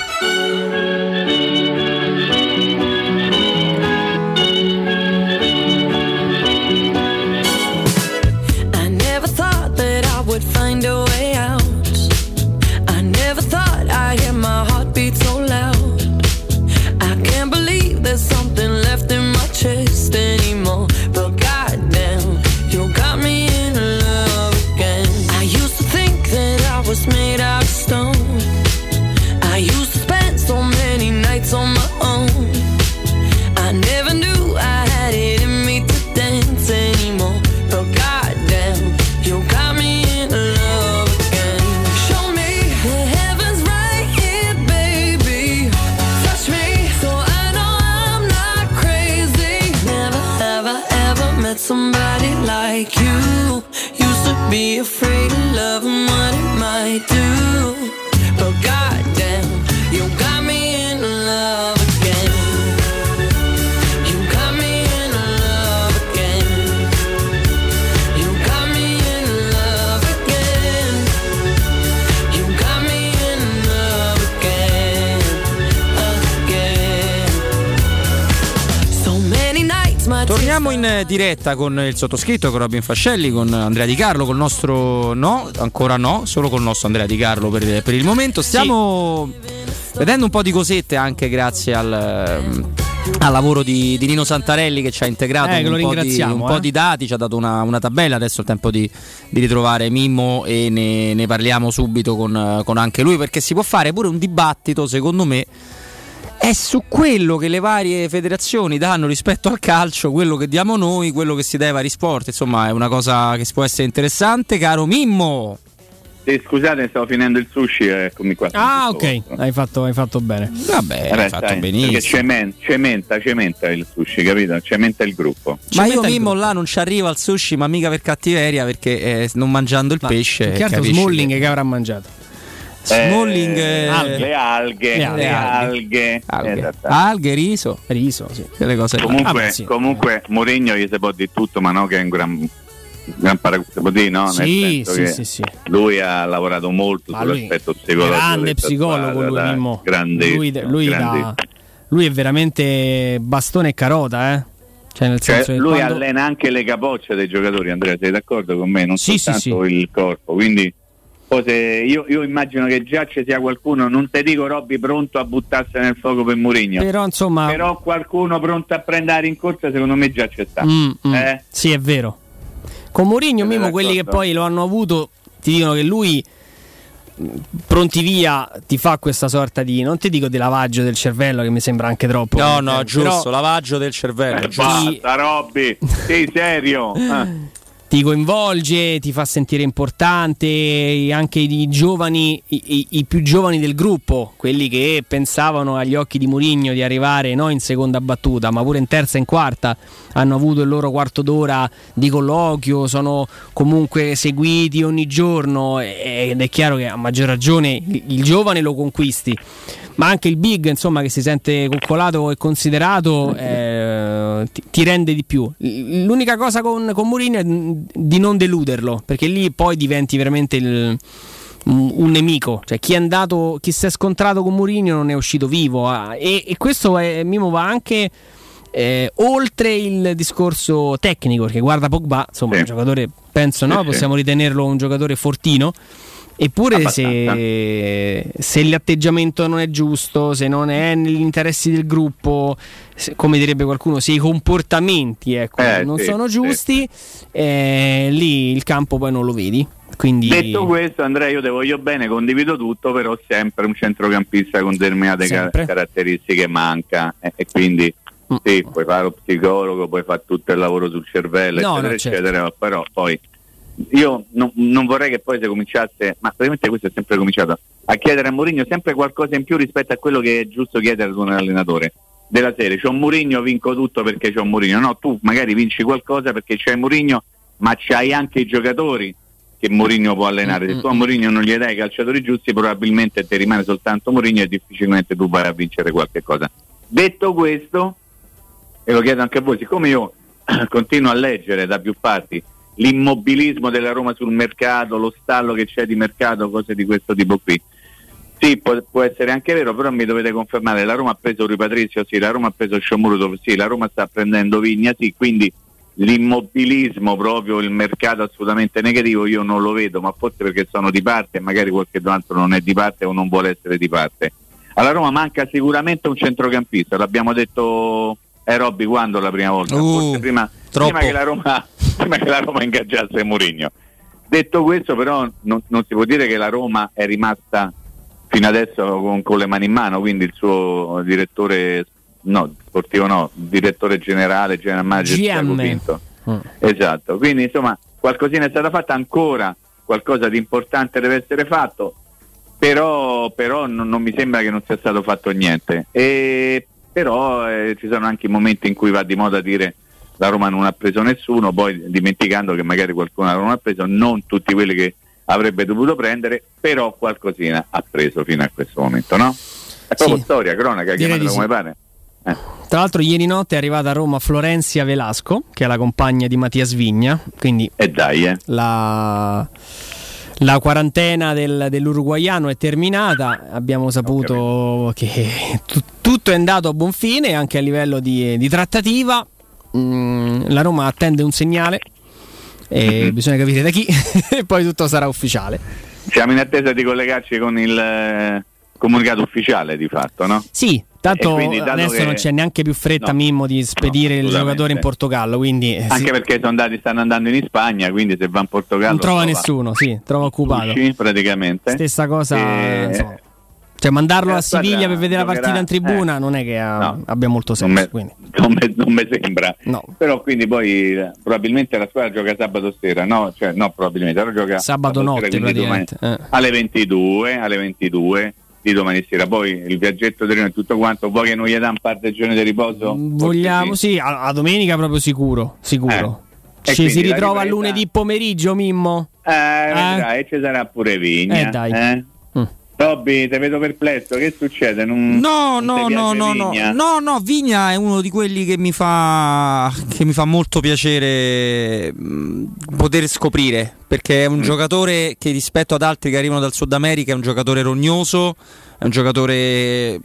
I never thought that I would find a way out. I never thought I'd hear my heartbeat so loud. I can't believe there's something left in my chest anymore. But goddamn, you got me in love again. I used to think that I was made out of stone. I used to spend so many nights on my own. I never knew I had it in me to dance anymore. But goddamn, you got me in love again. Show me the heavens right here, baby. Touch me so I know I'm not crazy. Never, ever, ever met somebody like you. Torniamo in diretta con il sottoscritto, con Robin Fascelli, con Andrea Di Carlo, col nostro solo col nostro Andrea Di Carlo per il momento. Stiamo vedendo un po' di cosette anche grazie al lavoro di Nino Santarelli, che ci ha integrato un po' di dati, ci ha dato una tabella. Adesso è il tempo di ritrovare Mimmo e ne parliamo subito con anche lui, perché si può fare pure un dibattito, secondo me. È su quello che le varie federazioni danno rispetto al calcio, quello che diamo noi, quello che si dà ai vari sport. Insomma, è una cosa che può essere interessante, caro Mimmo. Scusate, stavo finendo il sushi, eccomi qua. Ah, ok, hai fatto bene. Vabbè, hai fatto benissimo. Perché cementa il sushi, capito? Cementa il gruppo. Ma io, Mimmo, là non ci arrivo al sushi, ma mica per cattiveria, perché non mangiando il pesce. Che altro Smalling che avrà mangiato? Smalling, le alghe, riso, sì. Quelle cose. Comunque, sì. Comunque Mourinho gli si può di tutto, ma no, che è un gran paracadute, no? Sì. Lui ha lavorato molto sull'aspetto psicologico. Grande psicologo, lui è veramente bastone e carota, eh. Cioè, nel senso, lui allena anche le capocce dei giocatori. Andrea, sei d'accordo con me? Non soltanto il corpo, quindi. Io immagino che già ci sia qualcuno, non te dico Robby pronto a buttarsi nel fuoco per Mourinho, però qualcuno pronto a prendere in corsa, secondo me già c'è stato. Sì, è vero. Con Mourinho, Mimmo, quelli che poi lo hanno avuto ti dicono che lui pronti via ti fa questa sorta di, non ti dico di lavaggio del cervello, che mi sembra anche troppo. No, giusto, però, lavaggio del cervello. Basta Robby, sei serio? Ti coinvolge, ti fa sentire importante, anche i giovani, i più giovani del gruppo, quelli che pensavano agli occhi di Mourinho di arrivare non in seconda battuta, ma pure in terza e in quarta, hanno avuto il loro quarto d'ora di colloquio, sono comunque seguiti ogni giorno, ed è chiaro che a maggior ragione il giovane lo conquisti, ma anche il big, insomma, che si sente coccolato e considerato, ti rende di più. L'unica cosa con Mourinho è di non deluderlo, perché lì poi diventi veramente un nemico. Cioè, chi si è scontrato con Mourinho non è uscito vivo, e questo Mimmo va anche oltre il discorso tecnico, perché guarda Pogba, insomma, un giocatore, penso, possiamo ritenerlo un giocatore fortino. Eppure se l'atteggiamento non è giusto, se non è negli interessi del gruppo, come direbbe qualcuno, se i comportamenti sono giusti, lì il campo poi non lo vedi. Quindi... Detto questo, Andrea, io te voglio bene, condivido tutto, però sempre un centrocampista con determinate caratteristiche manca, e quindi... Sì, puoi fare lo psicologo, puoi fare tutto il lavoro sul cervello, eccetera, però poi... Io non vorrei che poi si cominciasse, ma praticamente questo è sempre cominciato, a chiedere a Mourinho sempre qualcosa in più rispetto a quello che è giusto chiedere ad un allenatore della serie. C'ho Mourinho, vinco tutto perché c'ho Mourinho. No, tu magari vinci qualcosa perché c'hai Mourinho, ma c'hai anche i giocatori che Mourinho può allenare. Se tu a Mourinho non gli dai i calciatori giusti, probabilmente ti rimane soltanto Mourinho e difficilmente tu vai a vincere qualche cosa. Detto questo, e lo chiedo anche a voi, siccome io continuo a leggere da più parti l'immobilismo della Roma sul mercato, lo stallo che c'è di mercato, cose di questo tipo qui. Sì, può essere anche vero, però mi dovete confermare, la Roma ha preso Rui Patrizio, sì, la Roma ha preso Shomurodov, sì, la Roma sta prendendo Viña, sì, quindi l'immobilismo, proprio il mercato assolutamente negativo, io non lo vedo, ma forse perché sono di parte, magari qualche altro non è di parte o non vuole essere di parte. Alla Roma manca sicuramente un centrocampista, l'abbiamo detto Robby quando la prima volta, forse prima che la Roma ingaggiasse Mourinho. Detto questo, però non si può dire che la Roma è rimasta fino adesso con le mani in mano, quindi il suo direttore generale, General Manager, GM. Esatto, quindi insomma qualcosina è stata fatta, ancora qualcosa di importante deve essere fatto, però non mi sembra che non sia stato fatto niente, e però ci sono anche i momenti in cui va di moda dire la Roma non ha preso nessuno, poi dimenticando che magari qualcuno la Roma ha preso, non tutti quelli che avrebbe dovuto prendere, però qualcosina ha preso fino a questo momento, no? È proprio sì, storia, cronaca, chiamatela come pare. Tra l'altro ieri notte è arrivata a Roma Florencia Velasco, che è la compagna di Matías Viña, quindi la quarantena dell'uruguaiano è terminata, abbiamo saputo che tutto è andato a buon fine anche a livello di trattativa. La Roma attende un segnale e bisogna capire da chi e poi tutto sarà ufficiale. Siamo in attesa di collegarci con il comunicato ufficiale di fatto, no? Sì, tanto quindi, adesso non c'è neanche più fretta, no, Mimmo, di spedire il giocatore in Portogallo, quindi anche perché stanno andando in Spagna, quindi se va in Portogallo non trova nessuno, trova occupato praticamente. Stessa cosa, insomma, cioè mandarlo a Siviglia per vedere la partita in tribuna non è che abbia molto senso, non mi sembra. No. Però quindi poi probabilmente la squadra gioca sabato sera, no? Cioè no, probabilmente la gioca sabato notte sera, praticamente domani, alle 22 di domani sera, poi il viaggetto terreno e tutto quanto. Vuoi che non gli dà un par di giorni di riposo? Vogliamo, sì, a domenica proprio sicuro. Ci si ritrova lunedì pomeriggio, Mimmo. E ci sarà pure Viña. Robby, te vedo perplesso, che succede? No, Viña è uno di quelli che mi fa molto piacere poter scoprire, perché è un giocatore che rispetto ad altri che arrivano dal Sud America è un giocatore rognoso, è un giocatore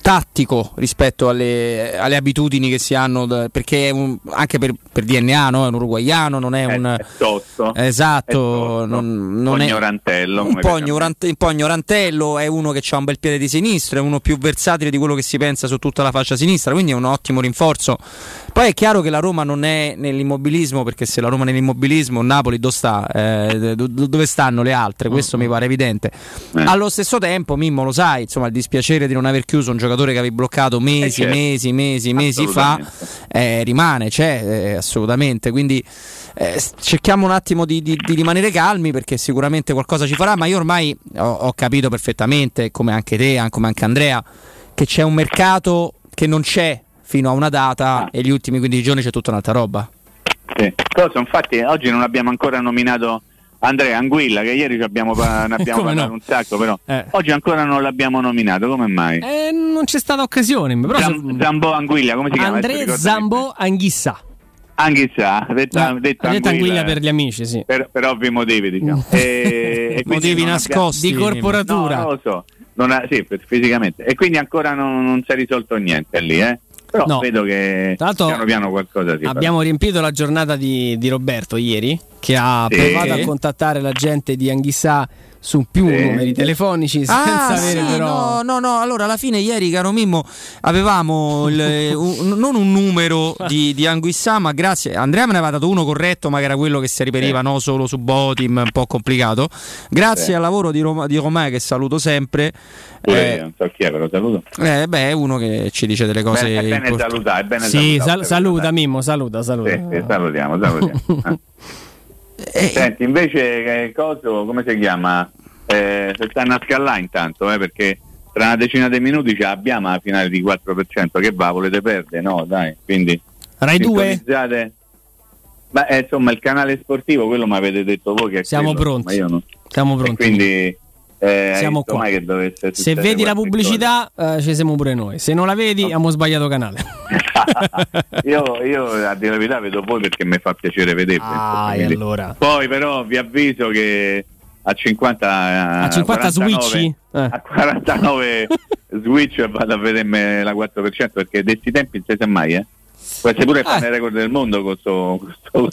tattico rispetto alle abitudini che si hanno, perché è anche per DNA, no? È un uruguaiano, non è un... Esatto, non è ignorantello, un po' ignorantello, è uno che ha un bel piede di sinistra, è uno più versatile di quello che si pensa su tutta la fascia sinistra, quindi è un ottimo rinforzo. Poi è chiaro che la Roma non è nell'immobilismo, perché se la Roma è nell'immobilismo, Napoli dove stanno le altre? Questo mi pare evidente. Allo stesso tempo, Mimmo, lo sai, insomma, il dispiacere di non aver chiuso un giocatore che avevi bloccato mesi fa rimane, assolutamente. Quindi cerchiamo un attimo di rimanere calmi, perché sicuramente qualcosa ci farà, ma io ormai ho capito perfettamente, come anche te, come anche Andrea, che c'è un mercato che non c'è fino a una data e gli ultimi 15 giorni c'è tutta un'altra roba. Sì. Cosa, infatti oggi non abbiamo ancora nominato Andrea Anguilla, che ieri ne abbiamo parlato un sacco, però oggi ancora non l'abbiamo nominato, come mai? Non c'è stata occasione, però Zambò Anguilla, come si chiama? Andrea Zambò Anghissà. Anghissà, detta Anguilla per gli amici, sì. Per ovvi motivi, diciamo. E motivi nascosti di corporatura. No, lo so. Fisicamente. E quindi ancora non si è risolto niente lì, Però no, vedo che piano qualcosa si abbiamo fa. Riempito la giornata di Roberto ieri, che ha provato a contattare la gente di Anghissà su più numeri telefonici senza avere però no, allora alla fine ieri, caro Mimmo, avevamo non un numero di Anghissà, ma grazie Andrea me ne aveva dato uno corretto, ma che era quello che si riperiva no, solo su Botim, un po' complicato, grazie al lavoro di Romà, che saluto sempre, non so chi è, però saluto è uno che ci dice delle cose, è bene salutare. Mimmo, saluta. Sì, salutiamo. Senti, invece come si chiama? Se stanno a scalare intanto, perché tra una decina di minuti ce l'abbiamo la finale di 4%, che va, volete perdere? No, dai, quindi Rai 2? Insomma, il canale sportivo, quello mi avete detto voi che siamo pronti. Io no. Siamo pronti. E quindi siamo qua. Che se vedi la pubblicità ci siamo pure noi, se non la vedi abbiamo sbagliato canale. io a dire la verità vedo voi perché mi fa piacere vedervi, allora. Poi però vi avviso che a 50 switch a 49 switch vado a vedermi la 4%, perché detti tempi non si sa mai, può essere pure il record del mondo questo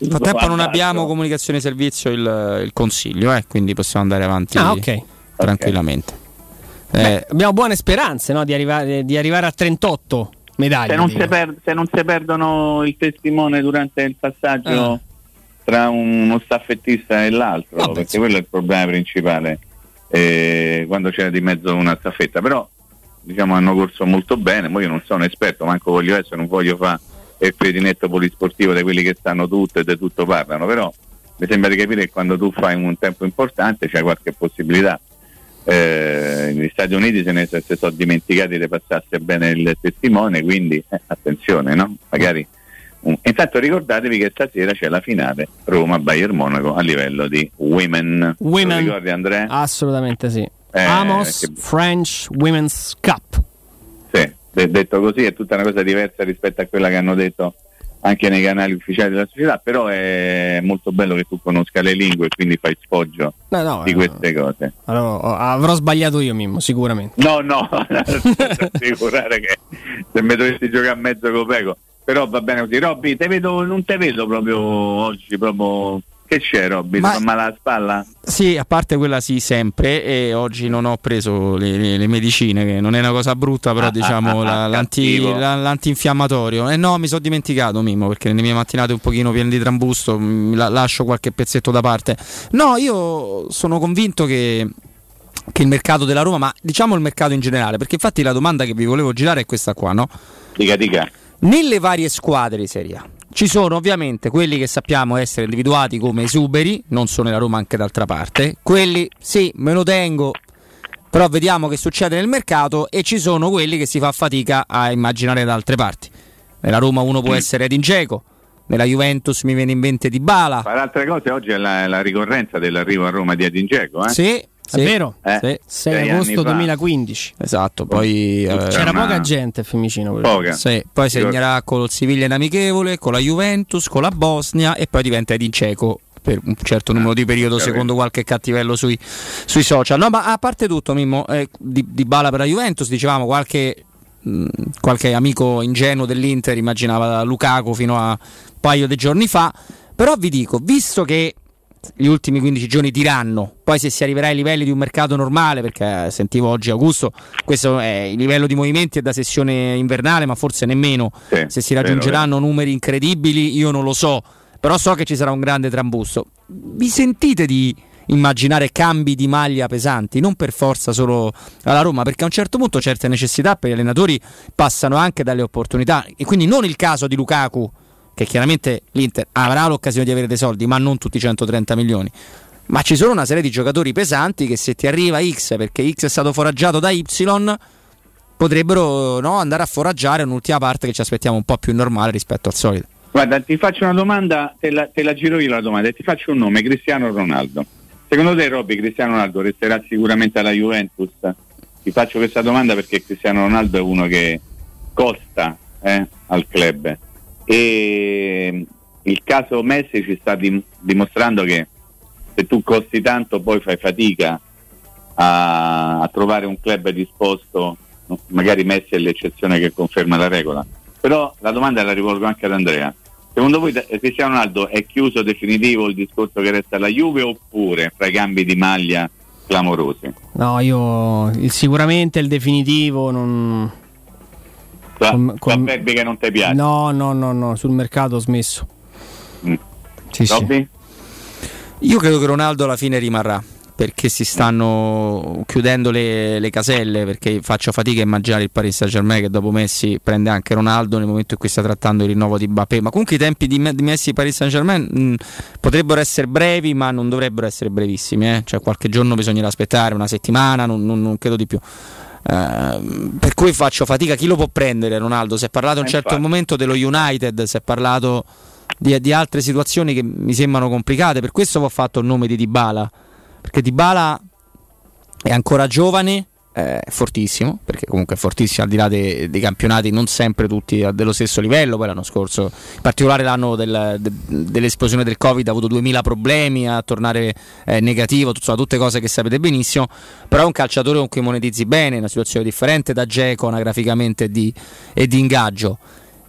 frattempo non abbiamo comunicazione servizio il consiglio, quindi possiamo andare avanti tranquillamente. Abbiamo buone speranze, no, di arrivare a 38 medaglie se non si perdono il testimone durante il passaggio tra uno staffettista e l'altro, perché quello è il problema principale, quando c'era di mezzo una staffetta. Però diciamo hanno corso molto bene, ma io non sono esperto, manco voglio essere, non voglio fare il pedinetto polisportivo di quelli che stanno tutto e di tutto parlano, però mi sembra di capire che quando tu fai un tempo importante c'è qualche possibilità. Negli Stati Uniti se sono dimenticati di passasse bene il testimone, quindi attenzione, no? Magari Intanto ricordatevi che stasera c'è la finale Roma-Bayern Monaco a livello di women. Lo ricordi, Andrea? Assolutamente sì. Amos French Women's Cup. Sì, detto così è tutta una cosa diversa rispetto a quella che hanno detto anche nei canali ufficiali della società, però è molto bello che tu conosca le lingue e quindi fai sfoggio di queste cose. Allora, avrò sbagliato io, Mimmo, sicuramente. No, assicurare che se mi dovessi giocare a mezzo copeco, però va bene così. Robby, non te vedo proprio oggi, proprio. Che c'è, Robby? Ma... ti fa male alla spalla? Sì, a parte quella sì, sempre. E oggi non ho preso le medicine, che non è una cosa brutta, però diciamo l'antinfiammatorio. No, mi sono dimenticato, Mimmo, perché nelle mie mattinate un pochino piene di trambusto lascio qualche pezzetto da parte. No, io sono convinto che il mercato della Roma, ma diciamo il mercato in generale, perché infatti la domanda che vi volevo girare è questa qua, no? Dica. Nelle varie squadre di Serie A ci sono ovviamente quelli che sappiamo essere individuati come esuberi, non solo nella Roma anche d'altra parte, quelli sì, me lo tengo, però vediamo che succede nel mercato, e ci sono quelli che si fa fatica a immaginare da altre parti. Nella Roma uno può essere Edin Dzeko, nella Juventus mi viene in mente Dybala. Per altre cose oggi è la ricorrenza dell'arrivo a Roma di Edin Dzeko, eh? Sì, è vero? 6 agosto 2015. Esatto, poi c'era poca gente a Fiumicino. Poca. Sì, poi segnerà con il Siviglia in amichevole, con la Juventus, con la Bosnia, e poi diventa Edin Dzeko per un certo numero di periodo, secondo qualche cattivello sui social. No, ma a parte tutto, Mimmo, Dybala per la Juventus, dicevamo qualche amico ingenuo dell'Inter immaginava Lukaku fino a un paio di giorni fa, però vi dico, visto che gli ultimi 15 giorni diranno poi se si arriverà ai livelli di un mercato normale, perché sentivo oggi Augusto, questo è il livello di movimenti è da sessione invernale, ma forse nemmeno se si raggiungeranno numeri incredibili io non lo so, però so che ci sarà un grande trambusto. Vi sentite di immaginare cambi di maglia pesanti, non per forza solo alla Roma, perché a un certo punto certe necessità per gli allenatori passano anche dalle opportunità, e quindi non il caso di Lukaku, che chiaramente l'Inter avrà l'occasione di avere dei soldi, ma non tutti i 130 milioni. Ma ci sono una serie di giocatori pesanti che se ti arriva X, perché X è stato foraggiato da Y, potrebbero andare a foraggiare un'ultima parte che ci aspettiamo un po' più normale rispetto al solito. Guarda, ti faccio una domanda, te la giro io la domanda, e ti faccio un nome, Cristiano Ronaldo. Secondo te, Robby, Cristiano Ronaldo resterà sicuramente alla Juventus? Ti faccio questa domanda perché Cristiano Ronaldo è uno che costa al club. E il caso Messi ci sta dimostrando che se tu costi tanto poi fai fatica a trovare un club disposto. Magari Messi è l'eccezione che conferma la regola, però la domanda la rivolgo anche ad Andrea. Secondo voi Cristiano Ronaldo è chiuso definitivo il discorso che resta alla Juve, oppure fra i cambi di maglia clamorosi? No, io sicuramente il definitivo non... Con verbi che non ti piace? No, sul mercato ho smesso. Sì. Io credo che Ronaldo alla fine rimarrà, perché si stanno chiudendo le caselle, perché faccio fatica a immaginare il Paris Saint-Germain che dopo Messi prende anche Ronaldo nel momento in cui sta trattando il rinnovo di Mbappé. Ma comunque i tempi di Messi e Paris Saint-Germain potrebbero essere brevi, ma non dovrebbero essere brevissimi, cioè qualche giorno bisognerà aspettare, una settimana, non credo di più. Per cui faccio fatica. Chi lo può prendere Ronaldo? Si è parlato a un certo momento dello United, si è parlato di altre situazioni che mi sembrano complicate. Per questo ho fatto il nome di Dybala, perché Dybala è ancora giovane, è fortissimo, perché comunque è fortissimo al di là dei campionati, non sempre tutti dello stesso livello. Poi l'anno scorso, in particolare l'anno dell'esplosione del Covid, ha avuto 2000 problemi a tornare negativo, tutte cose che sapete benissimo, però è un calciatore con cui monetizzi bene, una situazione differente da Dzeko anagraficamente e di ingaggio.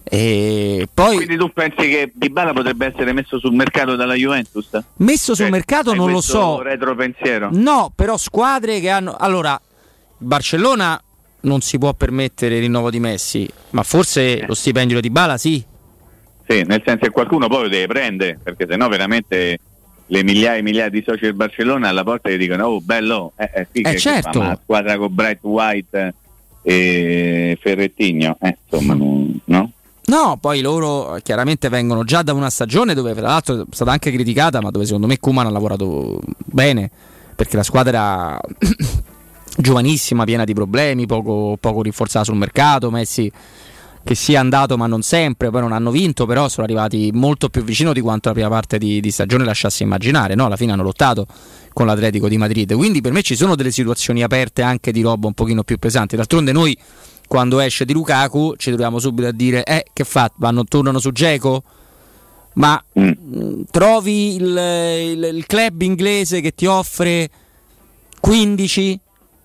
E poi, quindi tu pensi che Dybala potrebbe essere messo sul mercato dalla Juventus? Messo sul mercato non lo so. Retropensiero? No, però squadre che hanno... Allora, Barcellona non si può permettere il rinnovo di Messi, ma forse lo stipendio di Dybala sì, nel senso che qualcuno poi lo deve prendere, perché sennò veramente le migliaia e migliaia di soci del Barcellona alla porta gli dicono bello, che certo, una squadra con Bright White e Ferrettigno, insomma, no? No, poi loro chiaramente vengono già da una stagione dove tra l'altro è stata anche criticata, ma dove secondo me Koeman ha lavorato bene, perché la squadra giovanissima, piena di problemi, poco rinforzata sul mercato. Messi che sia andato, ma non sempre, poi non hanno vinto, però sono arrivati molto più vicino di quanto la prima parte di stagione lasciasse immaginare, no? Alla fine hanno lottato con l'Atletico di Madrid, quindi per me ci sono delle situazioni aperte anche di roba un pochino più pesanti. D'altronde noi quando esce di Lukaku ci troviamo subito a dire che fa? Tornano su Dzeko? Ma trovi il club inglese che ti offre 15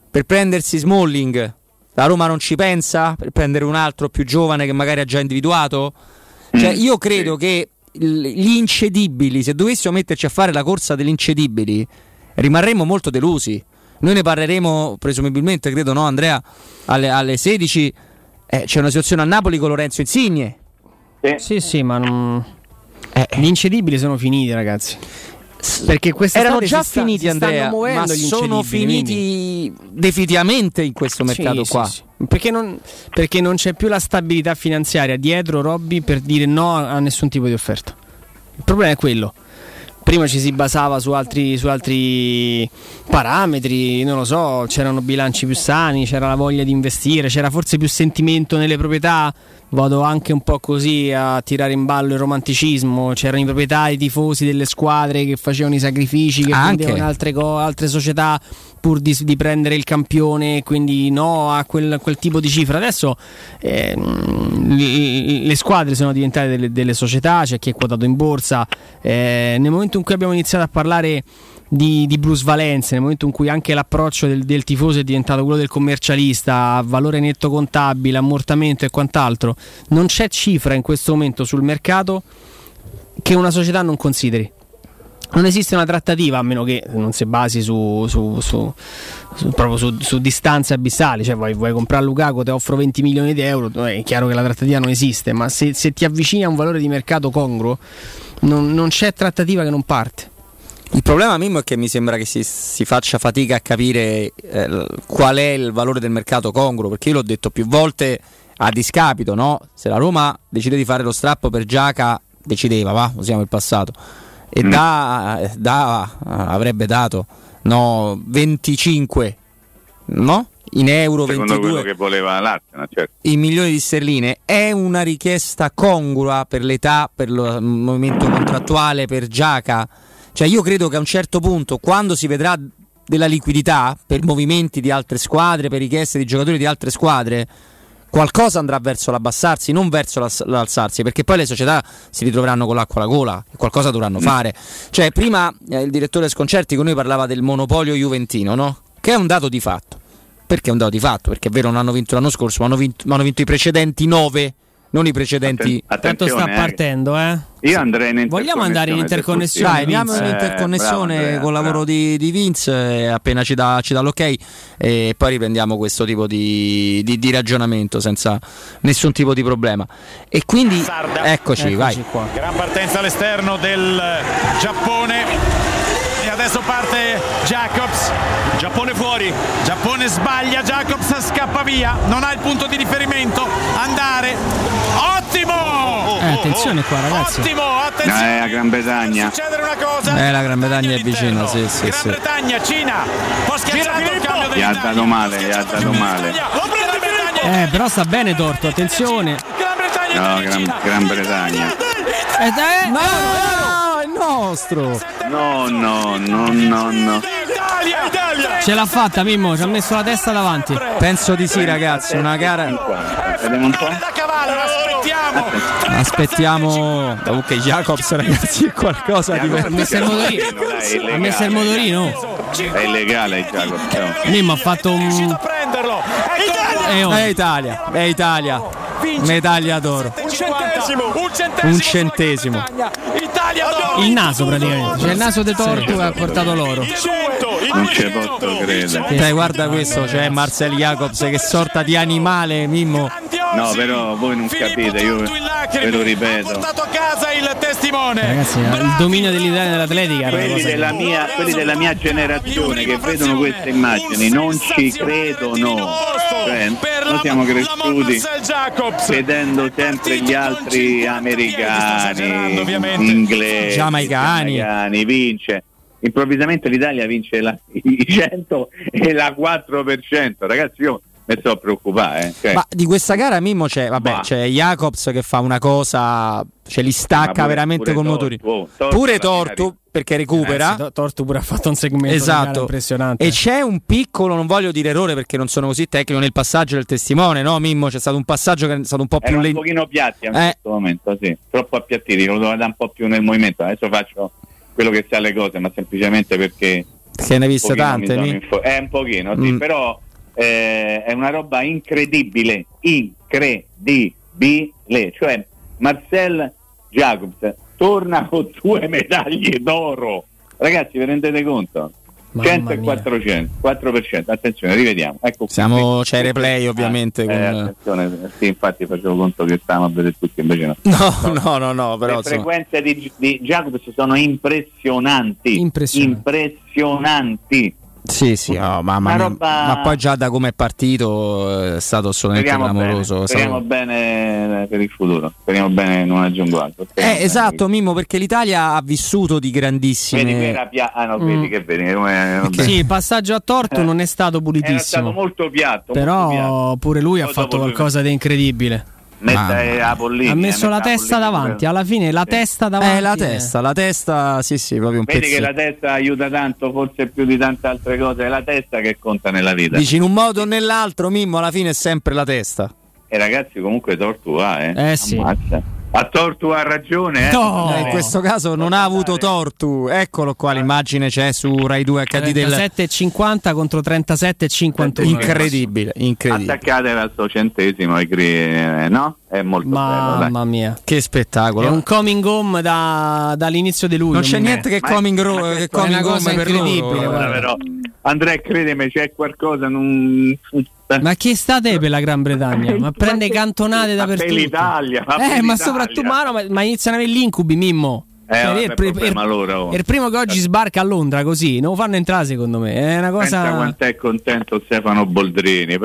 per prendersi Smalling? La Roma non ci pensa per prendere un altro più giovane che magari ha già individuato? Cioè, io credo che gli incedibili, se dovessimo metterci a fare la corsa degli incedibili, rimarremmo molto delusi. Noi ne parleremo presumibilmente, credo, no Andrea, alle 16. C'è una situazione a Napoli con Lorenzo Insigne. Sì, ma non... Gli incedibili sono finiti, ragazzi. Perché erano già finiti, Andrea, ma sono finiti definitivamente in questo mercato qua. Sì. Perché non c'è più la stabilità finanziaria dietro, Robby, per dire no a nessun tipo di offerta. Il problema è quello. Prima ci si basava su altri parametri, non lo so, c'erano bilanci più sani, c'era la voglia di investire, c'era forse più sentimento nelle proprietà. Vado anche un po' così a tirare in ballo il romanticismo. C'erano i proprietari, i tifosi delle squadre che facevano i sacrifici, che vendevano altre società pur di prendere il campione, quindi no a quel tipo di cifra. Adesso le squadre sono diventate delle società, c'è chi è quotato in borsa. Nel momento in cui abbiamo iniziato a parlare di plusvalenze, nel momento in cui anche l'approccio del tifoso è diventato quello del commercialista, a valore netto contabile, ammortamento e quant'altro, non c'è cifra in questo momento sul mercato che una società non consideri. Non esiste una trattativa, a meno che non si basi su distanze abissali. Cioè, vuoi comprare Lukaku, ti offro 20 milioni di euro, è chiaro che la trattativa non esiste, ma se ti avvicini a un valore di mercato congruo non c'è trattativa che non parte. Il problema, Mimmo, è che mi sembra che si faccia fatica a capire qual è il valore del mercato congruo, perché io l'ho detto più volte a discapito, no? Se la Roma decide di fare lo strappo per Giaca, decideva, usiamo il passato, e avrebbe dato 25, no? In euro, secondo 22, quello che voleva l'Arsenal, certo. In milioni di sterline è una richiesta congrua per l'età, per il movimento contrattuale, per Giaca? Cioè, io credo che a un certo punto, quando si vedrà della liquidità per movimenti di altre squadre, per richieste di giocatori di altre squadre, qualcosa andrà verso l'abbassarsi, non verso l'alzarsi, perché poi le società si ritroveranno con l'acqua alla gola e qualcosa dovranno fare. Cioè, prima il direttore Sconcerti con noi parlava del monopolio juventino, no? Che è un dato di fatto. Perché è un dato di fatto? Perché è vero, non hanno vinto l'anno scorso, ma hanno vinto i precedenti 9. Non i precedenti. Tanto sta partendo, eh? Io andrei in interconnessione. Vogliamo andare in interconnessione? Dai, andiamo in interconnessione col lavoro di Vince, appena ci dà l'ok, e poi riprendiamo questo tipo di ragionamento senza nessun tipo di problema. E quindi eccoci vai. Qua. Gran partenza all'esterno del Giappone. E adesso parte Jacobs, Giappone fuori, Giappone sbaglia, Jacobs scappa via, non ha il punto di riferimento, andare, ottimo! Attenzione qua ragazzi, ottimo, attenzione! È la Gran Bretagna, succedere una cosa, la Gran Bretagna è vicina, sì. Gran Bretagna, Cina, può schiacciare il cambio dell'Italia, gli ha dato male. Però sta bene Tortu, attenzione! Gran Bretagna. No! Nostro. No. Ce l'ha fatta Mimmo, ci ha messo la testa davanti. Penso di sì ragazzi, una gara. Vediamo un po'. Aspettiamo. Ok, Jacobs ragazzi, è qualcosa di ha messo il motorino. È illegale il Jacobs. Mimmo ha fatto un. È Italia. Medaglia d'oro. Un centesimo. Il naso praticamente, cioè il naso di Tortu ha portato l'oro. Non ci posso credere. Dai, guarda questo, c'è Marcell Jacobs, che sorta di animale, Mimmo. No, però voi non capite, io ve lo ripeto. Ha portato a casa il testimone. Ragazzi, il dominio dell'Italia dell'Atletica. Quelli della mia generazione che vedono queste immagini non ci credono. Cioè, noi siamo cresciuti vedendo sempre gli altri americani, inglesi, giamaicani, vince. Improvvisamente l'Italia vince i 100 e la 4%. Ragazzi, io mi sto a preoccupare. Okay. Ma di questa gara, Mimmo, c'è Jacobs che fa una cosa, ce li stacca pure, veramente con motori. Pure Tortu, perché recupera. Tortu pure ha fatto un segmento, esatto, impressionante. E c'è un piccolo, non voglio dire errore perché non sono così tecnico, nel passaggio del testimone, no Mimmo? C'è stato un passaggio che è stato un po' più lento, un pochino piatti in questo momento, sì, troppo appiattiti, lo devo dare un po' più nel movimento. Adesso faccio quello che sa le cose, ma semplicemente perché se ne hai viste tante, un pochino, sì, però è una roba incredibile, cioè Marcell Jacobs torna con 2 medaglie d'oro, ragazzi, vi rendete conto? 100 e 400, 4%, attenzione, rivediamo, ecco, siamo, c'è il replay ovviamente con... attenzione, sì, infatti facevo conto che stavamo a vedere tutti, invece no, però le frequenze di Jacobs sono impressionanti. Sì, oh, mamma mia. Roba... ma poi già da come è partito è stato assolutamente clamoroso. Speriamo bene per il futuro, speriamo bene, non aggiungo altro. Esatto, Mimmo, perché l'Italia ha vissuto di grandissime. Vedi che era sì, il passaggio a Tortu non è stato pulitissimo. È stato molto piatto. Però pure lui ha fatto qualcosa di incredibile. Ha messo la testa davanti, alla fine la testa davanti. La testa, sì, proprio un pezzetto. Vedi che la testa aiuta tanto, forse più di tante altre cose, è la testa che conta nella vita. Dici, in un modo o nell'altro, Mimmo, alla fine è sempre la testa. E ragazzi, comunque Tortu sì. Ammazza. A Tortu ha ragione, No, in questo caso non ha avuto Tortu. Eccolo qua, l'immagine c'è su Rai 2 HD del 37,50 contro 37,51. Incredibile. Attaccate al suo centesimo, no? È molto bello. Mamma mia, che spettacolo! È un coming home dall'inizio di luglio. Non c'è niente che coming home per loro. Però, Andrea, credimi, c'è qualcosa non... Ma chi state per la Gran Bretagna? Ma prende cantonate dappertutto. L'Italia, ma soprattutto ma iniziano a avere gli incubi, Mimmo. Il primo che oggi sbarca a Londra così non lo fanno entrare, secondo me. È una cosa. Pensa quanto è contento Stefano Boldrini.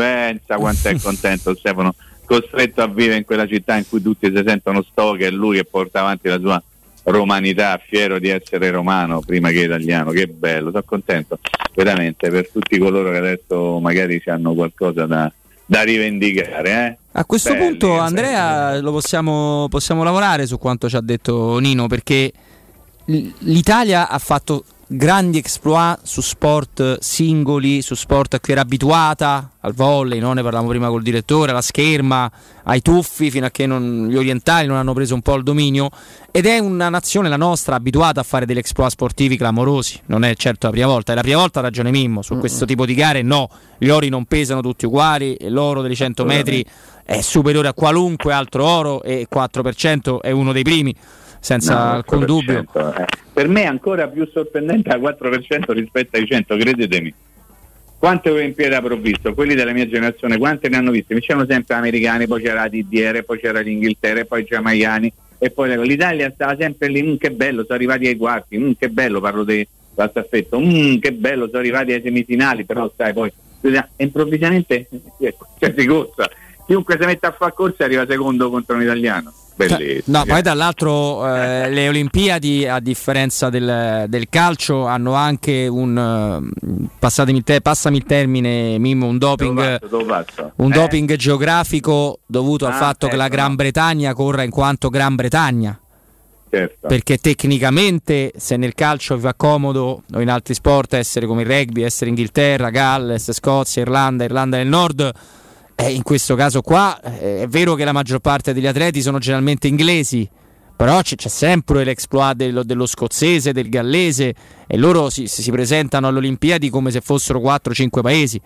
Stefano, costretto a vivere in quella città in cui tutti si sentono stalker, e lui che porta avanti la sua romanità, fiero di essere romano prima che italiano. Che bello, sono contento veramente per tutti coloro che adesso magari ci hanno qualcosa da rivendicare. A questo punto, Andrea, lo possiamo lavorare su quanto ci ha detto Nino, perché l'Italia ha fatto grandi exploit su sport singoli, su sport a cui era abituata, al volley, no? Ne parlavamo prima col direttore, alla scherma, ai tuffi, fino a che gli orientali non hanno preso un po' il dominio, ed è una nazione, la nostra, abituata a fare degli exploit sportivi clamorosi. Non è certo la prima volta, è la prima volta, ragione Mimmo, su questo tipo di gare no, gli ori non pesano tutti uguali, e l'oro degli 100 metri è superiore a qualunque altro oro, e 4% è uno dei primi, senza alcun dubbio. Per me è ancora più sorprendente la 4% rispetto ai 100, credetemi. Quante Olimpiadi avrò visto? Quelli della mia generazione, quante ne hanno viste? Mi c'erano sempre americani, poi c'era la TDR, poi c'era l'Inghilterra, poi i giamaicani, e poi l'Italia stava sempre lì, che bello, sono arrivati ai quarti, che bello, parlo della staffetta, che bello, sono arrivati ai semifinali, però sai, poi improvvisamente si corsa, chiunque si mette a far corsa arriva secondo contro un italiano. Bellissimo. No, poi dall'altro le Olimpiadi, a differenza del calcio, hanno anche passami il termine, Mimmo, un doping, doping geografico dovuto al fatto che la Gran Bretagna corra in quanto Gran Bretagna. Certo. Perché tecnicamente, se nel calcio vi fa comodo o in altri sport essere come il rugby, essere Inghilterra, Galles, Scozia, Irlanda del Nord, in questo caso qua è vero che la maggior parte degli atleti sono generalmente inglesi, però c'è sempre l'exploit dello scozzese, del gallese, e loro si presentano alle Olimpiadi come se fossero 4-5 paesi,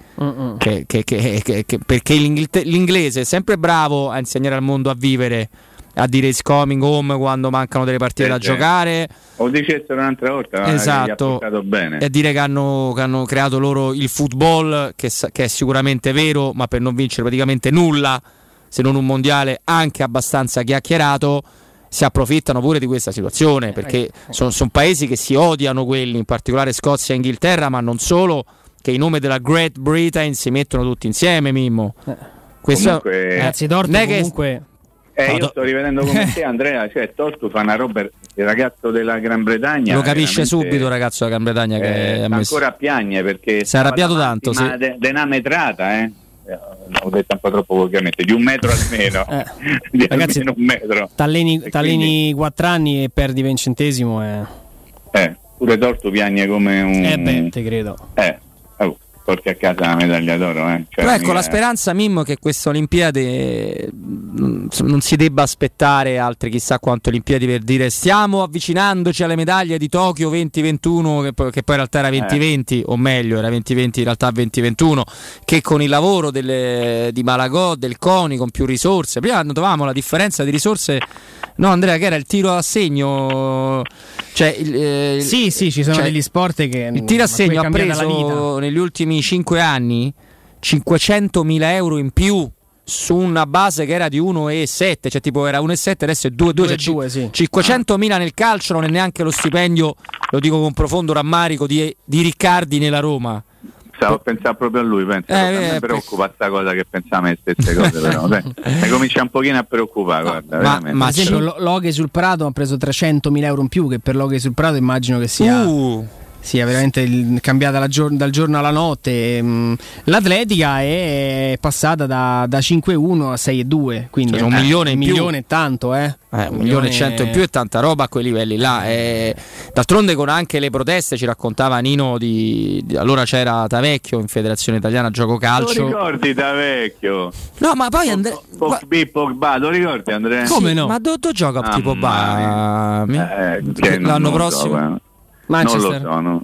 perché l'inglese è sempre bravo a insegnare al mondo a vivere, a dire it's coming home quando mancano delle partite da giocare, o dicessero un'altra volta, esatto, che gli ha bene, e dire che hanno creato loro il football, che è sicuramente vero, ma per non vincere praticamente nulla se non un mondiale anche abbastanza chiacchierato, si approfittano pure di questa situazione, perché sono paesi che si odiano, quelli in particolare Scozia e Inghilterra, ma non solo, che in nome della Great Britain si mettono tutti insieme, Mimmo. Questo ragazzi, comunque io sto rivedendo come te, Andrea, cioè Tortu fa una roba, il ragazzo della Gran Bretagna lo capisce subito, ragazzo della Gran Bretagna, che ancora piagne perché si è arrabbiato tanto, sì. Una metrata l'ho detta un po' troppo ovviamente, di un metro almeno, di ragazzi, almeno un metro. Talleni 4 anni e perdi 20 centesimo. Pure Tortu piagne come un... te credo. Porti a casa la medaglia d'oro, Cioè, però ecco, la speranza, Mimmo, che questa Olimpiade non si debba aspettare altre chissà quante Olimpiadi per dire stiamo avvicinandoci alle medaglie di Tokyo 2021, che poi in realtà era 2020, o meglio era 2020 in realtà 2021, che con il lavoro di Malagò, del CONI, con più risorse. Prima notavamo la differenza di risorse, no Andrea, che era il tiro a segno, cioè sì ci sono, cioè, degli sport che il tiro a segno ha preso negli ultimi 5 anni 500.000 euro in più su una base che era di 1,7, cioè tipo era 1,7, adesso è 2,2, cioè, sì. 500.000 nel calcio non è neanche lo stipendio, lo dico con profondo rammarico, di Riccardi nella Roma. Stavo a pensare proprio a lui, penso. Mi preoccupa sta cosa che pensava me stesse cose, però mi comincia un pochino a preoccupare, guarda, veramente. Ma ad esempio Loghe sul Prato ha preso 300.000 euro in più, che per Loghe sul Prato immagino che sia... Sì, è veramente cambiata dal giorno alla notte. L'Atletica è passata da 5,1 a 6,2, quindi cioè, un milione e tanto, un milione e 100 in più è tanta roba a quei livelli là. D'altronde con anche le proteste, ci raccontava Nino di allora c'era Tavecchio in Federazione Italiana Gioco Calcio. Lo ricordi Tavecchio? No, ma poi Pogba, lo ricordi Andrea? Come no? Ma dove gioca Pogba? L'anno prossimo? Manchester. Non lo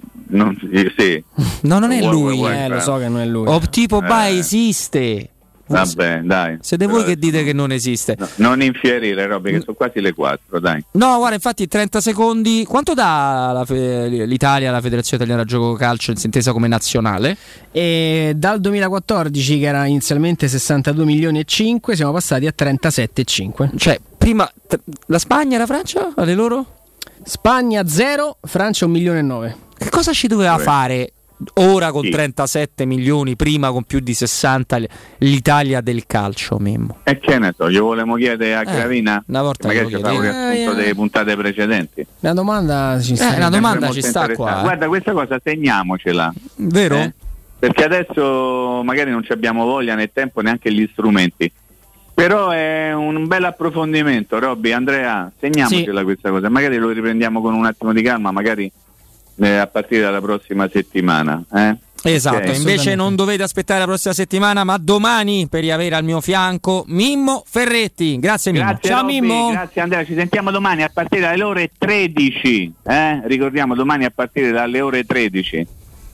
so, sì. No, non è lui, lo so che non è lui. Pogba esiste. Vabbè, dai. Siete voi che dite che non esiste. No, non infierire, Robby, che sono quasi le 4, dai. No, guarda, infatti 30 secondi. Quanto dà l'Italia, la Federazione Italiana Gioco Calcio, intesa come nazionale? E dal 2014, che era inizialmente 62 milioni e 5, siamo passati a 37,5. Cioè, prima la Spagna e la Francia, alle loro? Spagna 0, Francia 1,9 milioni. Che cosa ci doveva fare ora con 37 milioni, prima con più di 60, l'Italia del calcio, Mimmo? E che ne so, gli volevo chiedere a Gravina, una volta magari ci favo delle puntate precedenti. La domanda ci sta, qua. Guarda, questa cosa segniamocela. Vero? Perché adesso magari non ci abbiamo voglia né tempo, neanche gli strumenti. Però è un bel approfondimento, Robby, Andrea, segniamocela questa cosa. Magari lo riprendiamo con un attimo di calma, magari a partire dalla prossima settimana. Esatto, invece non dovete aspettare la prossima settimana, ma domani, per riavere al mio fianco Mimmo Ferretti. Grazie Mimmo. Grazie, ciao Robby, Mimmo. Grazie Andrea, ci sentiamo domani a partire dalle ore 13. Ricordiamo, domani a partire dalle ore 13.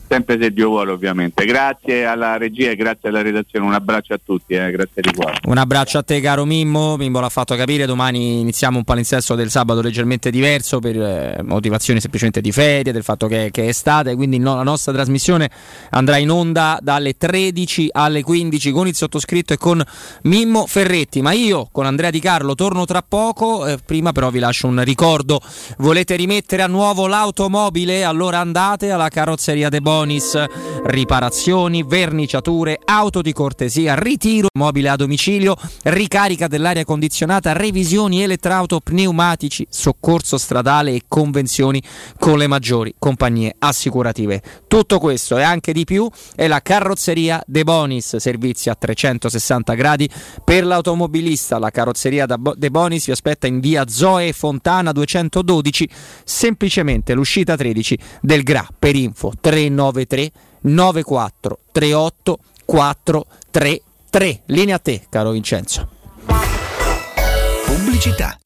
Sempre se Dio vuole, ovviamente. Grazie alla regia e grazie alla redazione. Un abbraccio a tutti, grazie di cuore. Un abbraccio a te, caro Mimmo. Mimmo l'ha fatto capire. Domani iniziamo un palinsesto del sabato leggermente diverso per motivazioni semplicemente di ferie, del fatto che è estate. Quindi la nostra trasmissione andrà in onda dalle 13 alle 15 con il sottoscritto e con Mimmo Ferretti. Ma io con Andrea Di Carlo torno tra poco. Prima, però, vi lascio un ricordo. Volete rimettere a nuovo l'automobile? Allora andate alla Carrozzeria De Bo. Riparazioni, verniciature, auto di cortesia, ritiro mobile a domicilio, ricarica dell'aria condizionata, revisioni elettrauto, pneumatici, soccorso stradale e convenzioni con le maggiori compagnie assicurative. Tutto questo e anche di più è la Carrozzeria De Bonis, servizi a 360 gradi per l'automobilista. La Carrozzeria De Bonis vi aspetta in via Zoe Fontana 212, semplicemente l'uscita 13 del GRA. Per info 393 94 38 433. Linea a te, caro Vincenzo. Pubblicità.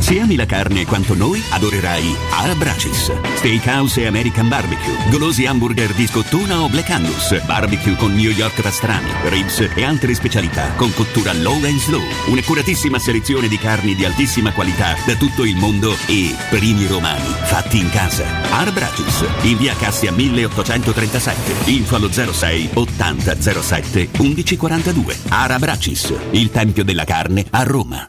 Se ami la carne quanto noi, adorerai Ara Bracis. Steakhouse e American Barbecue, golosi hamburger di scottuna o Black Angus, barbecue con New York pastrami, ribs e altre specialità con cottura low and slow. Un'accuratissima selezione di carni di altissima qualità da tutto il mondo e primi romani fatti in casa. Ara Bracis, in via Cassia 1837, info allo 06 80 07 1142. Ara Bracis, il tempio della carne a Roma.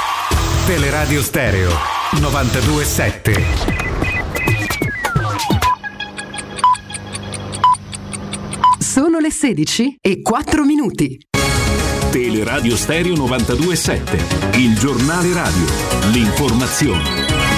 Teleradio Stereo 92.7. Sono le 16 e 4 minuti. Teleradio Stereo 92.7, il giornale radio, l'informazione.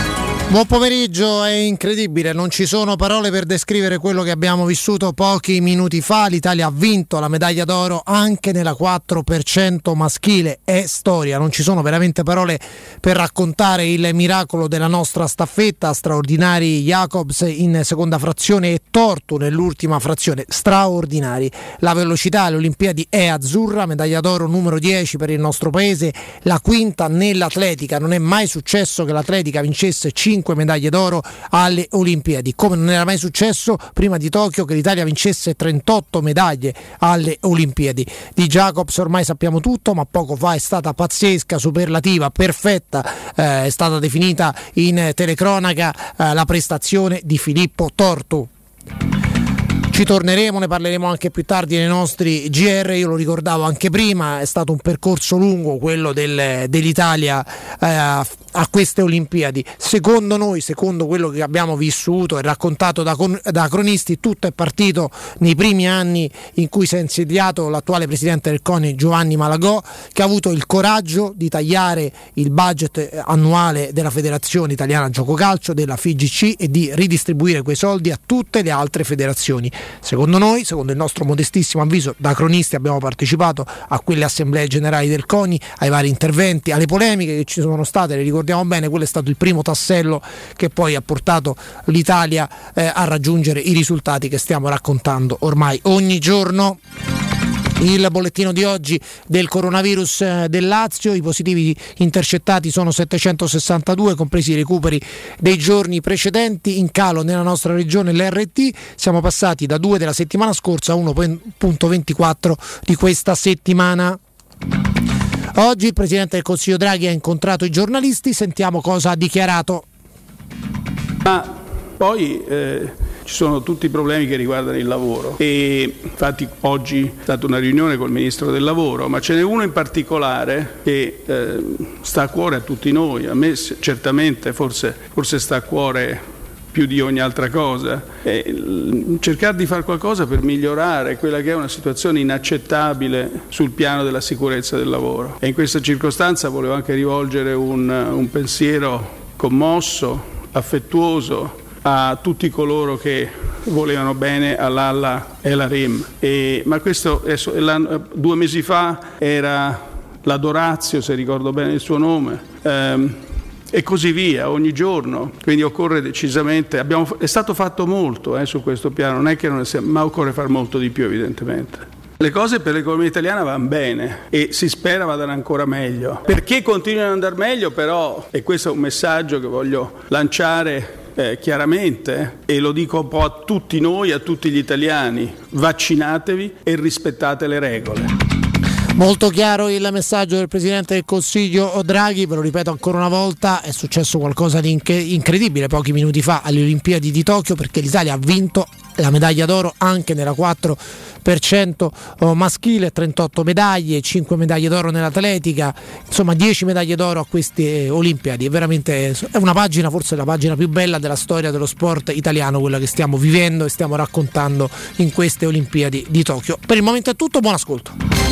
Buon pomeriggio, è incredibile, non ci sono parole per descrivere quello che abbiamo vissuto pochi minuti fa. L'Italia ha vinto la medaglia d'oro anche nella 4x100 maschile, è storia, non ci sono veramente parole per raccontare il miracolo della nostra staffetta. Straordinari Jacobs in seconda frazione e Tortu nell'ultima frazione, straordinari. La velocità alle Olimpiadi è azzurra, medaglia d'oro numero 10 per il nostro paese, la quinta nell'atletica. Non è mai successo che l'atletica vincesse 5 medaglie d'oro alle Olimpiadi, come non era mai successo prima di Tokyo che l'Italia vincesse 38 medaglie alle Olimpiadi. Di Jacobs ormai sappiamo tutto, ma poco fa è stata pazzesca, superlativa, perfetta, è stata definita in telecronaca la prestazione di Filippo Tortu. Ci torneremo, ne parleremo anche più tardi nei nostri GR, io lo ricordavo anche prima, è stato un percorso lungo quello dell'Italia a queste Olimpiadi. Secondo noi, secondo quello che abbiamo vissuto e raccontato da cronisti, tutto è partito nei primi anni in cui si è insediato l'attuale presidente del CONI Giovanni Malagò, che ha avuto il coraggio di tagliare il budget annuale della Federazione Italiana Gioco Calcio, della FIGC, e di ridistribuire quei soldi a tutte le altre federazioni. Secondo noi, secondo il nostro modestissimo avviso, da cronisti abbiamo partecipato a quelle assemblee generali del CONI, ai vari interventi, alle polemiche che ci sono state, le ricordiamo bene, quello è stato il primo tassello che poi ha portato l'Italia a raggiungere i risultati che stiamo raccontando ormai ogni giorno. Il bollettino di oggi del coronavirus del Lazio, i positivi intercettati sono 762, compresi i recuperi dei giorni precedenti. In calo nella nostra regione l'RT, siamo passati da 2 della settimana scorsa a 1.24 di questa settimana. Oggi il Presidente del Consiglio Draghi ha incontrato i giornalisti, sentiamo cosa ha dichiarato. Ma poi ci sono tutti i problemi che riguardano il lavoro e infatti oggi è stata una riunione col Ministro del Lavoro, ma ce n'è uno in particolare che sta a cuore a tutti noi, a me certamente forse sta a cuore più di ogni altra cosa, cercare di fare qualcosa per migliorare quella che è una situazione inaccettabile sul piano della sicurezza del lavoro. E in questa circostanza volevo anche rivolgere un pensiero commosso, affettuoso a tutti coloro che volevano bene all'Alla e alla RIM. Ma questo 2 mesi fa era la Dorazio, se ricordo bene il suo nome, e così via, ogni giorno. Quindi occorre decisamente, è stato fatto molto su questo piano, non è che non è, ma occorre far molto di più evidentemente. Le cose per l'economia italiana vanno bene e si spera vadano ancora meglio. Perché continuano ad andare meglio però, e questo è un messaggio che voglio lanciare chiaramente, e lo dico un po' a tutti noi, a tutti gli italiani: vaccinatevi e rispettate le regole. Molto chiaro il messaggio del Presidente del Consiglio Draghi, ve lo ripeto ancora una volta, è successo qualcosa di incredibile pochi minuti fa alle Olimpiadi di Tokyo, perché l'Italia ha vinto la medaglia d'oro anche nella 4% maschile, 38 medaglie, 5 medaglie d'oro nell'atletica, insomma 10 medaglie d'oro a queste Olimpiadi. È veramente una pagina, forse la pagina più bella della storia dello sport italiano, quella che stiamo vivendo e stiamo raccontando in queste Olimpiadi di Tokyo. Per il momento è tutto, buon ascolto.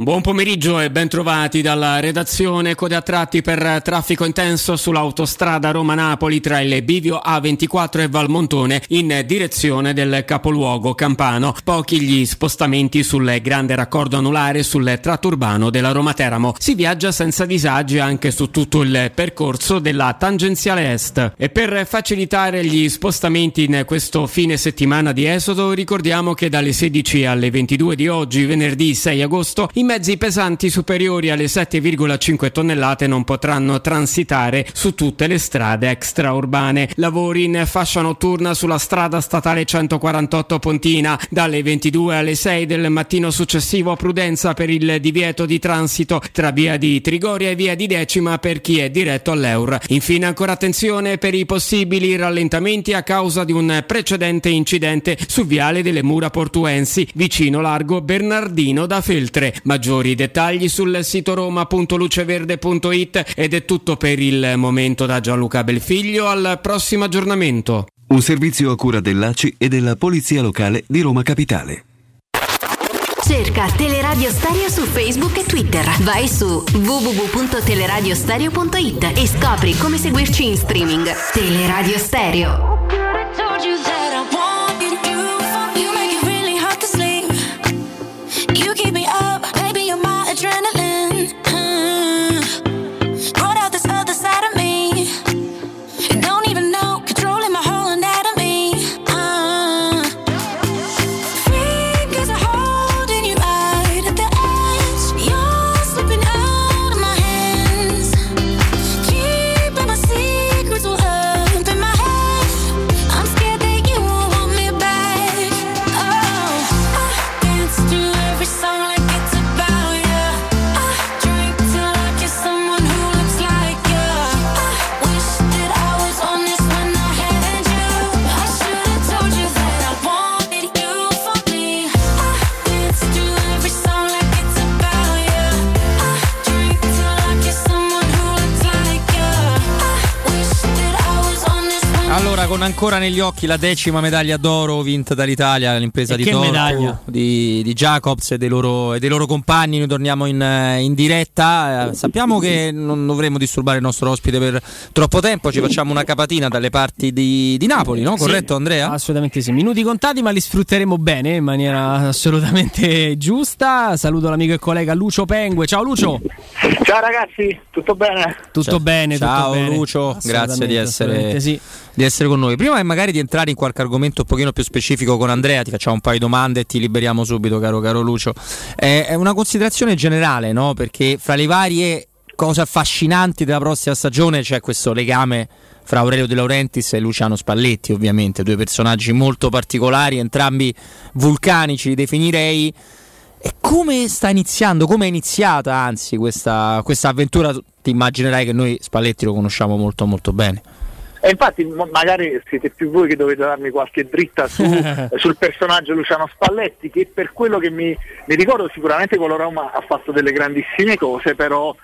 Buon pomeriggio e bentrovati dalla redazione. Code a tratti per traffico intenso sull'autostrada Roma-Napoli tra il bivio A24 e Valmontone in direzione del capoluogo campano. Pochi gli spostamenti sul grande raccordo anulare sul tratto urbano della Roma-Teramo. Si viaggia senza disagi anche su tutto il percorso della tangenziale est. E per facilitare gli spostamenti in questo fine settimana di esodo, ricordiamo che dalle 16 alle 22 di oggi, venerdì 6 agosto, i mezzi pesanti superiori alle 7,5 tonnellate non potranno transitare su tutte le strade extraurbane. Lavori in fascia notturna sulla strada statale 148 Pontina. Dalle 22 alle 6 del mattino successivo, prudenza per il divieto di transito tra via di Trigoria e via di Decima per chi è diretto all'Eur. Infine ancora attenzione per i possibili rallentamenti a causa di un precedente incidente su viale delle Mura Portuensi, vicino largo Bernardino da Feltre. Maggiori dettagli sul sito roma.luceverde.it. ed è tutto per il momento da Gianluca Belfiglio, al prossimo aggiornamento. Un servizio a cura dell'ACI e della Polizia Locale di Roma Capitale. Cerca Teleradio Stereo su Facebook e Twitter. Vai su www.teleradiostereo.it e scopri come seguirci in streaming. Teleradio Stereo. Con ancora negli occhi la 10ª medaglia d'oro vinta dall'Italia, l'impresa di Tortu, di Jacobs e dei loro compagni. Noi torniamo in diretta. Sappiamo che non dovremo disturbare il nostro ospite per troppo tempo, ci facciamo una capatina dalle parti di Napoli, no? Corretto, sì, Andrea? Assolutamente sì, minuti contati ma li sfrutteremo bene in maniera assolutamente giusta. Saluto l'amico e collega Lucio Pengue. Ciao Lucio. Ciao ragazzi, tutto bene? Tutto ciao. Bene, ciao tutto Lucio, bene. Grazie di essere con noi. Prima magari di entrare in qualche argomento un pochino più specifico con Andrea, ti facciamo un paio di domande e ti liberiamo subito, caro Lucio. È una considerazione generale, no? Perché fra le varie cose affascinanti della prossima stagione c'è questo legame fra Aurelio De Laurentiis e Luciano Spalletti, ovviamente, due personaggi molto particolari, entrambi vulcanici, li definirei. E come sta iniziando, come è iniziata anzi questa avventura? Ti immaginerai che noi Spalletti lo conosciamo molto molto bene. E infatti magari siete più voi che dovete darmi qualche dritta sul personaggio Luciano Spalletti, che per quello che mi ricordo sicuramente con la Roma ha fatto delle grandissime cose, però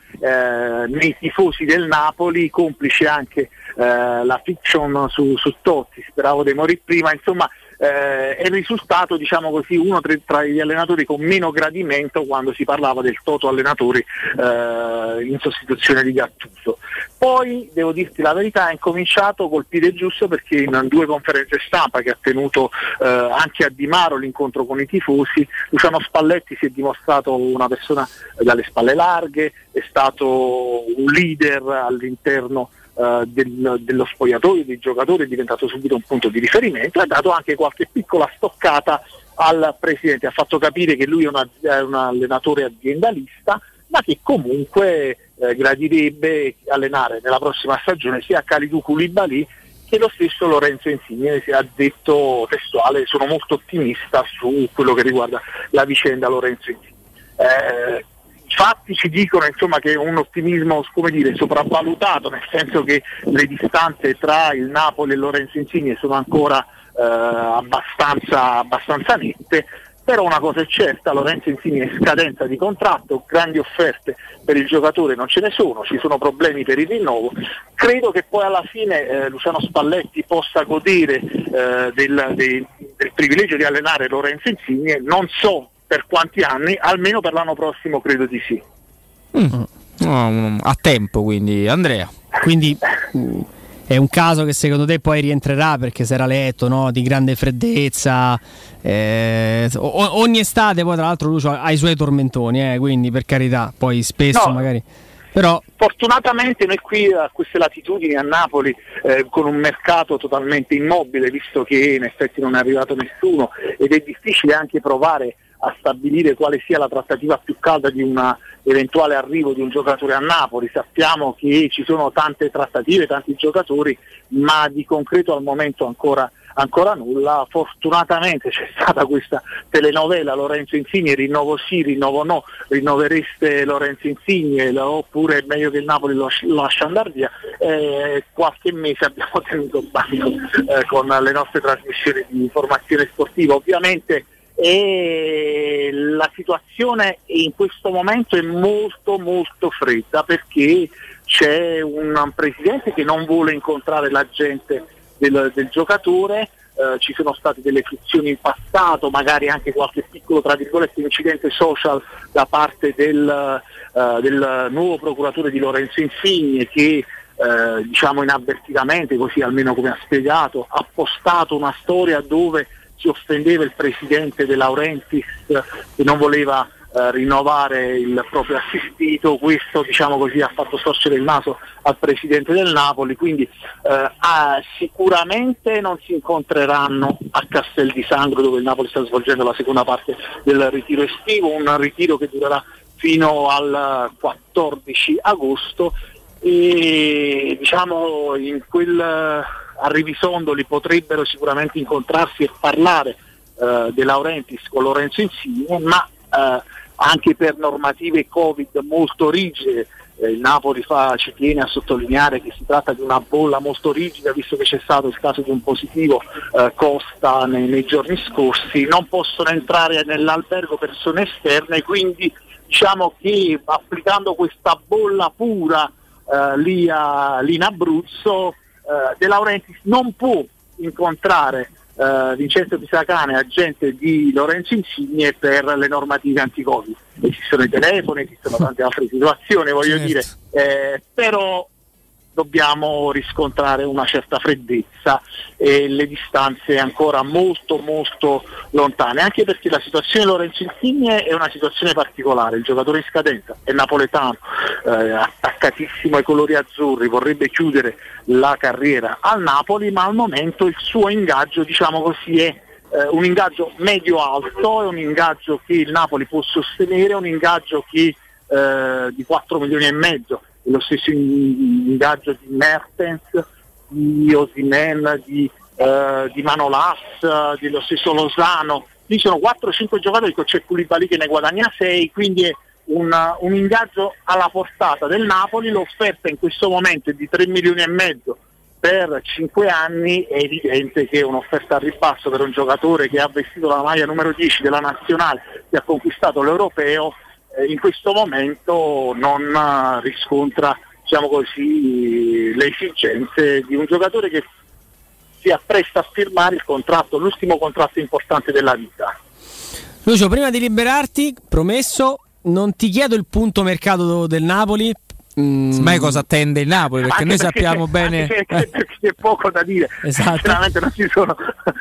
nei tifosi del Napoli, complice anche la fiction su Totti, speravo di morire prima, insomma, è risultato, diciamo così, uno tra gli allenatori con meno gradimento quando si parlava del Toto allenatore in sostituzione di Gattuso. Poi, devo dirti la verità, ha incominciato a colpire giusto, perché in due conferenze stampa che ha tenuto anche a Di Maro, l'incontro con i tifosi, Luciano Spalletti si è dimostrato una persona dalle spalle larghe, è stato un leader all'interno dello spogliatoio, dei giocatori, è diventato subito un punto di riferimento, ha dato anche qualche piccola stoccata al presidente, ha fatto capire che lui è un allenatore aziendalista, ma che comunque gradirebbe allenare nella prossima stagione sia Kalidou Koulibaly che lo stesso Lorenzo Insigne. Ha detto testuale: sono molto ottimista su quello che riguarda la vicenda Lorenzo Insigne. I fatti ci dicono insomma che è un ottimismo, come dire, sopravvalutato, nel senso che le distanze tra il Napoli e Lorenzo Insigne sono ancora abbastanza nette. Però una cosa è certa, Lorenzo Insigne è scadenza di contratto, grandi offerte per il giocatore non ce ne sono, ci sono problemi per il rinnovo. Credo che poi alla fine Luciano Spalletti possa godere del privilegio di allenare Lorenzo Insigne, non so per quanti anni, almeno per l'anno prossimo credo di sì. A tempo, quindi, Andrea. Quindi... È un caso che secondo te poi rientrerà, perché si era letto, no, di grande freddezza, ogni estate. Poi tra l'altro Lucio ha i suoi tormentoni, quindi per carità, poi spesso no, magari... Però fortunatamente noi qui a queste latitudini a Napoli, con un mercato totalmente immobile, visto che in effetti non è arrivato nessuno, ed è difficile anche provare a stabilire quale sia la trattativa più calda di un eventuale arrivo di un giocatore a Napoli. Sappiamo che ci sono tante trattative, tanti giocatori, ma di concreto al momento ancora nulla. Fortunatamente c'è stata questa telenovela Lorenzo Insigne, rinnovo sì, rinnovo no, rinnovereste Lorenzo Insigne oppure è meglio che il Napoli lo lascia andare via. Qualche mese abbiamo tenuto banco con le nostre trasmissioni di informazione sportiva, ovviamente, e la situazione in questo momento è molto molto fredda, perché c'è un presidente che non vuole incontrare la gente del giocatore, ci sono state delle frizioni in passato, magari anche qualche piccolo, tra virgolette, incidente social da parte del nuovo procuratore di Lorenzo Insigne, che diciamo inavvertitamente, così almeno come ha spiegato, ha postato una storia dove si offendeva il presidente De Laurentiis, che non voleva rinnovare il proprio assistito. Questo, diciamo così, ha fatto storcere il naso al presidente del Napoli, quindi sicuramente non si incontreranno a Castel di Sangro, dove il Napoli sta svolgendo la seconda parte del ritiro estivo, un ritiro che durerà fino al 14 agosto e diciamo in quel... a Rivisondoli potrebbero sicuramente incontrarsi e parlare De Laurentiis con Lorenzo Insigne, ma anche per normative Covid molto rigide, il Napoli ci tiene a sottolineare che si tratta di una bolla molto rigida, visto che c'è stato il caso di un positivo Costa nei giorni scorsi, non possono entrare nell'albergo persone esterne, quindi diciamo che applicando questa bolla pura lì in Abruzzo, De Laurentiis non può incontrare Vincenzo Pisacane, agente di Lorenzo Insigne, per le normative anti-Covid. Esistono i telefoni, esistono tante altre situazioni, voglio dire, però dobbiamo riscontrare una certa freddezza e le distanze ancora molto molto lontane, anche perché la situazione di Lorenzo Insigne è una situazione particolare. Il giocatore in scadenza è napoletano, attaccatissimo ai colori azzurri, vorrebbe chiudere la carriera al Napoli, ma al momento il suo ingaggio, diciamo così, è un ingaggio medio-alto, è un ingaggio che il Napoli può sostenere, un ingaggio che di 4,5 milioni, lo stesso ingaggio di Mertens, di Osimhen, di Manolas, dello stesso Lozano. Lì sono 4-5 giocatori, c'è Koulibaly che ne guadagna 6, quindi è un ingaggio alla portata del Napoli. L'offerta in questo momento è di 3,5 milioni per 5 anni, è evidente che è un'offerta al ribasso per un giocatore che ha vestito la maglia numero 10 della nazionale, che ha conquistato l'Europeo, in questo momento non riscontra, diciamo così, le esigenze di un giocatore che si appresta a firmare il contratto, l'ultimo contratto importante della vita. Lucio, prima di liberarti, promesso, non ti chiedo il punto mercato del Napoli, mai cosa attende il Napoli, perché noi sappiamo bene perché c'è poco da dire, esatto. Sinceramente non ci sono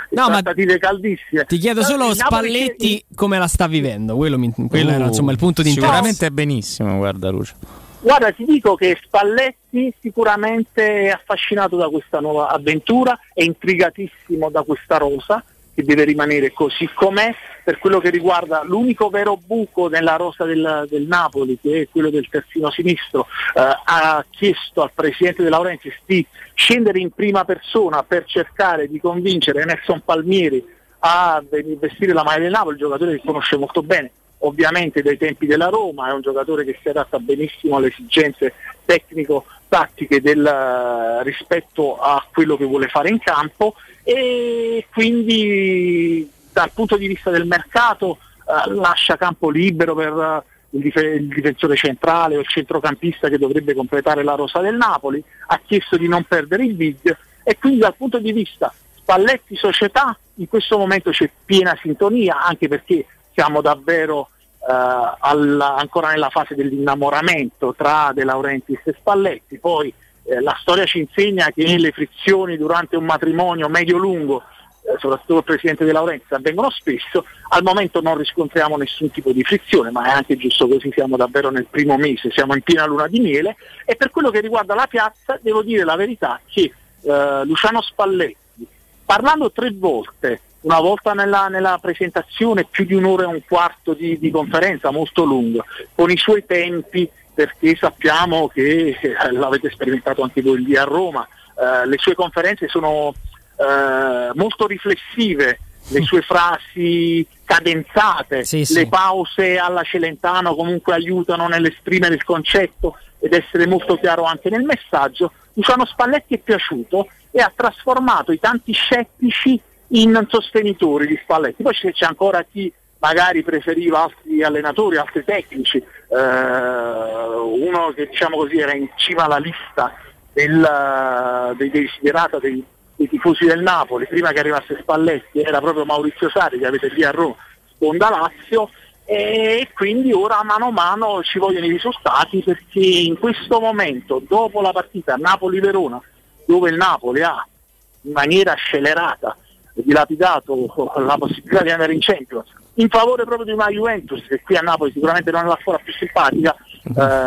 trattative caldissime. Ti chiedo solo Spalletti come la sta vivendo, quello era insomma il punto di interesse. Sicuramente è benissimo, guarda Lucio. Guarda, ti dico che Spalletti sicuramente è affascinato da questa nuova avventura, è intrigatissimo da questa rosa che deve rimanere così com'è. Per quello che riguarda l'unico vero buco nella rosa del Napoli, che è quello del terzino sinistro, ha chiesto al presidente De Laurentiis di scendere in prima persona per cercare di convincere Nelson Palmieri a vestire la maglia del Napoli, giocatore che conosce molto bene ovviamente dai tempi della Roma, è un giocatore che si adatta benissimo alle esigenze tecnico-tattiche rispetto a quello che vuole fare in campo, e quindi dal punto di vista del mercato lascia campo libero per il difensore centrale o il centrocampista che dovrebbe completare la rosa del Napoli, ha chiesto di non perdere il big, e quindi dal punto di vista Spalletti società in questo momento c'è piena sintonia, anche perché siamo davvero ancora nella fase dell'innamoramento tra De Laurentiis e Spalletti. Poi la storia ci insegna che le frizioni durante un matrimonio medio-lungo, soprattutto il presidente De Laurentiis, avvengono spesso. Al momento non riscontriamo nessun tipo di frizione, ma è anche giusto così, siamo davvero nel primo mese, siamo in piena luna di miele. E per quello che riguarda la piazza devo dire la verità che Luciano Spalletti, parlando 3 volte, una volta nella presentazione, più di un'ora e un quarto di conferenza molto lunga, con i suoi tempi, perché sappiamo che l'avete sperimentato anche voi lì a Roma, le sue conferenze sono molto riflessive, le sue frasi cadenzate, sì. Le pause alla Celentano comunque aiutano nell'esprimere il concetto ed essere molto chiaro anche nel messaggio. Luciano Spalletti è piaciuto e ha trasformato i tanti scettici in sostenitori di Spalletti. Poi c'è ancora chi magari preferiva altri allenatori, altri tecnici, uno che diciamo così era in cima alla lista dei desiderata dei tifosi del Napoli prima che arrivasse Spalletti, era proprio Maurizio Sarri, che avete lì a Roma, sponda Lazio, e quindi ora mano a mano ci vogliono i risultati, perché in questo momento, dopo la partita Napoli-Verona, dove il Napoli ha in maniera scellerata dilapidato la possibilità di andare in Champions, in favore proprio di una Juventus che qui a Napoli sicuramente non è la squadra più simpatica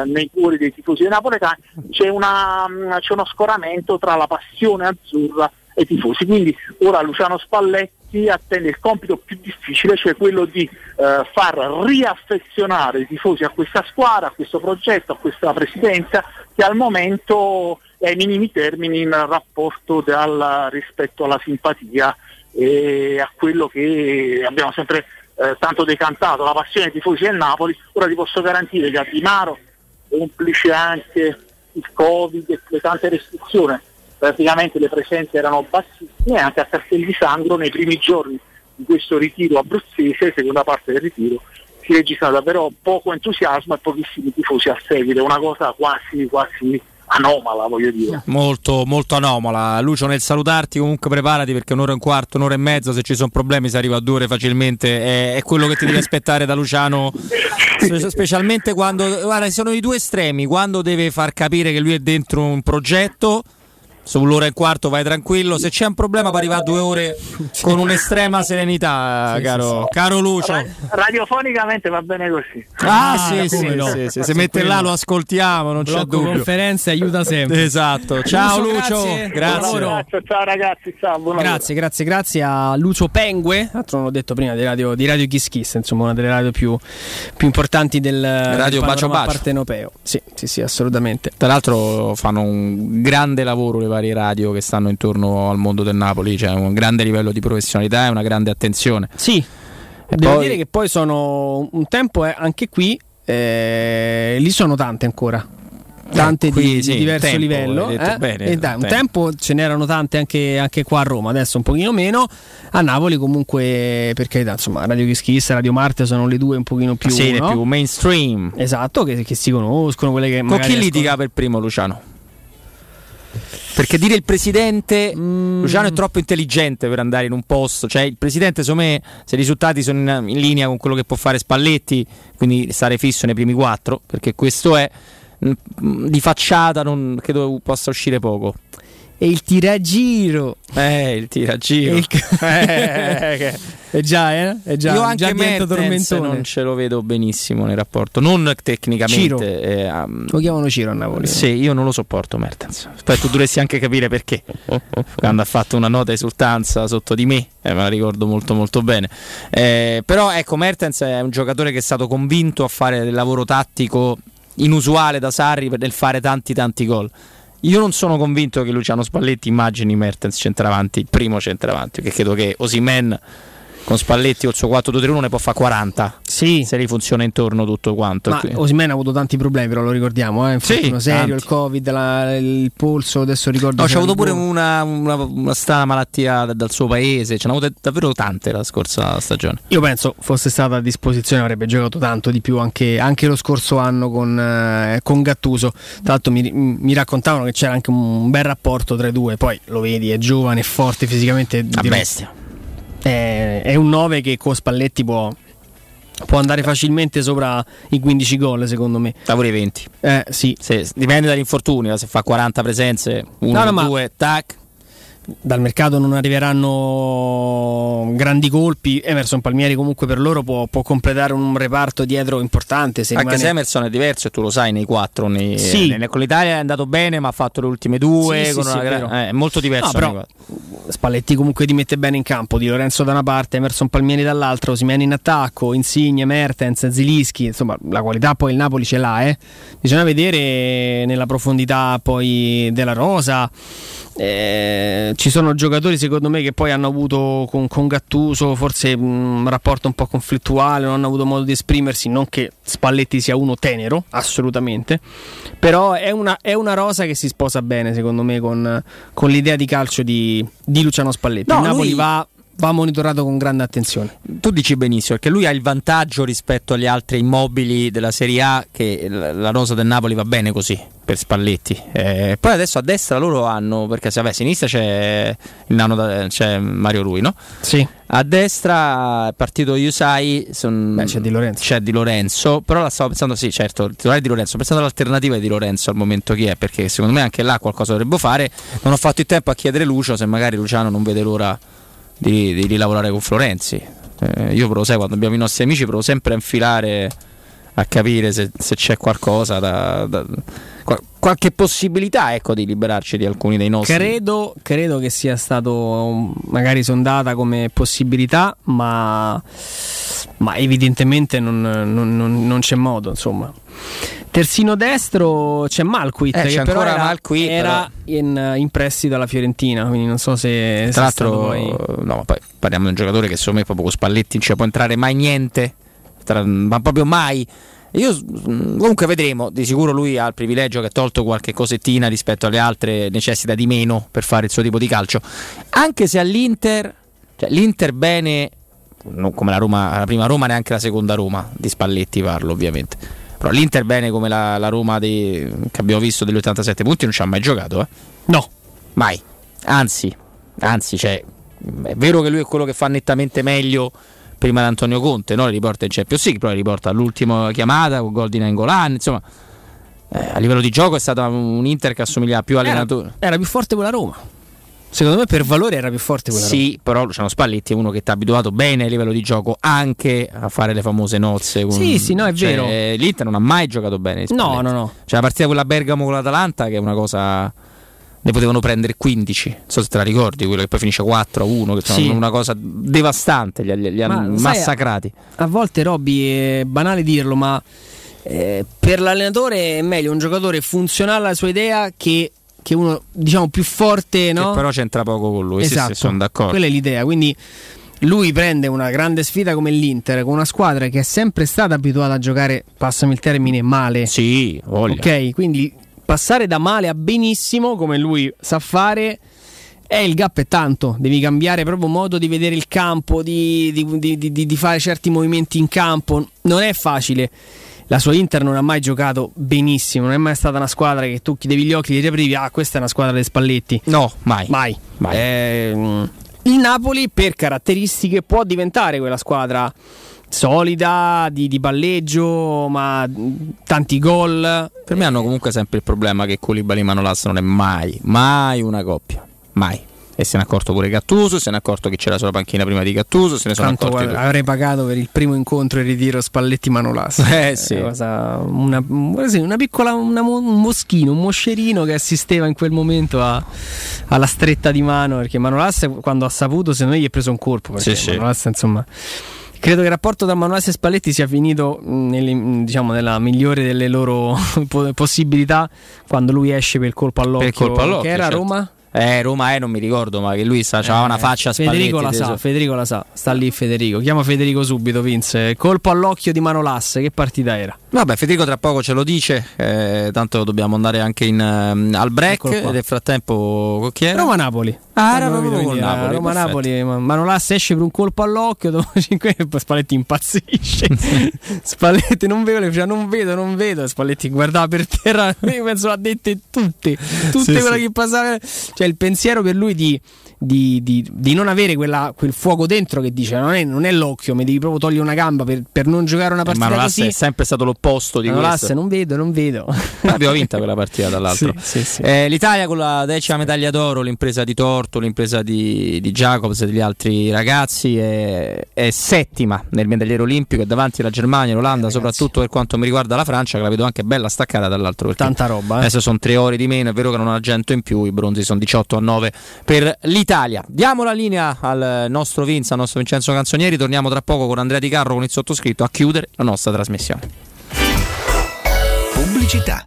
nei cuori dei tifosi dei napoletani, c'è uno scoramento tra la passione azzurra e i tifosi. Quindi ora Luciano Spalletti attende il compito più difficile, cioè quello di far riaffezionare i tifosi a questa squadra, a questo progetto, a questa presidenza, che al momento è ai minimi termini in rapporto rispetto alla simpatia e a quello che abbiamo sempre tanto decantato, la passione dei tifosi del Napoli. Ora ti posso garantire che a Di Maro, complice anche il Covid e le tante restrizioni, praticamente le presenze erano bassissime, anche a Castel di Sangro nei primi giorni di questo ritiro abruzzese, seconda parte del ritiro, si registra davvero poco entusiasmo e pochissimi tifosi a seguito, una cosa quasi anomala, voglio dire. Molto molto anomala. Lucio, nel salutarti comunque preparati, perché un'ora e un quarto, un'ora e mezzo, se ci sono problemi si arriva a 2 ore facilmente, è quello che ti devi aspettare da Luciano, specialmente quando, guarda, sono i due estremi, quando deve far capire che lui è dentro un progetto. Sull'ora e un quarto vai tranquillo, se c'è un problema può arrivare a 2 ore con un'estrema serenità, caro Lucio. Radiofonicamente va bene così. Sì. Se mette là lo ascoltiamo, non c'è dubbio. Conferenze aiuta sempre. Esatto. Ciao Lucio, grazie. Ciao ragazzi, ciao. Grazie a Lucio Pengue, altro non l'ho detto prima, di radio Kiss Kiss, insomma una delle radio più importanti del radio Bacio partenopeo. Sì, assolutamente. Tra l'altro fanno un grande lavoro le varie radio che stanno intorno al mondo del Napoli, c'è un grande livello di professionalità e una grande attenzione. Sì, e devo dire che poi sono un tempo anche qui, lì sono tante ancora. Tante qui, di diverso tempo, livello bene, e dai, un tempo ce n'erano tante anche qua a Roma, adesso un pochino meno. A Napoli comunque, perché insomma Radio Kiss, Radio Marte sono le due un pochino più, le più mainstream. Esatto, che si conoscono, quelle che con chi litiga per primo Luciano? Perché dire il presidente, Luciano è troppo intelligente per andare in un posto, cioè il presidente, secondo me, se i risultati sono in linea con quello che può fare Spalletti, quindi stare fisso nei primi 4, perché questo è, di facciata non credo possa uscire poco. E il tiragiro, è già io anche Mertens non ce lo vedo benissimo nel rapporto, non tecnicamente. Ciro. Lo chiamano Ciro a Napoli. Sì, io non lo sopporto Mertens. Poi tu dovresti anche capire perché quando ha fatto una nota esultanza sotto di me, me la ricordo molto molto bene. Però ecco, Mertens è un giocatore che è stato convinto a fare del lavoro tattico inusuale da Sarri per fare tanti gol. Io non sono convinto che Luciano Spalletti immagini Mertens centravanti, il primo centravanti, perché credo che Osimhen con Spalletti o il suo 4-2-3-1 ne può fare 40. Sì. Se gli funziona intorno tutto quanto. Ma Osimhen ha avuto tanti problemi, però lo ricordiamo, sì, serio, il Covid, il polso, adesso ricordo. No, c'ha avuto pure una strana malattia dal suo paese, ce n'ha avuto davvero tante la scorsa stagione. Io penso fosse stata a disposizione avrebbe giocato tanto di più anche lo scorso anno con Gattuso. Tra l'altro mi raccontavano che c'era anche un bel rapporto tra i due, poi lo vedi, è giovane, è forte fisicamente, a bestia. È un 9 che con Spalletti può andare facilmente sopra i 15 gol, secondo me. Da pure i 20. Sì. Se, dipende dagli infortuni, se fa 40 presenze, 1-2, tac. Dal mercato non arriveranno grandi colpi. Emerson Palmieri comunque per loro può completare un reparto dietro importante, se anche se Emerson è diverso e tu lo sai nei 4 con l'Italia è andato bene, ma ha fatto le ultime 2 è molto diverso, però Spalletti comunque ti mette bene in campo. Di Lorenzo da una parte, Emerson Palmieri dall'altra, Osimhen in attacco, Insigne, Mertens, Zilinski, insomma la qualità poi il Napoli ce l'ha, bisogna vedere nella profondità poi della rosa. Ci sono giocatori secondo me che poi hanno avuto con Gattuso forse un rapporto un po' conflittuale, non hanno avuto modo di esprimersi, non che Spalletti sia uno tenero assolutamente, però è una rosa che si sposa bene secondo me con l'idea di calcio di Luciano Spalletti. No, Napoli va monitorato con grande attenzione. Tu dici benissimo, perché lui ha il vantaggio rispetto agli altri immobili della Serie A che la rosa del Napoli va bene così per Spalletti. Poi adesso a destra loro hanno, perché se a sinistra c'è il nano c'è Mario Rui, no? Sì. A destra è partito Yusai, c'è Di Lorenzo, però la stavo pensando, sì, certo, il titolare Di Lorenzo, pensando all'alternativa Di Lorenzo al momento chi è, perché secondo me anche là qualcosa dovrebbe fare. Non ho fatto il tempo a chiedere Lucio se magari Luciano non vede l'ora di lavorare con Florenzi. Io però sai, quando abbiamo i nostri amici provo sempre a infilare, a capire se c'è qualcosa qualche possibilità, ecco, di liberarci di alcuni dei nostri. Credo che sia stato magari sondata come possibilità, ma evidentemente non c'è modo, insomma. Terzino destro c'è Malquit, che però era in prestito alla Fiorentina, quindi non so se tra l'altro poi... No, ma poi parliamo di un giocatore che secondo me proprio con Spalletti non ci può entrare mai niente, ma proprio mai. Io comunque vedremo, di sicuro lui ha il privilegio che ha tolto qualche cosettina rispetto alle altre, necessita di meno per fare il suo tipo di calcio, anche se all'Inter, cioè l'Inter bene, non come la Roma, la prima Roma neanche la seconda Roma di Spalletti parlo ovviamente. Però l'Inter bene come la Roma che abbiamo visto degli 87 punti non ci ha mai giocato, eh? No, mai. Anzi, cioè, è vero che lui è quello che fa nettamente meglio prima di Antonio Conte, no? Le riporta in Champions League, però le riporta all'ultima chiamata con gol di Nainggolan, insomma, a livello di gioco è stata un Inter che assomiglia più all'allenatore. Era più forte quella Roma. Secondo me per valore era più forte quella roba. Sì, però Luciano Spalletti è uno che ti ha abituato bene a livello di gioco anche a fare le famose nozze. Sì, no, è vero. L'Inter non ha mai giocato bene. No. Cioè la partita quella Bergamo con l'Atalanta che è una cosa... Ne potevano prendere 15, non so se te la ricordi, quello che poi finisce 4-1, che sono una cosa devastante, li hanno massacrati. Sai, a volte, Robby, è banale dirlo, ma per l'allenatore è meglio un giocatore funzionale alla sua idea che uno diciamo più forte, no? Che però c'entra poco con lui. Esatto. Sì, sono d'accordo. Quella è l'idea. Quindi lui prende una grande sfida come l'Inter, con una squadra che è sempre stata abituata a giocare, passami il termine, male. Sì, voglio. Ok, quindi passare da male a benissimo, come lui sa fare, il gap è tanto. Devi cambiare proprio modo di vedere il campo, di fare certi movimenti in campo. Non è facile. La sua Inter non ha mai giocato benissimo, non è mai stata una squadra che tu chiudevi gli occhi e ti aprivi, questa è una squadra dei Spalletti. No, mai. Il Napoli per caratteristiche può diventare quella squadra solida, di palleggio, ma tanti gol. Per me hanno comunque sempre il problema che Coulibaly e Manolas non è mai una coppia, mai. E se ne è accorto pure Gattuso, se ne è accorto che c'era sulla panchina prima di Gattuso, se ne sono accorti tutti. Avrei pagato per il primo incontro e ritiro Spalletti Manolas. Sì. Un moschino, un moscerino che assisteva in quel momento alla stretta di mano, perché Manolas, quando ha saputo, secondo me gli è preso un colpo, perché Manolas, insomma, credo che il rapporto tra Manolas e Spalletti sia finito nella migliore delle loro possibilità quando lui esce per il colpo all'occhio, che era certo. Roma? Roma non mi ricordo, ma che lui c'aveva una faccia Spalletti. Federico la sa, sta lì Federico, chiama Federico subito, Vince. Colpo all'occhio di Manolas, che partita era? Vabbè, Federico tra poco ce lo dice, tanto dobbiamo andare anche al break. Ecco, nel frattempo chi era? Roma-Napoli. Roma-Napoli, Manolas esce per un colpo all'occhio, dopo 5 Spalletti impazzisce. Spalletti non vedo, Spalletti guardava per terra, penso l'ha dette tutte quelle che passava, cioè il pensiero per lui di non avere quel fuoco dentro che dice non è l'occhio, mi devi proprio togliere una gamba per non giocare una partita così. Manolas è sempre stato l'opposto di questo. Non vedo. Abbiamo vinta quella partita dall'altro. Sì. L'Italia con la 10ª medaglia d'oro, l'impresa di Tortu, l'impresa di Jacobs e degli altri ragazzi, è settima nel medagliere olimpico, e davanti alla Germania, l'Olanda, soprattutto per quanto mi riguarda la Francia, che la vedo anche bella staccata dall'altro. Tanta roba. Adesso sono 3 ore di meno, è vero che non ha argento in più, i bronzi sono 18-9 per l'Italia. Diamo la linea al nostro Vince, al nostro Vincenzo Canzonieri. Torniamo tra poco con Andrea Di Carlo, con il sottoscritto, a chiudere la nostra trasmissione. Pubblicità.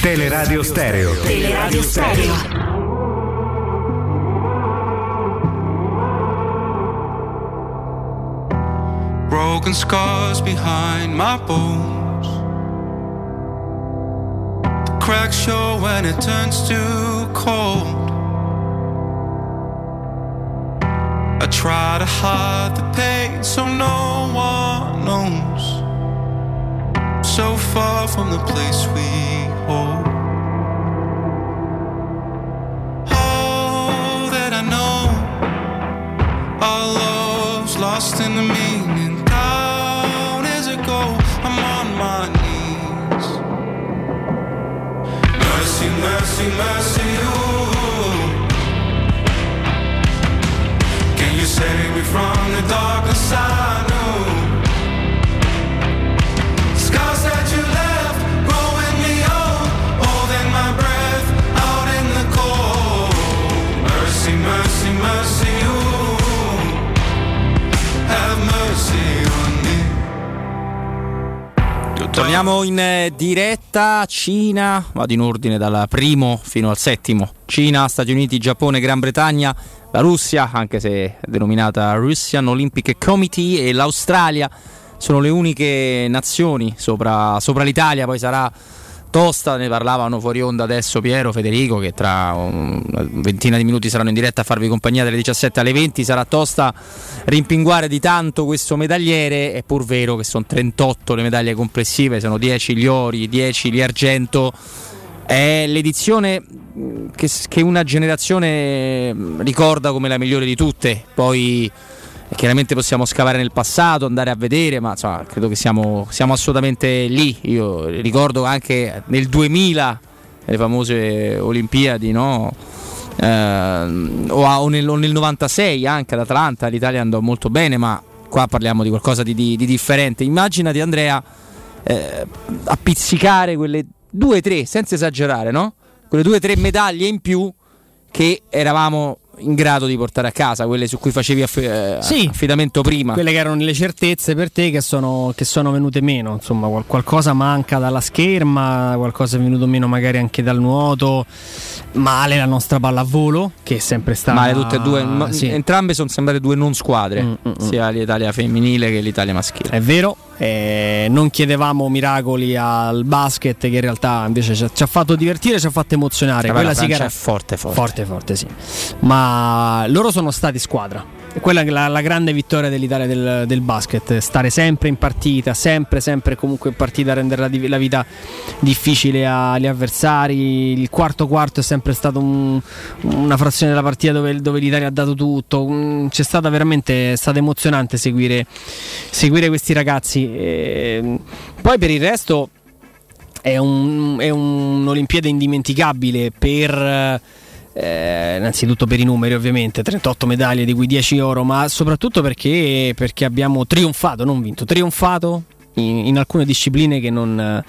Teleradio Stereo. Teleradio Stereo. Broken scars behind my bones. The cracks show when it turns too cold. I try to hide the pain so no one knows. So far from the place we hold. All that I know, our love's lost in the meaning. Down as I go, I'm on my knees. Mercy, mercy, mercy, ooh. Can you save me from the darkness I know? Scars that you left growing me old, holding my breath out in the cold. Mercy, mercy, mercy, ooh, have mercy on me. Torniamo in diretta. Cina, vado in ordine dal primo fino al settimo. Cina, Stati Uniti, Giappone, Gran Bretagna, la Russia, anche se denominata Russian Olympic Committee, e l'Australia. Sono le uniche nazioni sopra l'Italia. Poi sarà tosta, ne parlavano fuori onda adesso Piero, Federico, che tra una ventina di minuti saranno in diretta a farvi compagnia dalle 17 alle 20. Sarà tosta rimpinguare di tanto questo medagliere, è pur vero che sono 38 le medaglie complessive, sono 10 gli ori, 10 gli argento. È l'edizione che una generazione ricorda come la migliore di tutte. Poi chiaramente possiamo scavare nel passato, andare a vedere, ma insomma, credo che siamo assolutamente lì. Io ricordo anche nel 2000 le famose Olimpiadi, no? o nel 96 anche ad Atlanta l'Italia andò molto bene, ma qua parliamo di qualcosa di differente. Immaginati, Andrea, a pizzicare quelle 2-3, senza esagerare, no? Quelle 2-3 medaglie in più che eravamo in grado di portare a casa, quelle su cui facevi affidamento prima, quelle che erano le certezze per te che sono venute meno. Insomma, qualcosa manca dalla scherma, qualcosa è venuto meno magari anche dal nuoto, male la nostra pallavolo che è sempre stata male, tutte e due, sì. Entrambe sono sembrate due non squadre, sia l'Italia femminile che l'Italia maschile, è vero. Non chiedevamo miracoli al basket, che in realtà invece ci ha fatto divertire, ci ha fatto emozionare. Quella sì che era forte, sì. Ma loro sono stati squadra. Quella è la grande vittoria dell'Italia del basket, stare sempre in partita, sempre comunque in partita, rendere la vita difficile agli avversari. Il quarto è sempre stato una frazione della partita dove l'Italia ha dato tutto. È stato emozionante seguire questi ragazzi. Poi per il resto è un'Olimpiade indimenticabile per innanzitutto per i numeri, ovviamente 38 medaglie di cui 10 oro, ma soprattutto perché abbiamo trionfato, non vinto, trionfato in alcune discipline che non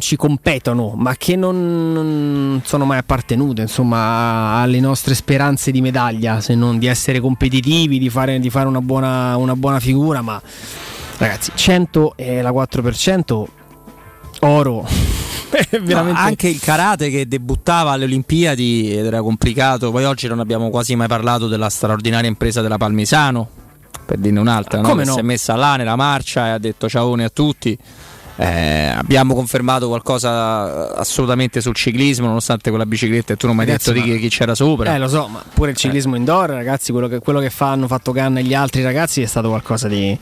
ci competono, ma che non sono mai appartenute, insomma, alle nostre speranze di medaglia, se non di essere competitivi, di fare una buona figura. Ma ragazzi, 100 e la 4% oro. Veramente. No, anche il karate che debuttava alle Olimpiadi ed era complicato. Poi oggi non abbiamo quasi mai parlato della straordinaria impresa della Palmisano, per dirne un'altra, no? Come no? Si è messa là nella marcia e ha detto ciaone a tutti. Abbiamo confermato qualcosa assolutamente sul ciclismo, nonostante quella bicicletta, e tu non mi hai detto di chi c'era sopra. Lo so, ma pure il ciclismo indoor, ragazzi, quello che hanno fatto Ganna e gli altri ragazzi è stato qualcosa di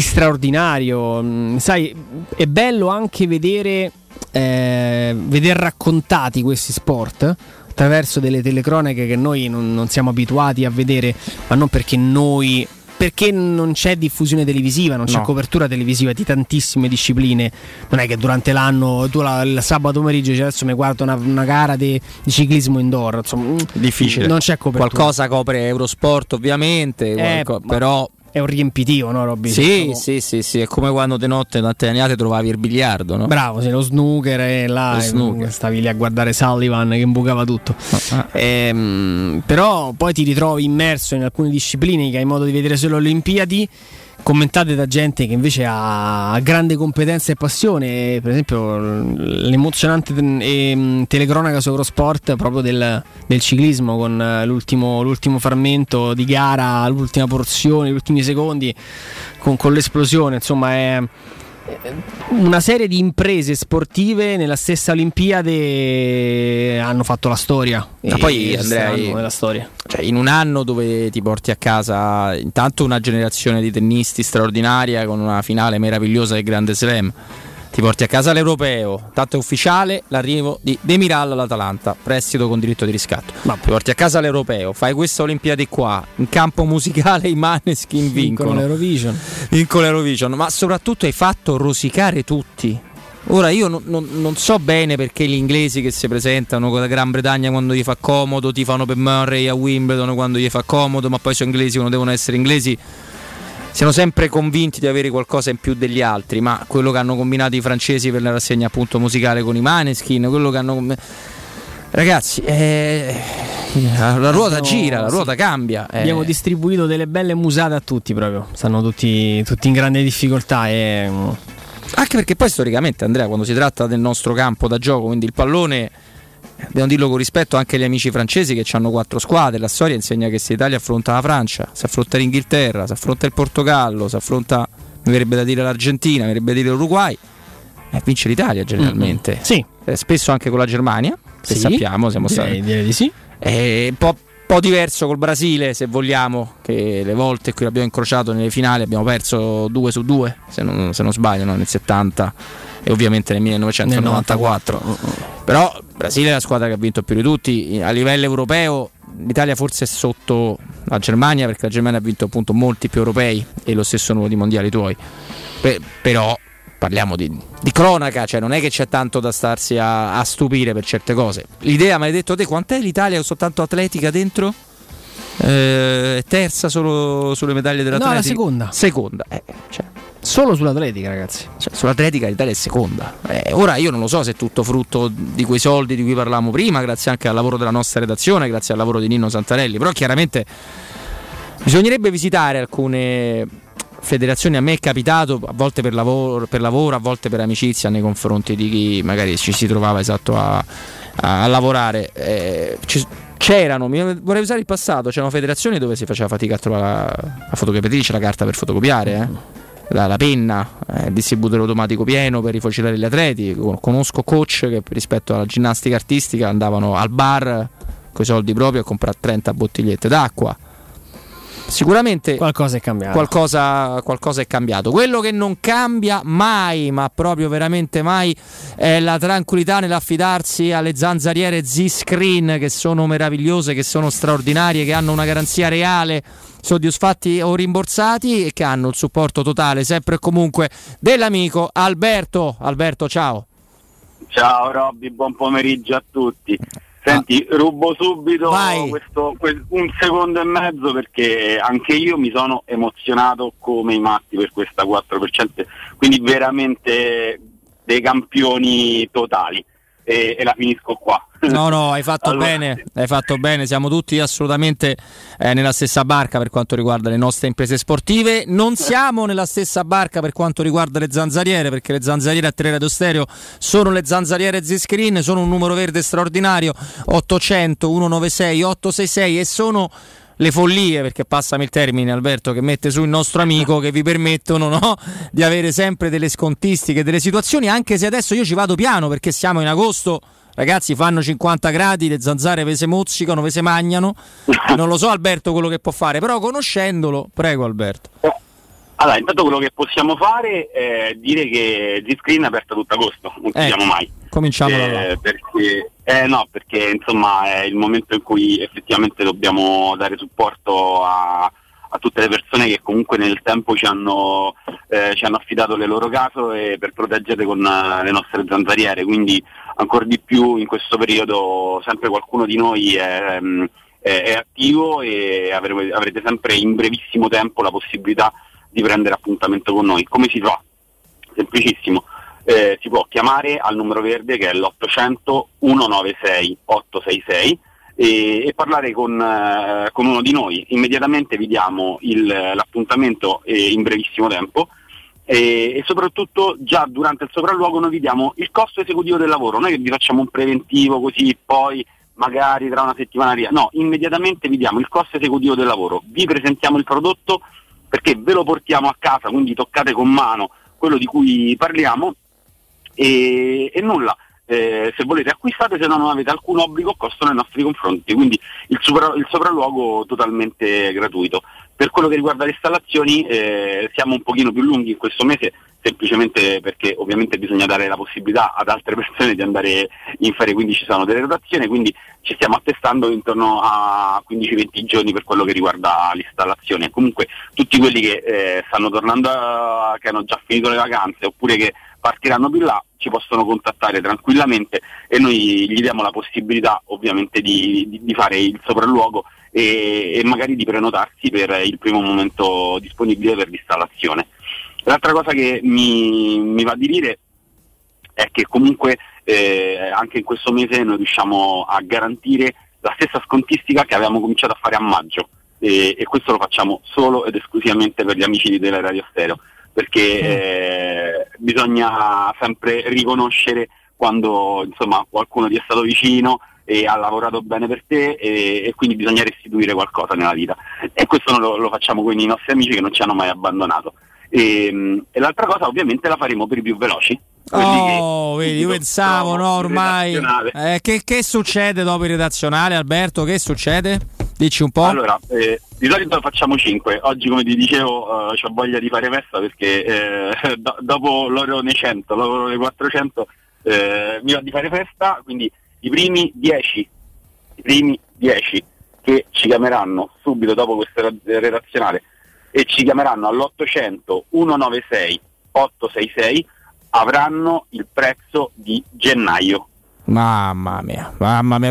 straordinario. Sai, è bello anche vedere raccontati questi sport attraverso delle telecronache che noi non siamo abituati a vedere, ma non perché noi perché non c'è diffusione televisiva, non c'è copertura televisiva di tantissime discipline. Non è che durante l'anno tu il sabato pomeriggio adesso mi guardo una gara di ciclismo indoor, insomma, difficile, non c'è copertura. Qualcosa copre Eurosport ovviamente, però è un riempitivo, no Robby? Sì, sì, è come quando di notte da Ateniate trovavi il biliardo, no? Bravo, sì, lo snooker e là snooker. Stavi lì a guardare Sullivan che imbucava tutto. Però poi ti ritrovi immerso in alcune discipline che hai modo di vedere solo alle Olimpiadi, commentate da gente che invece ha grande competenza e passione. Per esempio l'emozionante telecronaca su Eurosport proprio del ciclismo, con l'ultimo frammento di gara, l'ultima porzione, gli ultimi secondi con l'esplosione. Insomma, è una serie di imprese sportive nella stessa Olimpiade hanno fatto la storia. Ma poi Andrea, la storia, cioè, in un anno dove ti porti a casa intanto una generazione di tennisti straordinaria con una finale meravigliosa del Grande Slam, ti porti a casa l'Europeo, tanto è ufficiale l'arrivo di Demiral all'Atalanta, prestito con diritto di riscatto. Ma ti porti a casa l'Europeo, fai questa Olimpiadi qua, in campo musicale i Maneskin vincono l'Eurovision, ma soprattutto hai fatto rosicare tutti. Ora io non so bene perché gli inglesi che si presentano con la Gran Bretagna quando gli fa comodo, tifano per Murray a Wimbledon quando gli fa comodo, ma poi sono inglesi quando devono essere inglesi. Siamo sempre convinti di avere qualcosa in più degli altri, ma quello che hanno combinato i francesi per la rassegna appunto musicale con i Maneskin, quello che hanno... Ragazzi, la ruota gira, la ruota cambia. Abbiamo distribuito delle belle musate a tutti proprio, stanno tutti in grande difficoltà e... Anche perché poi storicamente, Andrea, quando si tratta del nostro campo da gioco, quindi il pallone... Dobbiamo dirlo con rispetto anche agli amici francesi che hanno 4 squadre. La storia insegna che se l'Italia affronta la Francia, si affronta l'Inghilterra, si affronta il Portogallo, si affronta, mi verrebbe da dire, l'Argentina, mi verrebbe da dire l'Uruguay, vince l'Italia generalmente. Sì. Spesso anche con la Germania, se sappiamo, siamo stati. Direi di sì. È un po' diverso col Brasile, se vogliamo, che le volte qui l'abbiamo incrociato nelle finali abbiamo perso 2-2, se non sbaglio, no? Nel 70 e ovviamente nel 1994. Però Brasile è la squadra che ha vinto più di tutti a livello europeo. L'Italia forse è sotto la Germania, perché la Germania ha vinto appunto molti più europei e lo stesso numero di mondiali tuoi. Però parliamo di cronaca, cioè non è che c'è tanto da starsi a stupire per certe cose. L'idea, mi hai detto te, quant'è l'Italia soltanto atletica dentro? Terza solo sulle medaglie dell'atletica? No, la seconda. Cioè. Solo sull'atletica, ragazzi, cioè, sull'atletica l'Italia è seconda. Ora io non lo so se è tutto frutto di quei soldi di cui parlavamo prima, grazie anche al lavoro della nostra redazione, grazie al lavoro di Nino Santarelli, però chiaramente bisognerebbe visitare alcune federazioni. A me è capitato a volte per lavoro, a volte per amicizia nei confronti di chi magari ci si trovava esatto a lavorare. C'erano, vorrei usare il passato, c'erano federazioni dove si faceva fatica a trovare la fotocopiatrice, la carta per fotocopiare, la penna, il distributore automatico pieno per rifocillare gli atleti. Conosco coach che rispetto alla ginnastica artistica andavano al bar coi soldi propri a comprare 30 bottigliette d'acqua. Sicuramente qualcosa è cambiato. Qualcosa è cambiato. Quello che non cambia mai, ma proprio veramente mai, è la tranquillità nell'affidarsi alle zanzariere Z-Screen, che sono meravigliose, che sono straordinarie, che hanno una garanzia reale, soddisfatti o rimborsati, e che hanno il supporto totale sempre e comunque dell'amico Alberto. Alberto, ciao. Ciao Robby, buon pomeriggio a tutti. Senti, rubo subito un secondo e mezzo, perché anche io mi sono emozionato come i matti per questa 4%, quindi veramente dei campioni totali, e la finisco qua. No, hai fatto bene, hai fatto bene, siamo tutti assolutamente nella stessa barca per quanto riguarda le nostre imprese sportive. Non siamo nella stessa barca per quanto riguarda le zanzariere, perché le zanzariere a Teleradio Stereo sono le zanzariere Z-Screen, sono un numero verde straordinario 800 196 866, e sono le follie, perché passami il termine Alberto, che mette su il nostro amico, che vi permettono di avere sempre delle scontistiche, delle situazioni, anche se adesso io ci vado piano perché siamo in agosto. Ragazzi, fanno 50 gradi, le zanzare ve se mozzicano, ve se magnano. Non lo so Alberto quello che può fare, però conoscendolo, prego Alberto. Allora, intanto quello che possiamo fare è dire che Z-Screen è aperta tutto agosto, non chiudiamo mai. Cominciamo da là. Perché insomma è il momento in cui effettivamente dobbiamo dare supporto a a tutte le persone che comunque nel tempo ci hanno affidato le loro case per proteggerle con le nostre zanzariere, quindi ancora di più in questo periodo sempre qualcuno di noi è attivo e avrete sempre in brevissimo tempo la possibilità di prendere appuntamento con noi. Come si fa? Semplicissimo. Si può chiamare al numero verde che è l'800 196 866 e parlare con uno di noi. Immediatamente vi diamo l'appuntamento in brevissimo tempo e soprattutto già durante il sopralluogo noi vi diamo il costo esecutivo del lavoro. Noi vi facciamo un preventivo così poi magari tra una settimana no, immediatamente vi diamo il costo esecutivo del lavoro, vi presentiamo il prodotto perché ve lo portiamo a casa, quindi toccate con mano quello di cui parliamo e nulla, se volete acquistate, se no non avete alcun obbligo o costo nei nostri confronti, quindi il sopralluogo totalmente gratuito. Per quello che riguarda le installazioni siamo un pochino più lunghi in questo mese, semplicemente perché ovviamente bisogna dare la possibilità ad altre persone di andare in ferie, quindi ci sono delle rotazioni, quindi ci stiamo attestando intorno a 15-20 giorni per quello che riguarda l'installazione. Comunque tutti quelli che stanno tornando, che hanno già finito le vacanze oppure che partiranno più là, ci possono contattare tranquillamente e noi gli diamo la possibilità ovviamente di fare il sopralluogo e magari di prenotarsi per il primo momento disponibile per l'installazione. L'altra cosa che mi va di dire è che comunque anche in questo mese noi riusciamo a garantire la stessa scontistica che avevamo cominciato a fare a maggio e questo lo facciamo solo ed esclusivamente per gli amici di Teleradio Stereo, perché bisogna sempre riconoscere quando insomma qualcuno ti è stato vicino e ha lavorato bene per te e quindi bisogna restituire qualcosa nella vita e questo noi lo facciamo con i nostri amici che non ci hanno mai abbandonato. E l'altra cosa ovviamente la faremo per i più veloci. Oh, vedi, io pensavo no ormai che succede dopo il redazionale, Alberto? Che succede? Dici un po'. Allora, di solito facciamo 5. Oggi, come ti dicevo, ho voglia di fare festa perché dopo l'oro nei 100, l'oro nei 400 mi va di fare festa, quindi i primi 10 che ci chiameranno subito dopo questo redazionale e ci chiameranno all'800 196 866 avranno il prezzo di gennaio. Mamma mia,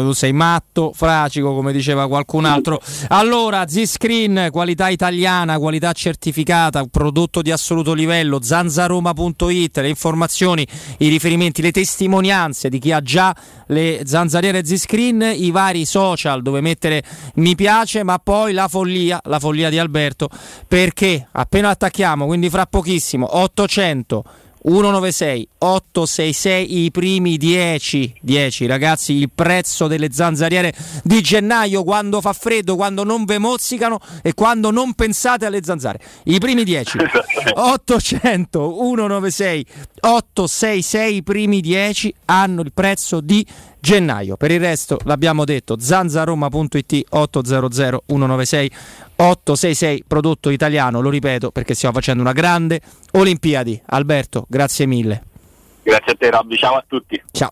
tu sei matto, fracico, come diceva qualcun altro. Allora, Z-Screen, qualità italiana, qualità certificata, prodotto di assoluto livello, zanzaroma.it, le informazioni, i riferimenti, le testimonianze di chi ha già le zanzariere Z-Screen, i vari social dove mettere mi piace, ma poi la follia di Alberto, perché appena attacchiamo, quindi fra pochissimo, 800 196 866 i primi 10 ragazzi, il prezzo delle zanzariere di gennaio, quando fa freddo, quando non ve mozzicano e quando non pensate alle zanzare, i primi 10 800 196 866 i primi 10 hanno il prezzo di gennaio. Per il resto l'abbiamo detto, zanzaroma.it 800 196 866 prodotto italiano, lo ripeto perché stiamo facendo una grande Olimpiadi. Alberto, grazie mille. Grazie a te Robby, ciao a tutti. Ciao.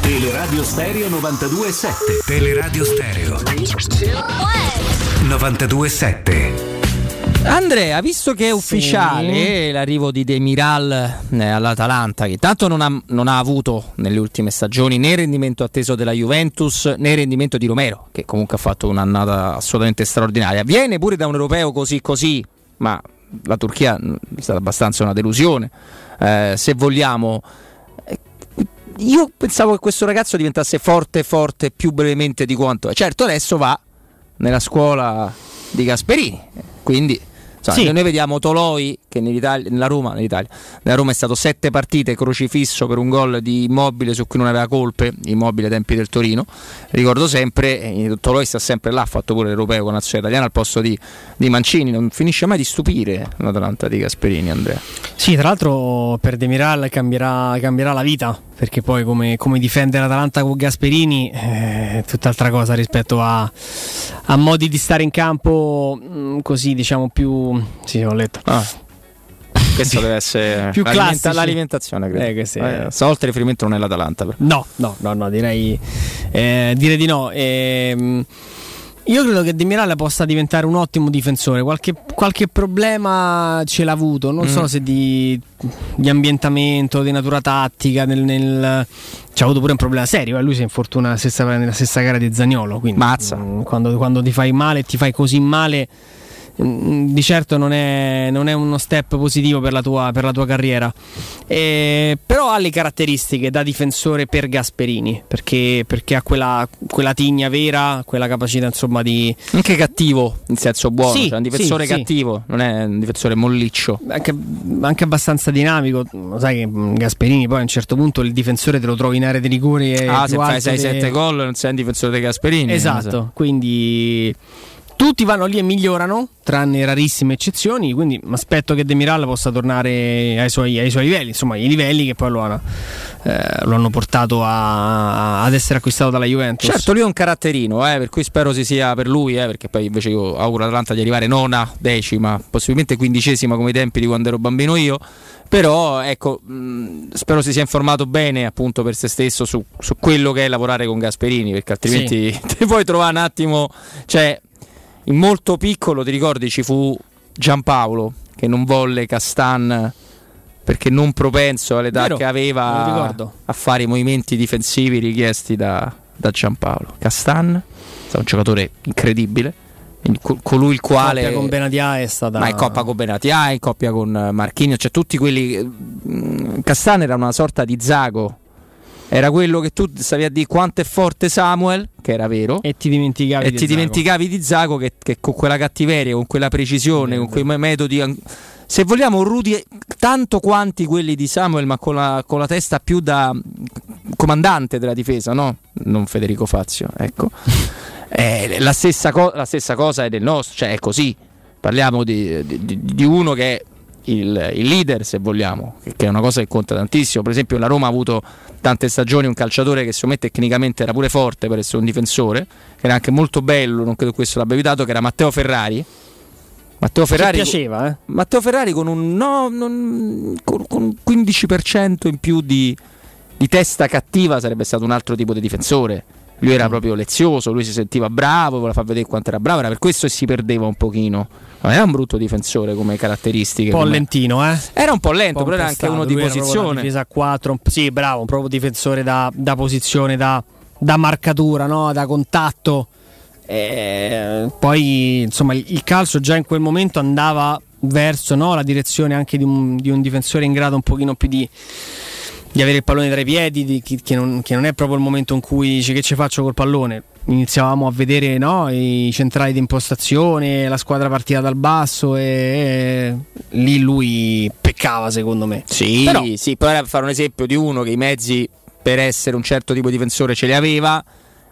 Teleradio Stereo 92.7. Teleradio Stereo 92.7. Andrea, visto che è ufficiale l'arrivo di Demiral all'Atalanta, che tanto non ha avuto nelle ultime stagioni né rendimento atteso della Juventus né rendimento di Romero, che comunque ha fatto un'annata assolutamente straordinaria, viene pure da un europeo così, ma la Turchia è stata abbastanza una delusione, se vogliamo. Io pensavo che questo ragazzo diventasse forte più brevemente di quanto è. Certo, adesso va nella scuola di Gasperini, quindi sì. Noi vediamo Toloi che nella Roma è stato 7 partite crocifisso per un gol di Immobile su cui non aveva colpe. Immobile ai tempi del Torino, ricordo sempre, Toloi sta sempre là, ha fatto pure l'europeo con la nazionale italiana al posto di Mancini. Non finisce mai di stupire l'Atalanta di Gasperini, Andrea. Sì, tra l'altro per Demiral cambierà la vita, perché poi come difende l'Atalanta con Gasperini è tutt'altra cosa rispetto a modi di stare in campo così, diciamo, più sì, ho letto. Questo deve essere più classico, l'alimentazione, credo. Oltre il riferimento non è l'Atalanta. No, direi di no. Io credo che Demiral possa diventare un ottimo difensore. Qualche problema ce l'ha avuto, non so se di ambientamento, di natura tattica, c'ha avuto pure un problema serio. Lui si infortuna nella stessa gara di Zaniolo, quindi mazza. Quando ti fai male, ti fai così male, di certo non è uno step positivo per la tua carriera, però ha le caratteristiche da difensore per Gasperini, perché ha quella tigna vera, quella capacità insomma di, anche cattivo in senso buono, sì, cioè un difensore cattivo, sì. Non è un difensore molliccio, anche abbastanza dinamico. Sai che Gasperini poi a un certo punto il difensore te lo trovi in area di rigore e se fai 6-7 gol non sei un difensore di Gasperini, esatto, quindi tutti vanno lì e migliorano, tranne rarissime eccezioni, quindi mi aspetto che Demiral possa tornare ai suoi livelli, insomma i livelli che poi lo hanno portato ad essere acquistato dalla Juventus. Certo, lui è un caratterino, per cui spero si sia per lui, perché poi invece io auguro all'Atalanta di arrivare nona, decima, possibilmente quindicesima come i tempi di quando ero bambino io, però ecco, spero si sia informato bene appunto per se stesso su quello che è lavorare con Gasperini, perché altrimenti ti puoi trovare un attimo, cioè in molto piccolo, ti ricordi, ci fu Giampaolo che non volle Castan perché non propenso all'età che aveva a fare i movimenti difensivi richiesti da Giampaolo. Castan è un giocatore incredibile, colui il quale in coppia con Benatia è stata, ma in coppia con Benatia, in coppia con Marchinio, cioè tutti quelli. Castan era una sorta di Zago, era quello che tu sapevi a dire quanto è forte Samuel, che era vero, e ti dimenticavi di Zago, che con quella cattiveria, con quella precisione, con quei metodi, se vogliamo Rudy tanto quanti quelli di Samuel, ma con la testa più da comandante della difesa, no? Non Federico Fazio, ecco. La stessa cosa è del nostro, cioè è così, parliamo di uno che è il leader, se vogliamo, che è una cosa che conta tantissimo. Per esempio la Roma ha avuto tante stagioni un calciatore che secondo me tecnicamente era pure forte per essere un difensore, che era anche molto bello, non credo questo l'abbia evitato, che era Matteo Ferrari ci piaceva, Matteo Ferrari con un 15% in più di testa cattiva sarebbe stato un altro tipo di difensore. Lui era proprio lezioso, lui si sentiva bravo, voleva far vedere quanto era bravo, era per questo che si perdeva un pochino. Non era un brutto difensore come caratteristiche. Un po' lentino, Era un po' lento, però era anche uno di posizione. Difesa 4, sì, bravo, un proprio difensore da posizione, da marcatura, no? Da contatto. Poi, insomma, il calcio già in quel momento andava verso, no? La direzione anche di un difensore in grado un pochino più di avere il pallone tra i piedi, che non è proprio il momento in cui dici che ci faccio col pallone. Iniziavamo a vedere, no, i centrali di impostazione, la squadra partita dal basso e lì lui peccava, secondo me. Però per fare un esempio di uno che i mezzi per essere un certo tipo di difensore ce li aveva,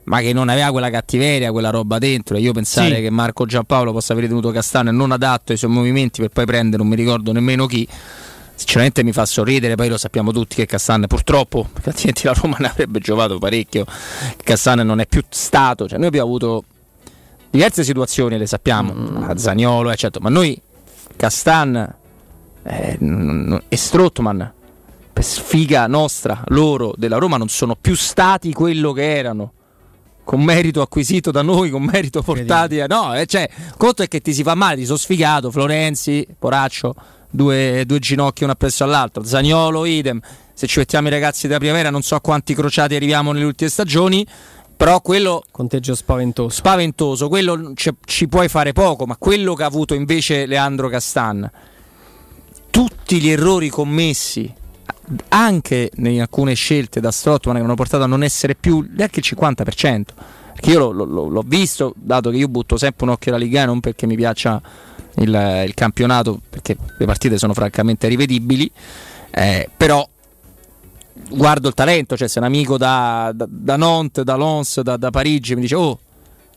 ma che non aveva quella cattiveria, quella roba dentro. E io pensare che Marco Giampaolo possa aver tenuto Castano e non adatto ai suoi movimenti per poi prendere non mi ricordo nemmeno chi, sinceramente mi fa sorridere. Poi lo sappiamo tutti che Castan, purtroppo, perché altrimenti la Roma ne avrebbe giovato parecchio, Castan non è più stato, cioè noi abbiamo avuto diverse situazioni, le sappiamo, a Zaniolo eccetera, ma noi Castan e Strootman, per sfiga nostra, loro della Roma non sono più stati quello che erano, con merito acquisito da noi, con merito portati cioè conto è che ti si fa male, ti sono sfigato Florenzi, poraccio, Due ginocchi uno appresso all'altro, Zaniolo idem. Se ci mettiamo i ragazzi della primavera, non so a quanti crociati arriviamo nelle ultime stagioni, però quello conteggio spaventoso, quello ci puoi fare poco. Ma quello che ha avuto invece Leandro Castan, tutti gli errori commessi anche in alcune scelte da Strootman, che hanno portato a non essere più neanche il 50%, perché io l'ho visto, dato che io butto sempre un occhio alla Liga, non perché mi piaccia il campionato, perché le partite sono francamente rivedibili, però guardo il talento, cioè se un amico da Nantes, da Lens, da Parigi mi dice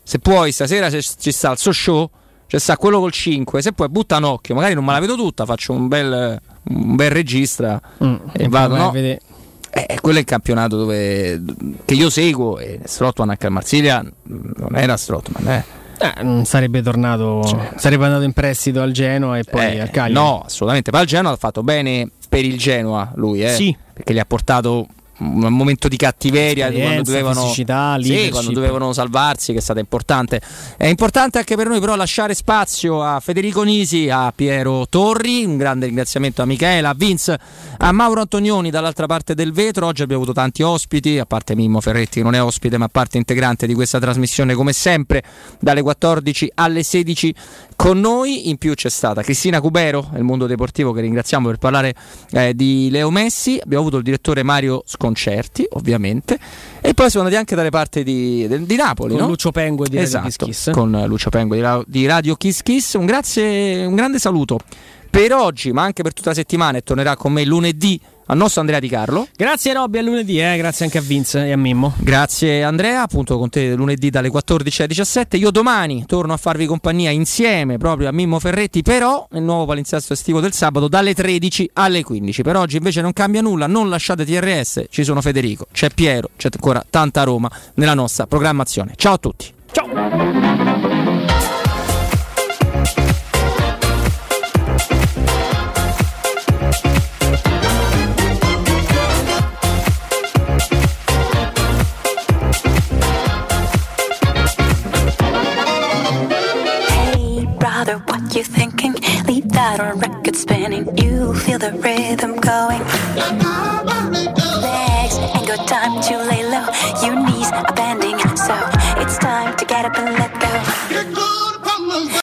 se puoi stasera ci sta il suo show, cioè sta quello col 5, se puoi butta un occhio, magari non me la vedo tutta, faccio un bel registra e vado, no? Quello è il campionato che io seguo, e Strootman anche al Marsiglia non era Strootman, non sarebbe tornato, cioè, sarebbe andato in prestito al Genoa e poi al Cagliari. No, assolutamente. Ma il Genoa ha fatto bene per il Genoa lui, perché gli ha portato un momento di cattiveria, quando dovevano, quando dovevano salvarsi, che è stata importante. È importante anche per noi però lasciare spazio a Federico Nisi, a Piero Torri, un grande ringraziamento a Michela, a Vince, a Mauro Antonioni dall'altra parte del vetro. Oggi abbiamo avuto tanti ospiti, a parte Mimmo Ferretti che non è ospite ma parte integrante di questa trasmissione come sempre dalle 14 alle 16 con noi. In più c'è stata Cristina Cubero, Il Mondo Deportivo, che ringraziamo per parlare di Leo Messi. Abbiamo avuto il direttore Mario Sconcerti ovviamente, e poi siamo andati anche dalle parti di Napoli con Lucio Pengue di Radio Kiss Kiss. Con Lucio Pengue di Radio Kiss Kiss. Un grazie, un grande saluto per oggi ma anche per tutta la settimana, e tornerà con me lunedì al nostro Andrea Di Carlo. Grazie Robby, a lunedì, grazie anche a Vince e a Mimmo. Grazie Andrea, appunto con te lunedì dalle 14 alle 17. Io domani torno a farvi compagnia insieme proprio a Mimmo Ferretti, però nel nuovo palinsesto estivo del sabato dalle 13 alle 15. Per oggi invece non cambia nulla, non lasciate TRS, ci sono Federico, c'è Piero, c'è ancora tanta Roma nella nostra programmazione. Ciao a tutti. Ciao. You thinking, leave that on record spinning, you feel the rhythm going.